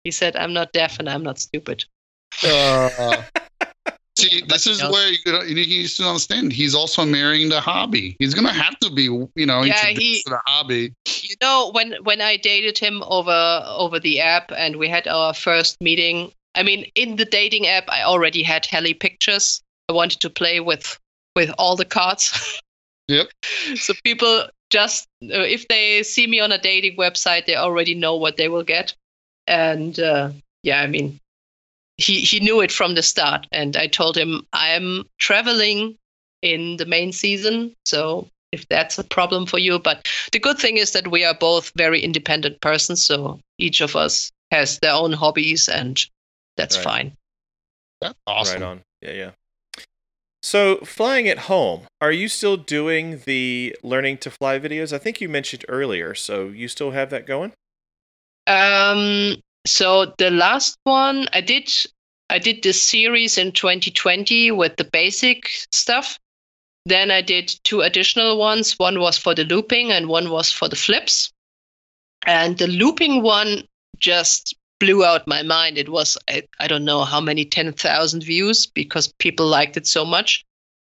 He said, I'm not deaf and I'm not stupid. Uh, see, this is knows. Where you know, he needs to understand. He's also marrying the hobby. He's going to have to be, you know, yeah, introduced he, to the hobby. You know, when, when I dated him over over the app and we had our first meeting, I mean, in the dating app, I already had heli pictures. I wanted to play with, with all the cards. Yep. So people... Just uh, if they see me on a dating website, they already know what they will get. And uh, yeah, I mean, he, he knew it from the start. And I told him, I'm traveling in the main season. So if that's a problem for you. But the good thing is that we are both very independent persons. So each of us has their own hobbies, and that's right. Fine. That's awesome. Right on. Yeah, yeah. So flying at home, are you still doing the learning to fly videos? I think you mentioned earlier. So you still have that going? Um. So the last one I did, I did this series in twenty twenty with the basic stuff. Then I did two additional ones. One was for the looping and one was for the flips. And the looping one just blew out my mind. It was, I, I don't know how many, ten thousand views, because people liked it so much.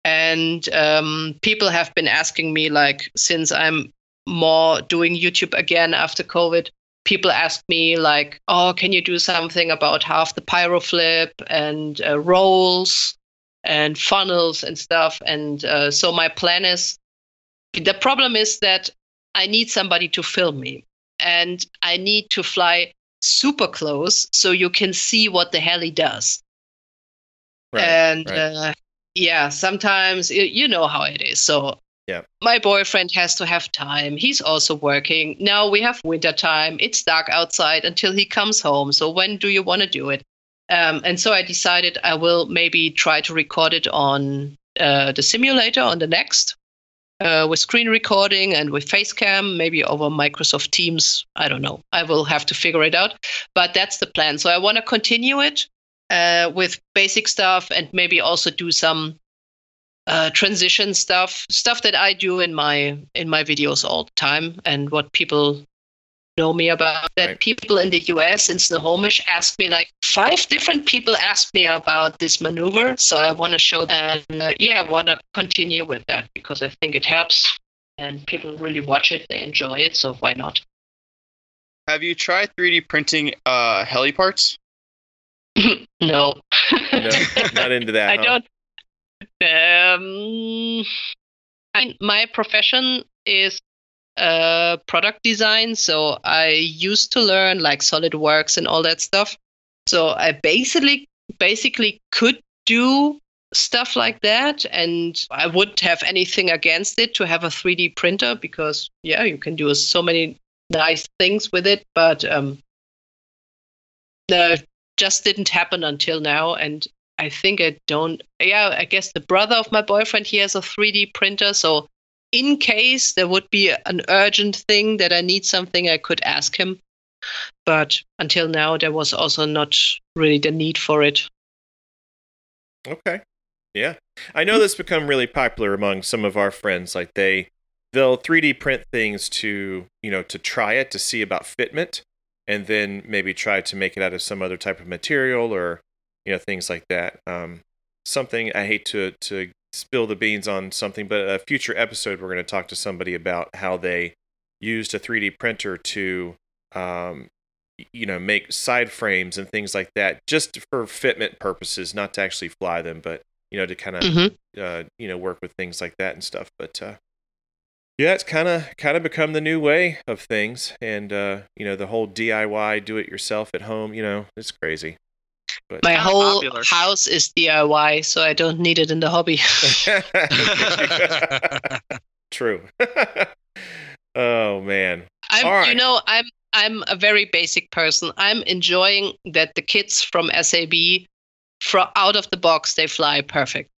And um, people have been asking me, like, since I'm more doing YouTube again after COVID, people ask me, like, oh, can you do something about half the pyro flip and uh, rolls and funnels and stuff? And uh, so my plan is, the problem is that I need somebody to film me, and I need to fly super close so you can see what the heli does. Right, and right. Uh, yeah, sometimes it, you know how it is. So yeah, my boyfriend has to have time. He's also working. Now we have winter time. It's dark outside until he comes home. So when do you want to do it? Um, and so I decided I will maybe try to record it on uh, the simulator on the Next uh, with screen recording and with face cam, maybe over Microsoft Teams. I don't know. I will have to figure it out. But that's the plan. So I want to continue it uh, with basic stuff, and maybe also do some uh, transition stuff, stuff that I do in my in my videos all the time, and what people know me about. That right. People in the U S in Snohomish asked me, like, five different people asked me about this maneuver. So I want to show that, and uh, yeah, I want to continue with that, because I think it helps, and people really watch it, they enjoy it, so why not? Have you tried three D printing uh, heli parts? no. no. Not into that, I huh? don't. Um, I, my profession is uh product design, so I used to learn, like, SolidWorks and all that stuff, so I basically basically could do stuff like that, and I wouldn't have anything against it to have a three D printer, because yeah, you can do so many nice things with it, but um that just didn't happen until now. And I think I don't yeah I guess the brother of my boyfriend, he has a three D printer, so in case there would be an urgent thing that I need something, I could ask him. But until now, there was also not really the need for it. Okay. Yeah. I know that's become really popular among some of our friends. Like, they, they'll three D print things to, you know, to try it, to see about fitment, and then maybe try to make it out of some other type of material, or, you know, things like that. Um, something I hate to, to, spill the beans on something, but a future episode we're going to talk to somebody about how they used a three D printer to um you know make side frames and things like that, just for fitment purposes, not to actually fly them, but you know to kind of mm-hmm. uh you know work with things like that and stuff. But uh yeah, it's kind of kind of become the new way of things, and uh you know the whole D I Y, do it yourself at home, you know it's crazy. But my whole popular. house is D I Y, so I don't need it in the hobby. True. Oh man. I'm, right. You know, I'm I'm a very basic person. I'm enjoying that the kids from S A B, from out of the box, they fly perfect,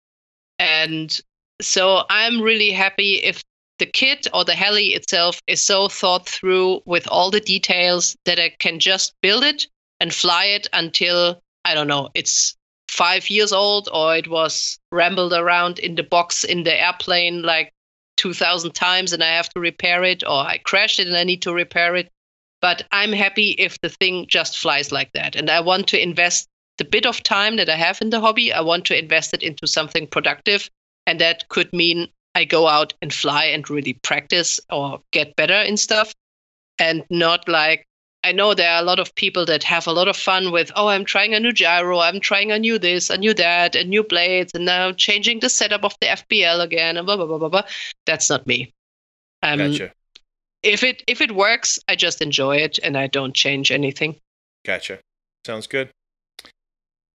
and so I'm really happy if the kit or the heli itself is so thought through with all the details that I can just build it and fly it until, I don't know, it's five years old, or it was rambled around in the box in the airplane like two thousand times and I have to repair it, or I crashed it and I need to repair it. But I'm happy if the thing just flies like that. And I want to invest the bit of time that I have in the hobby. I want to invest it into something productive. And that could mean I go out and fly and really practice or get better in stuff, and not like, I know there are a lot of people that have a lot of fun with, oh, I'm trying a new gyro, I'm trying a new this, a new that, and new blades, and now I'm changing the setup of the F B L again, and blah, blah, blah, blah, blah. That's not me. Um, gotcha. If it, if it works, I just enjoy it, and I don't change anything. Gotcha. Sounds good.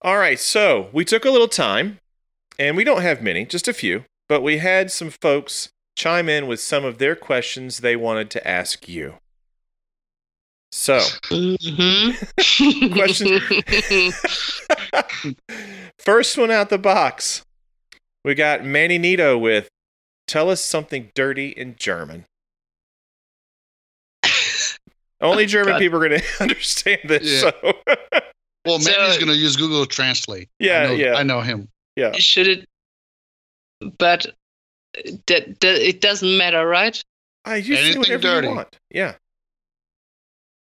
All right, so we took a little time, and we don't have many, just a few, but we had some folks chime in with some of their questions they wanted to ask you. So, mm-hmm. questions. First one out the box. We got Manny Nito with, tell us something dirty in German. Only German God. people are going to understand this. Yeah. So, well, Manny's so, going to use Google Translate. Yeah, I know, yeah. I know him. Yeah. Should it? But that, that it doesn't matter, right? I you say whatever dirty. you want. Yeah.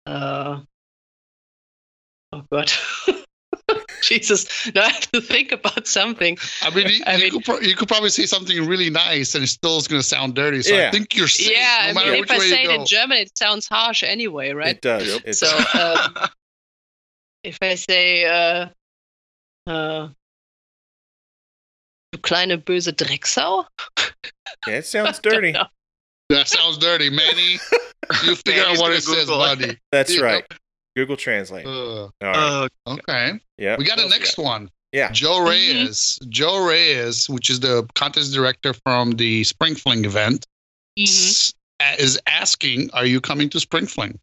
Uh, oh God. Jesus! Now I have to think about something. I mean, you, I you, mean could pro- you could probably say something really nice, and it still is going to sound dirty. So yeah. I think you're safe. Yeah, no I mean, if I say it in German, it sounds harsh anyway, right? It does. Yep. It so does. Um, if I say, uh, uh, "Du kleine böse Drecksau," yeah, it sounds dirty. That sounds dirty, Manny. You figure out what it Google says, buddy. That's you right. Know. Google Translate. Uh, All right. uh, okay. Yeah. We got the next got? one. Yeah. Joe Reyes. Mm-hmm. Joe Reyes, which is the contest director from the Spring Fling event, mm-hmm. s- is asking, are you coming to Spring Fling?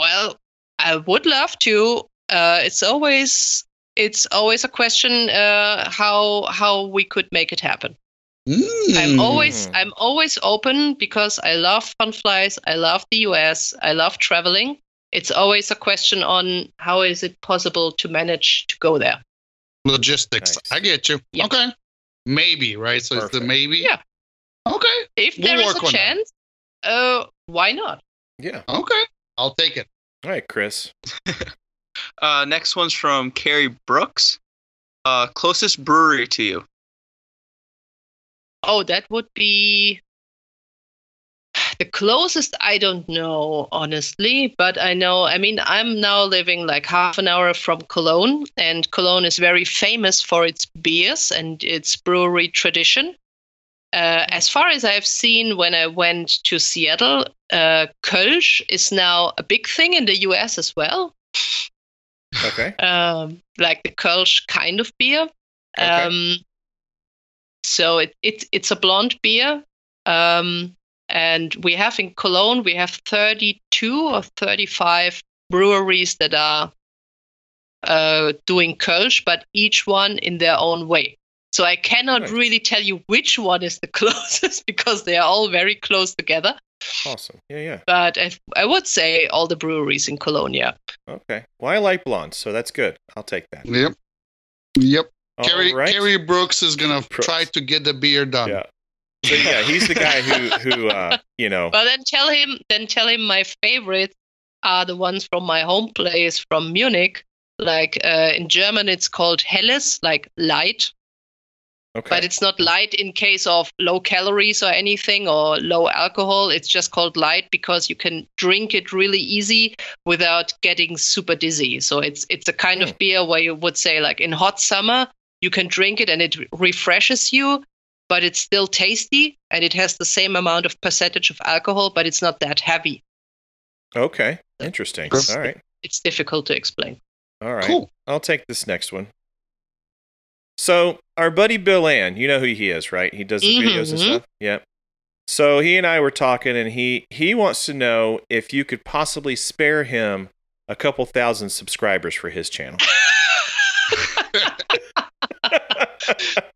Well, I would love to. Uh, it's always it's always a question uh, how how we could make it happen. Mm. I'm always I'm always open because I love fun flies. I love the U S. I love traveling. It's always a question on how is it possible to manage to go there. Logistics. Nice. I get you. Yeah. Okay. Maybe, right? So Perfect. It's the maybe. Yeah. Okay. If we'll there is a chance, uh, why not? Yeah. Okay. I'll take it. All right, Chris. uh, next one's from Carrie Brooks. Uh, closest brewery to you. Oh, that would be the closest. I don't know, honestly, but I know, I mean, I'm now living like half an hour from Cologne, and Cologne is very famous for its beers and its brewery tradition. Uh, as far as I've seen when I went to Seattle, uh, Kölsch is now a big thing in the U S as well. Okay. Um, like the Kölsch kind of beer. Okay. Um, So it, it it's a blonde beer, um, and we have in Cologne, we have thirty-two or thirty-five breweries that are uh, doing Kölsch, but each one in their own way. So I cannot nice. really tell you which one is the closest because they are all very close together. Awesome. Yeah, yeah. But I, I would say all the breweries in Cologne, yeah. Okay. Well, I like blondes, so that's good. I'll take that. Yep. Yep. Kerry right. Kerry Brooks is gonna Brooks. try to get the beer done. Yeah, so yeah, he's the guy who who uh, you know. Well, then tell him. Then tell him my favorites are the ones from my home place from Munich. Like uh, in German, it's called Helles, like light. Okay. But it's not light in case of low calories or anything or low alcohol. It's just called light because you can drink it really easy without getting super dizzy. So it's it's a kind mm. of beer where you would say like in hot summer. You can drink it and it refreshes you, but it's still tasty and it has the same amount of percentage of alcohol, but it's not that heavy. Okay. Interesting. It's, All right. It's difficult to explain. All right. Cool. I'll take this next one. So our buddy Bill Ann, you know who he is, right? He does the mm-hmm. videos and stuff. Yeah. So he and I were talking and he, he wants to know if you could possibly spare him a couple thousand subscribers for his channel.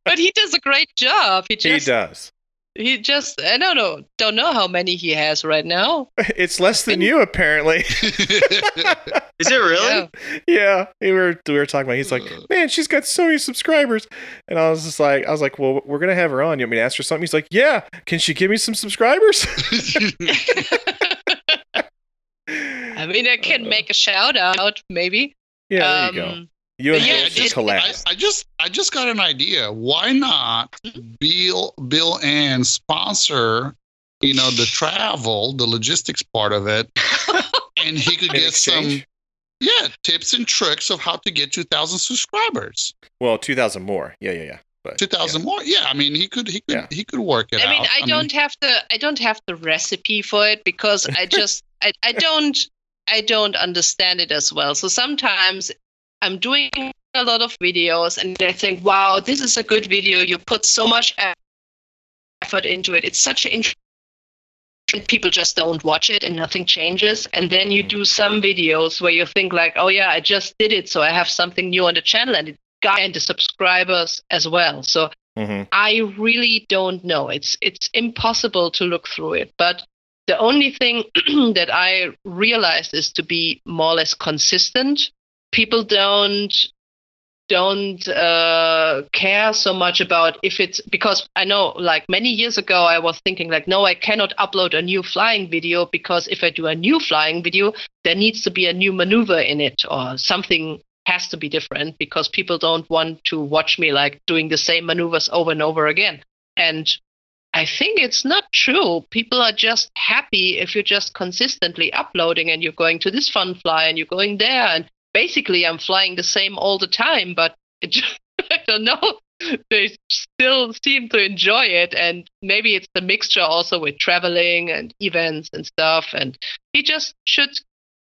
But he does a great job. He, just, he does. He just, I don't know, don't know how many he has right now. It's less than you, apparently. Is it really? Yeah. yeah. We were we were talking about. He's like, man, she's got so many subscribers, and I was just like, I was like, well, we're gonna have her on. You want me to ask her something? He's like, yeah. Can she give me some subscribers? I mean, I can uh, make a shout out, maybe. Yeah. There um, you go. You and yeah, just collapse. I, I just, I just got an idea. Why not Bill, Bill Ann sponsor, you know, the travel, the logistics part of it, and he could in get exchange? some, yeah, tips and tricks of how to get two thousand subscribers. Well, two thousand more. Yeah, yeah, yeah. But, two thousand yeah. more. Yeah, I mean, he could, he could, yeah. he could work it out. I mean, out. I, I don't mean, have the, I don't have the recipe for it because I just, I, I don't, I don't understand it as well. So sometimes. I'm doing a lot of videos and they think, wow, this is a good video. You put so much effort into it. It's such an interesting. People just don't watch it and nothing changes. And then you do some videos where you think like, oh yeah, I just did it. So I have something new on the channel and it got into subscribers as well. So mm-hmm. I really don't know. It's, it's impossible to look through it. But the only thing that I realized is to be more or less consistent. People don't don't uh, care so much about if it's, because I know like many years ago I was thinking like, no, I cannot upload a new flying video because if I do a new flying video, there needs to be a new maneuver in it or something has to be different because people don't want to watch me like doing the same maneuvers over and over again. And I think it's not true. People are just happy if you're just consistently uploading and you're going to this fun fly and you're going there and basically, I'm flying the same all the time, but it just, I don't know. They still seem to enjoy it, and maybe it's the mixture also with traveling and events and stuff. And he just should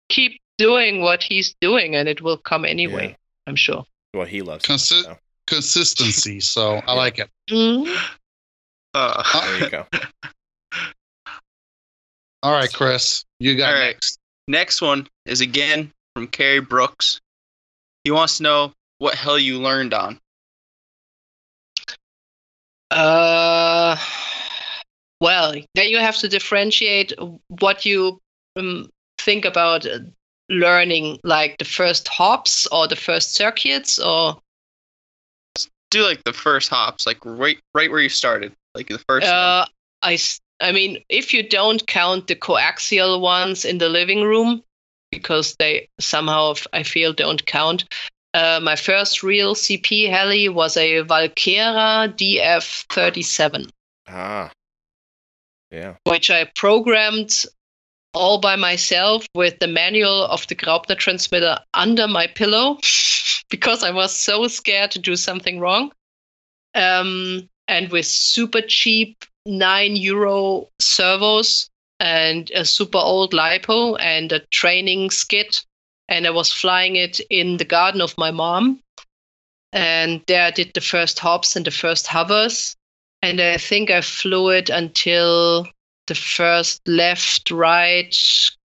keep doing what he's doing, and it will come anyway. Yeah. I'm sure. Well, he loves Consi- it, so. consistency, so I like it. Mm-hmm. Uh, there you go. All right, Chris, you got all right. next. Next one is again. From Carrie Brooks. He wants to know what hell you learned on. Uh, well, there you have to differentiate what you um, think about learning, like the first hops or the first circuits, or Let's do like the first hops, like right, right where you started, like the first. Uh, one. I, I mean, if you don't count the coaxial ones in the living room. Because they somehow, I feel, don't count. Uh, my first real C P heli was a Valkyra D F thirty-seven. Ah, yeah. Which I programmed all by myself with the manual of the Graupner transmitter under my pillow because I was so scared to do something wrong. Um, and with super cheap nine euro servos. And a super old LiPo and a training skit. And I was flying it in the garden of my mom. And there I did the first hops and the first hovers. And I think I flew it until the first left, right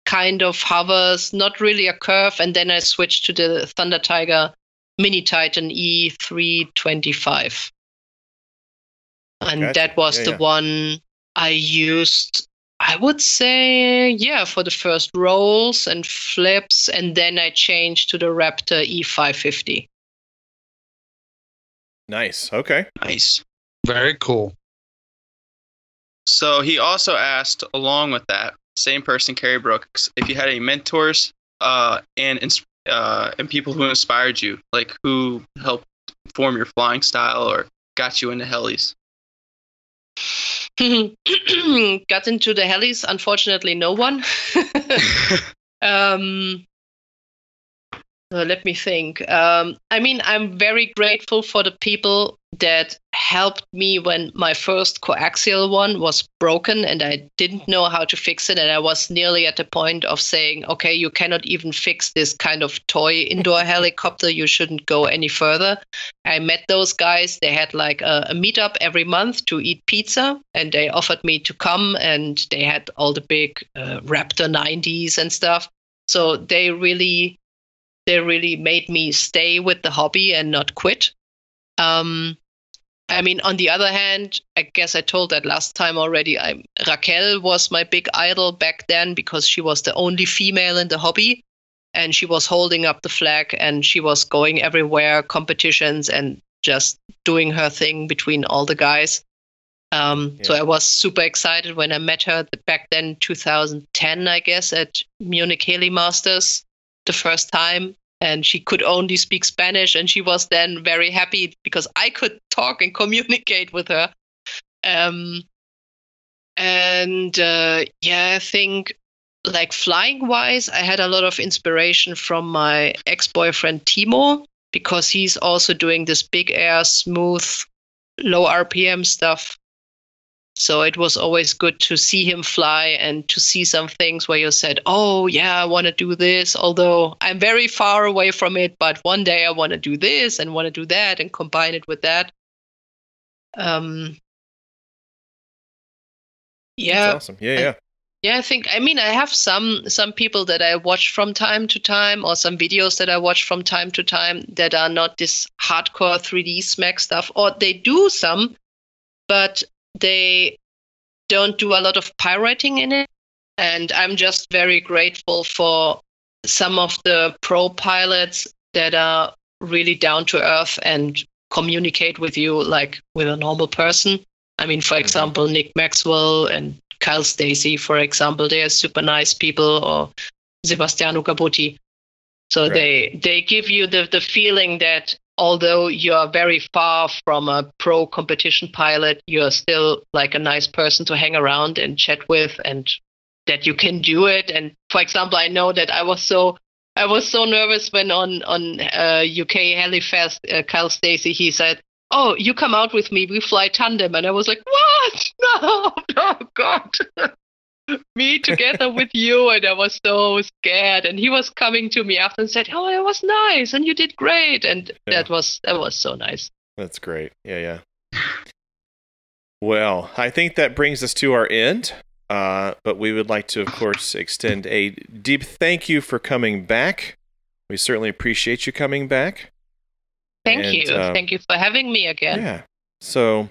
kind of hovers, not really a curve. And then I switched to the Thunder Tiger Mini Titan E three twenty-five. And gotcha. That was yeah, the yeah. one I used. I would say, yeah, for the first rolls and flips, and then I changed to the Raptor E five fifty. Nice. Okay. Nice. Very cool. So he also asked, along with that, same person, Carrie Brooks, if you had any mentors uh, and uh, and people who inspired you, like who helped form your flying style or got you into helis. Got into the helis, unfortunately, no one. um, let me think. Um, I mean, I'm very grateful for the people that helped me when my first coaxial one was broken and I didn't know how to fix it. And I was nearly at the point of saying, okay, you cannot even fix this kind of toy indoor helicopter. You shouldn't go any further. I met those guys. They had like a, a meetup every month to eat pizza and they offered me to come and they had all the big uh, Raptor nineties and stuff. So they really, they really made me stay with the hobby and not quit. Um, I mean, on the other hand, I guess I told that last time already, I, Raquel was my big idol back then because she was the only female in the hobby and she was holding up the flag and she was going everywhere, competitions and just doing her thing between all the guys. Um, yeah. So I was super excited when I met her back then, two thousand ten, I guess, at Munich Heli Masters the first time. And she could only speak Spanish, and she was then very happy because I could talk and communicate with her. Um, and uh, yeah, I think like flying-wise, I had a lot of inspiration from my ex-boyfriend Timo because he's also doing this big air, smooth, low R P M stuff. So it was always good to see him fly and to see some things where you said, oh, yeah, I want to do this, although I'm very far away from it. But one day I want to do this and want to do that and combine it with that. Um, yeah. That's awesome. Yeah, I, yeah. Yeah, I think, I mean, I have some some people that I watch from time to time, or some videos that I watch from time to time that are not this hardcore three D smack stuff, or they do some, but they don't do a lot of pirating in it. And I'm just very grateful for some of the pro pilots that are really down to earth and communicate with you like with a normal person. I mean, for example, Nick Maxwell and Kyle Stacy, for example, they are super nice people, or Sebastiano Cabotti. So right. they they give you the, the feeling that although you are very far from a pro competition pilot, you are still like a nice person to hang around and chat with, and that you can do it. And for example, I know that I was so I was so nervous when on on uh, U K Helifest, uh, Kyle Stacy, he said, "Oh, you come out with me. We fly tandem." And I was like, "What? No, no, God, me together with you." And I was so scared. And he was coming to me after and said, "Oh, it was nice, and you did great." And yeah. that was that was so nice. That's great. Yeah, yeah. Well, I think that brings us to our end. Uh, but we would like to, of course, extend a deep thank you for coming back. We certainly appreciate you coming back. Thank and, you. Uh, thank you for having me again. Yeah. So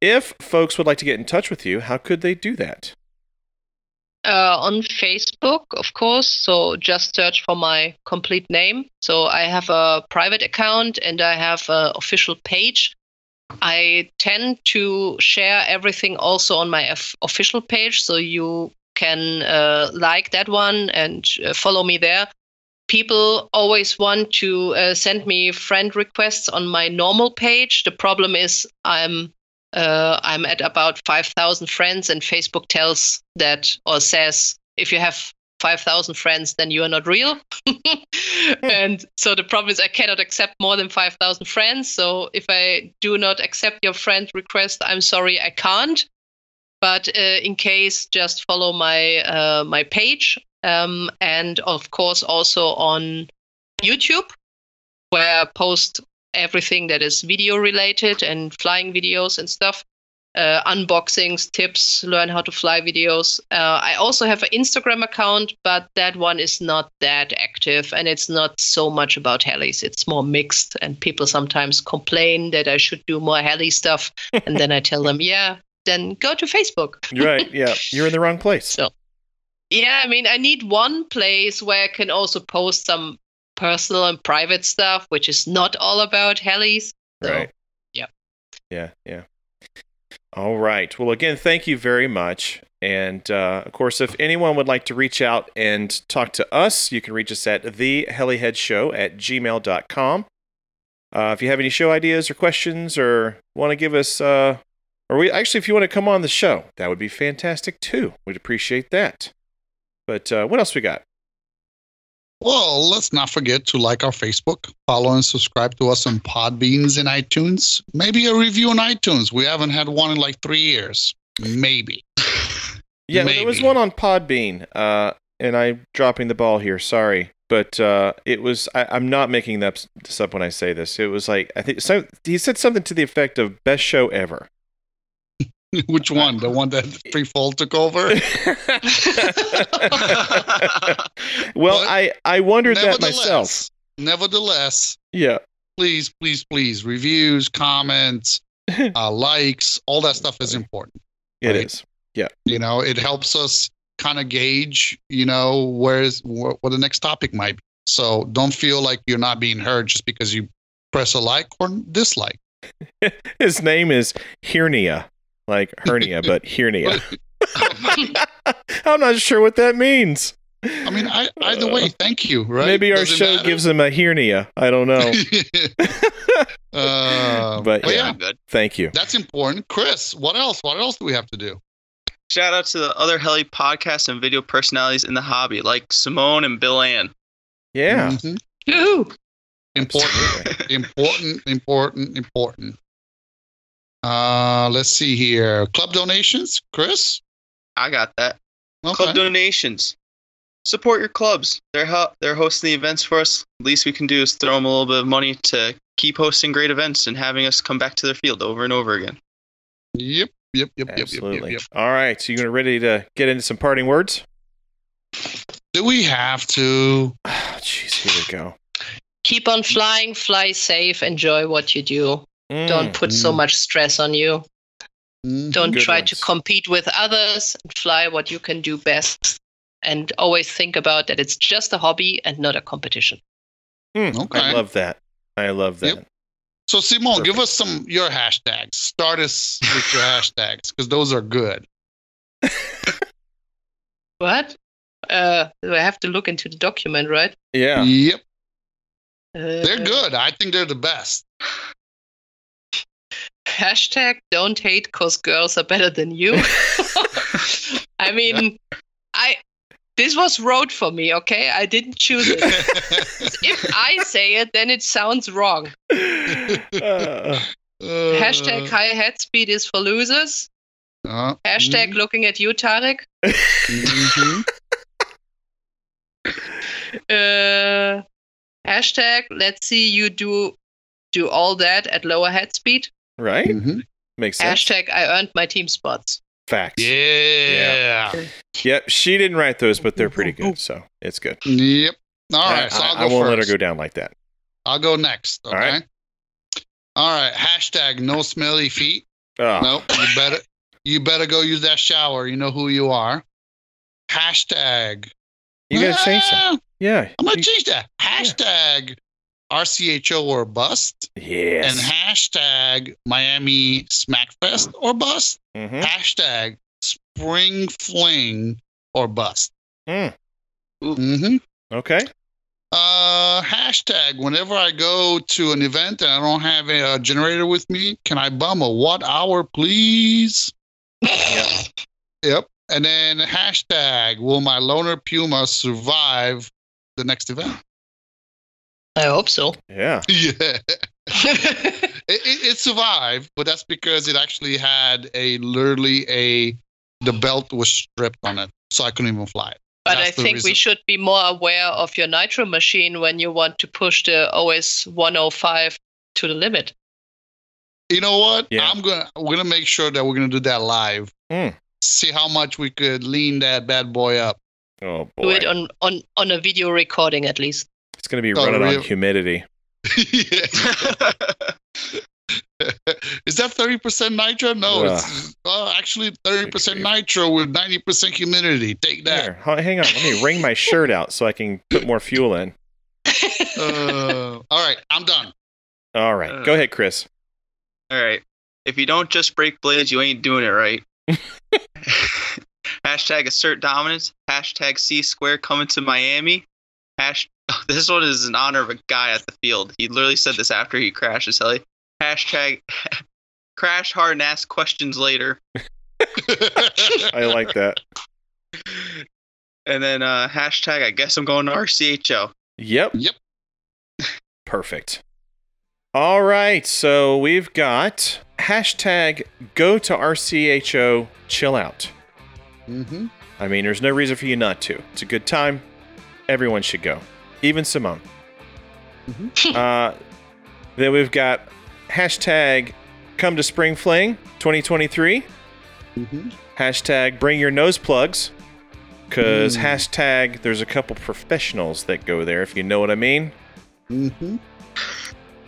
if folks would like to get in touch with you, how could they do that? Uh, on Facebook, of course. So just search for my complete name. So I have a private account and I have an official page. I tend to share everything also on my f- official page, so you can uh, like that one and uh, follow me there. People always want to uh, send me friend requests on my normal page. The problem is I'm uh, I'm at about five thousand friends, and Facebook tells that or says if you have five thousand friends, then you are not real. And so the problem is I cannot accept more than five thousand friends. So if I do not accept your friend request, I'm sorry, I can't. But uh, in case, just follow my uh, my page. Um, and of course, also on YouTube, where I post everything that is video related and flying videos and stuff. Uh, unboxings, tips, learn how to fly videos. Uh, I also have an Instagram account, but that one is not that active, and it's not so much about helis. It's more mixed, and people sometimes complain that I should do more heli stuff, and then I tell them, yeah, then go to Facebook. Right, yeah. You're in the wrong place. So, yeah, I mean, I need one place where I can also post some personal and private stuff, which is not all about helis. So, right. Yeah. Yeah, yeah. All right. Well, again, thank you very much. And, uh, of course, if anyone would like to reach out and talk to us, you can reach us at the helihead show at gmail dot com. Uh, if you have any show ideas or questions, or want to give us, uh, or we actually, if you want to come on the show, that would be fantastic too. We'd appreciate that. But uh, what else we got? Well, let's not forget to like our Facebook, follow and subscribe to us on Podbeans and iTunes. Maybe a review on iTunes. We haven't had one in like three years. Maybe. Yeah, Maybe. There was one on Podbean, uh, and I'm dropping the ball here. Sorry, but uh, it was. I, I'm not making this up when I say this. It was like I think so. He said something to the effect of "best show ever." Which one? The one that Freefall took over? Well, but I, I wondered that myself. Nevertheless. Yeah. Please, please, please. Reviews, comments, uh, likes, all that stuff is important. It right? is. Yeah. You know, it helps us kind of gauge, you know, where's wh- what the next topic might be. So don't feel like you're not being heard just because you press a like or dislike. His name is Hernia. Like hernia, but hernia. I'm not sure what that means. I mean, I, either way, thank you, right? Maybe our Doesn't show matter. Gives him a hernia. I don't know. uh, but well, yeah, yeah thank you. That's important. Chris, what else? What else do we have to do? Shout out to the other heli podcasts and video personalities in the hobby, like Simone and Bill Ann. Yeah. Mm-hmm. Important, important, important, important. Uh, let's see here. Club donations, Chris? I got that. Okay. Club donations. Support your clubs. They're ho- they're hosting the events for us. The least we can do is throw them a little bit of money to keep hosting great events and having us come back to their field over and over again. Yep, yep, yep, Absolutely. yep, yep, yep. All right, so you're ready to get into some parting words? Do we have to? Jeez, oh, here we go. Keep on flying, fly safe, enjoy what you do. Mm, Don't put mm. so much stress on you. Mm, Don't try ones. to compete with others. Fly what you can do best. And always think about that it's just a hobby and not a competition. Mm, okay. I love that. I love that. Yep. So, Simone, Perfect. give us some your hashtags. Start us with your hashtags, because those are good. What? Uh, I have to look into the document, right? Yeah. Yep. Uh, they're good. I think they're the best. Hashtag don't hate because girls are better than you. I mean, yeah. I this was road for me, okay? I didn't choose it. If I say it, then it sounds wrong. Uh, Hashtag high head speed is for losers. Uh, Hashtag mm-hmm. looking at you, Tareq. Mm-hmm. Uh, hashtag let's see you do do all that at lower head speed. Right? Mm-hmm. Makes sense. Hashtag I earned my team spots. Facts. Yeah. yeah. Yep. She didn't write those, but they're pretty good. So it's good. Yep. All right. I, so I'll go I, I won't first. let her go down like that. I'll go next. Okay. All right. All right. Hashtag no smelly feet. Oh. Nope. You better, you better go use that shower. You know who you are. Hashtag. You got to ah, change that. Yeah. I'm going to change that. Hashtag. Yeah. R C H O or bust. Yes. And hashtag Miami Smackfest or bust. Mm-hmm. Hashtag Spring Fling or bust. Mm. Mm-hmm. Okay. Uh, hashtag whenever I go to an event and I don't have a, a generator with me, can I bum a watt hour, please? Yeah. Yep. And then hashtag will my loner Puma survive the next event? I hope so. Yeah. Yeah. it, it, it survived, but that's because it actually had a literally a the belt was stripped on it, so I couldn't even fly it. But that's I think reason. we should be more aware of your nitro machine when you want to push the O S one oh five to the limit. You know what? Yeah. I'm gonna we're gonna make sure that we're gonna do that live. Mm. See how much we could lean that bad boy up. Oh boy. Do it on on, on a video recording at least. It's going to be oh, running really? on humidity. Is that thirty percent nitro? No, Ugh. it's uh, actually thirty percent nitro with ninety percent humidity. Take that. Here, hang on. Let me wring my shirt out so I can put more fuel in. Uh, all right. I'm done. All right. Uh, Go ahead, Chris. All right. If you don't just break blades, you ain't doing it right. Hashtag assert dominance. Hashtag C square coming to Miami. Hashtag. This one is in honor of a guy at the field. He literally said this after he crashed his heli. Hashtag crash hard and ask questions later. I like that. And then uh, hashtag I guess I'm going to R C H O. Yep. Yep. Perfect. All right. So we've got hashtag go to R C H O chill out. Mm-hmm. I mean, there's no reason for you not to. It's a good time. Everyone should go. Even Simone. Mm-hmm. Uh, then we've got hashtag come to Spring Fling twenty twenty-three. Mm-hmm. Hashtag bring your nose plugs. Because mm. hashtag there's a couple professionals that go there, if you know what I mean. Mm-hmm.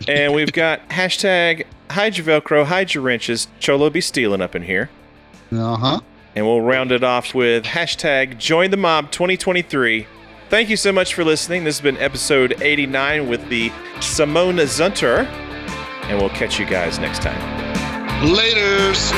And we've got hashtag hide your Velcro, hide your wrenches. Cholo be stealing up in here. Uh-huh. And we'll round it off with hashtag join the mob twenty twenty-three. Thank you so much for listening. This has been episode eighty-nine with the Simone Zunterer, and we'll catch you guys next time. Laters.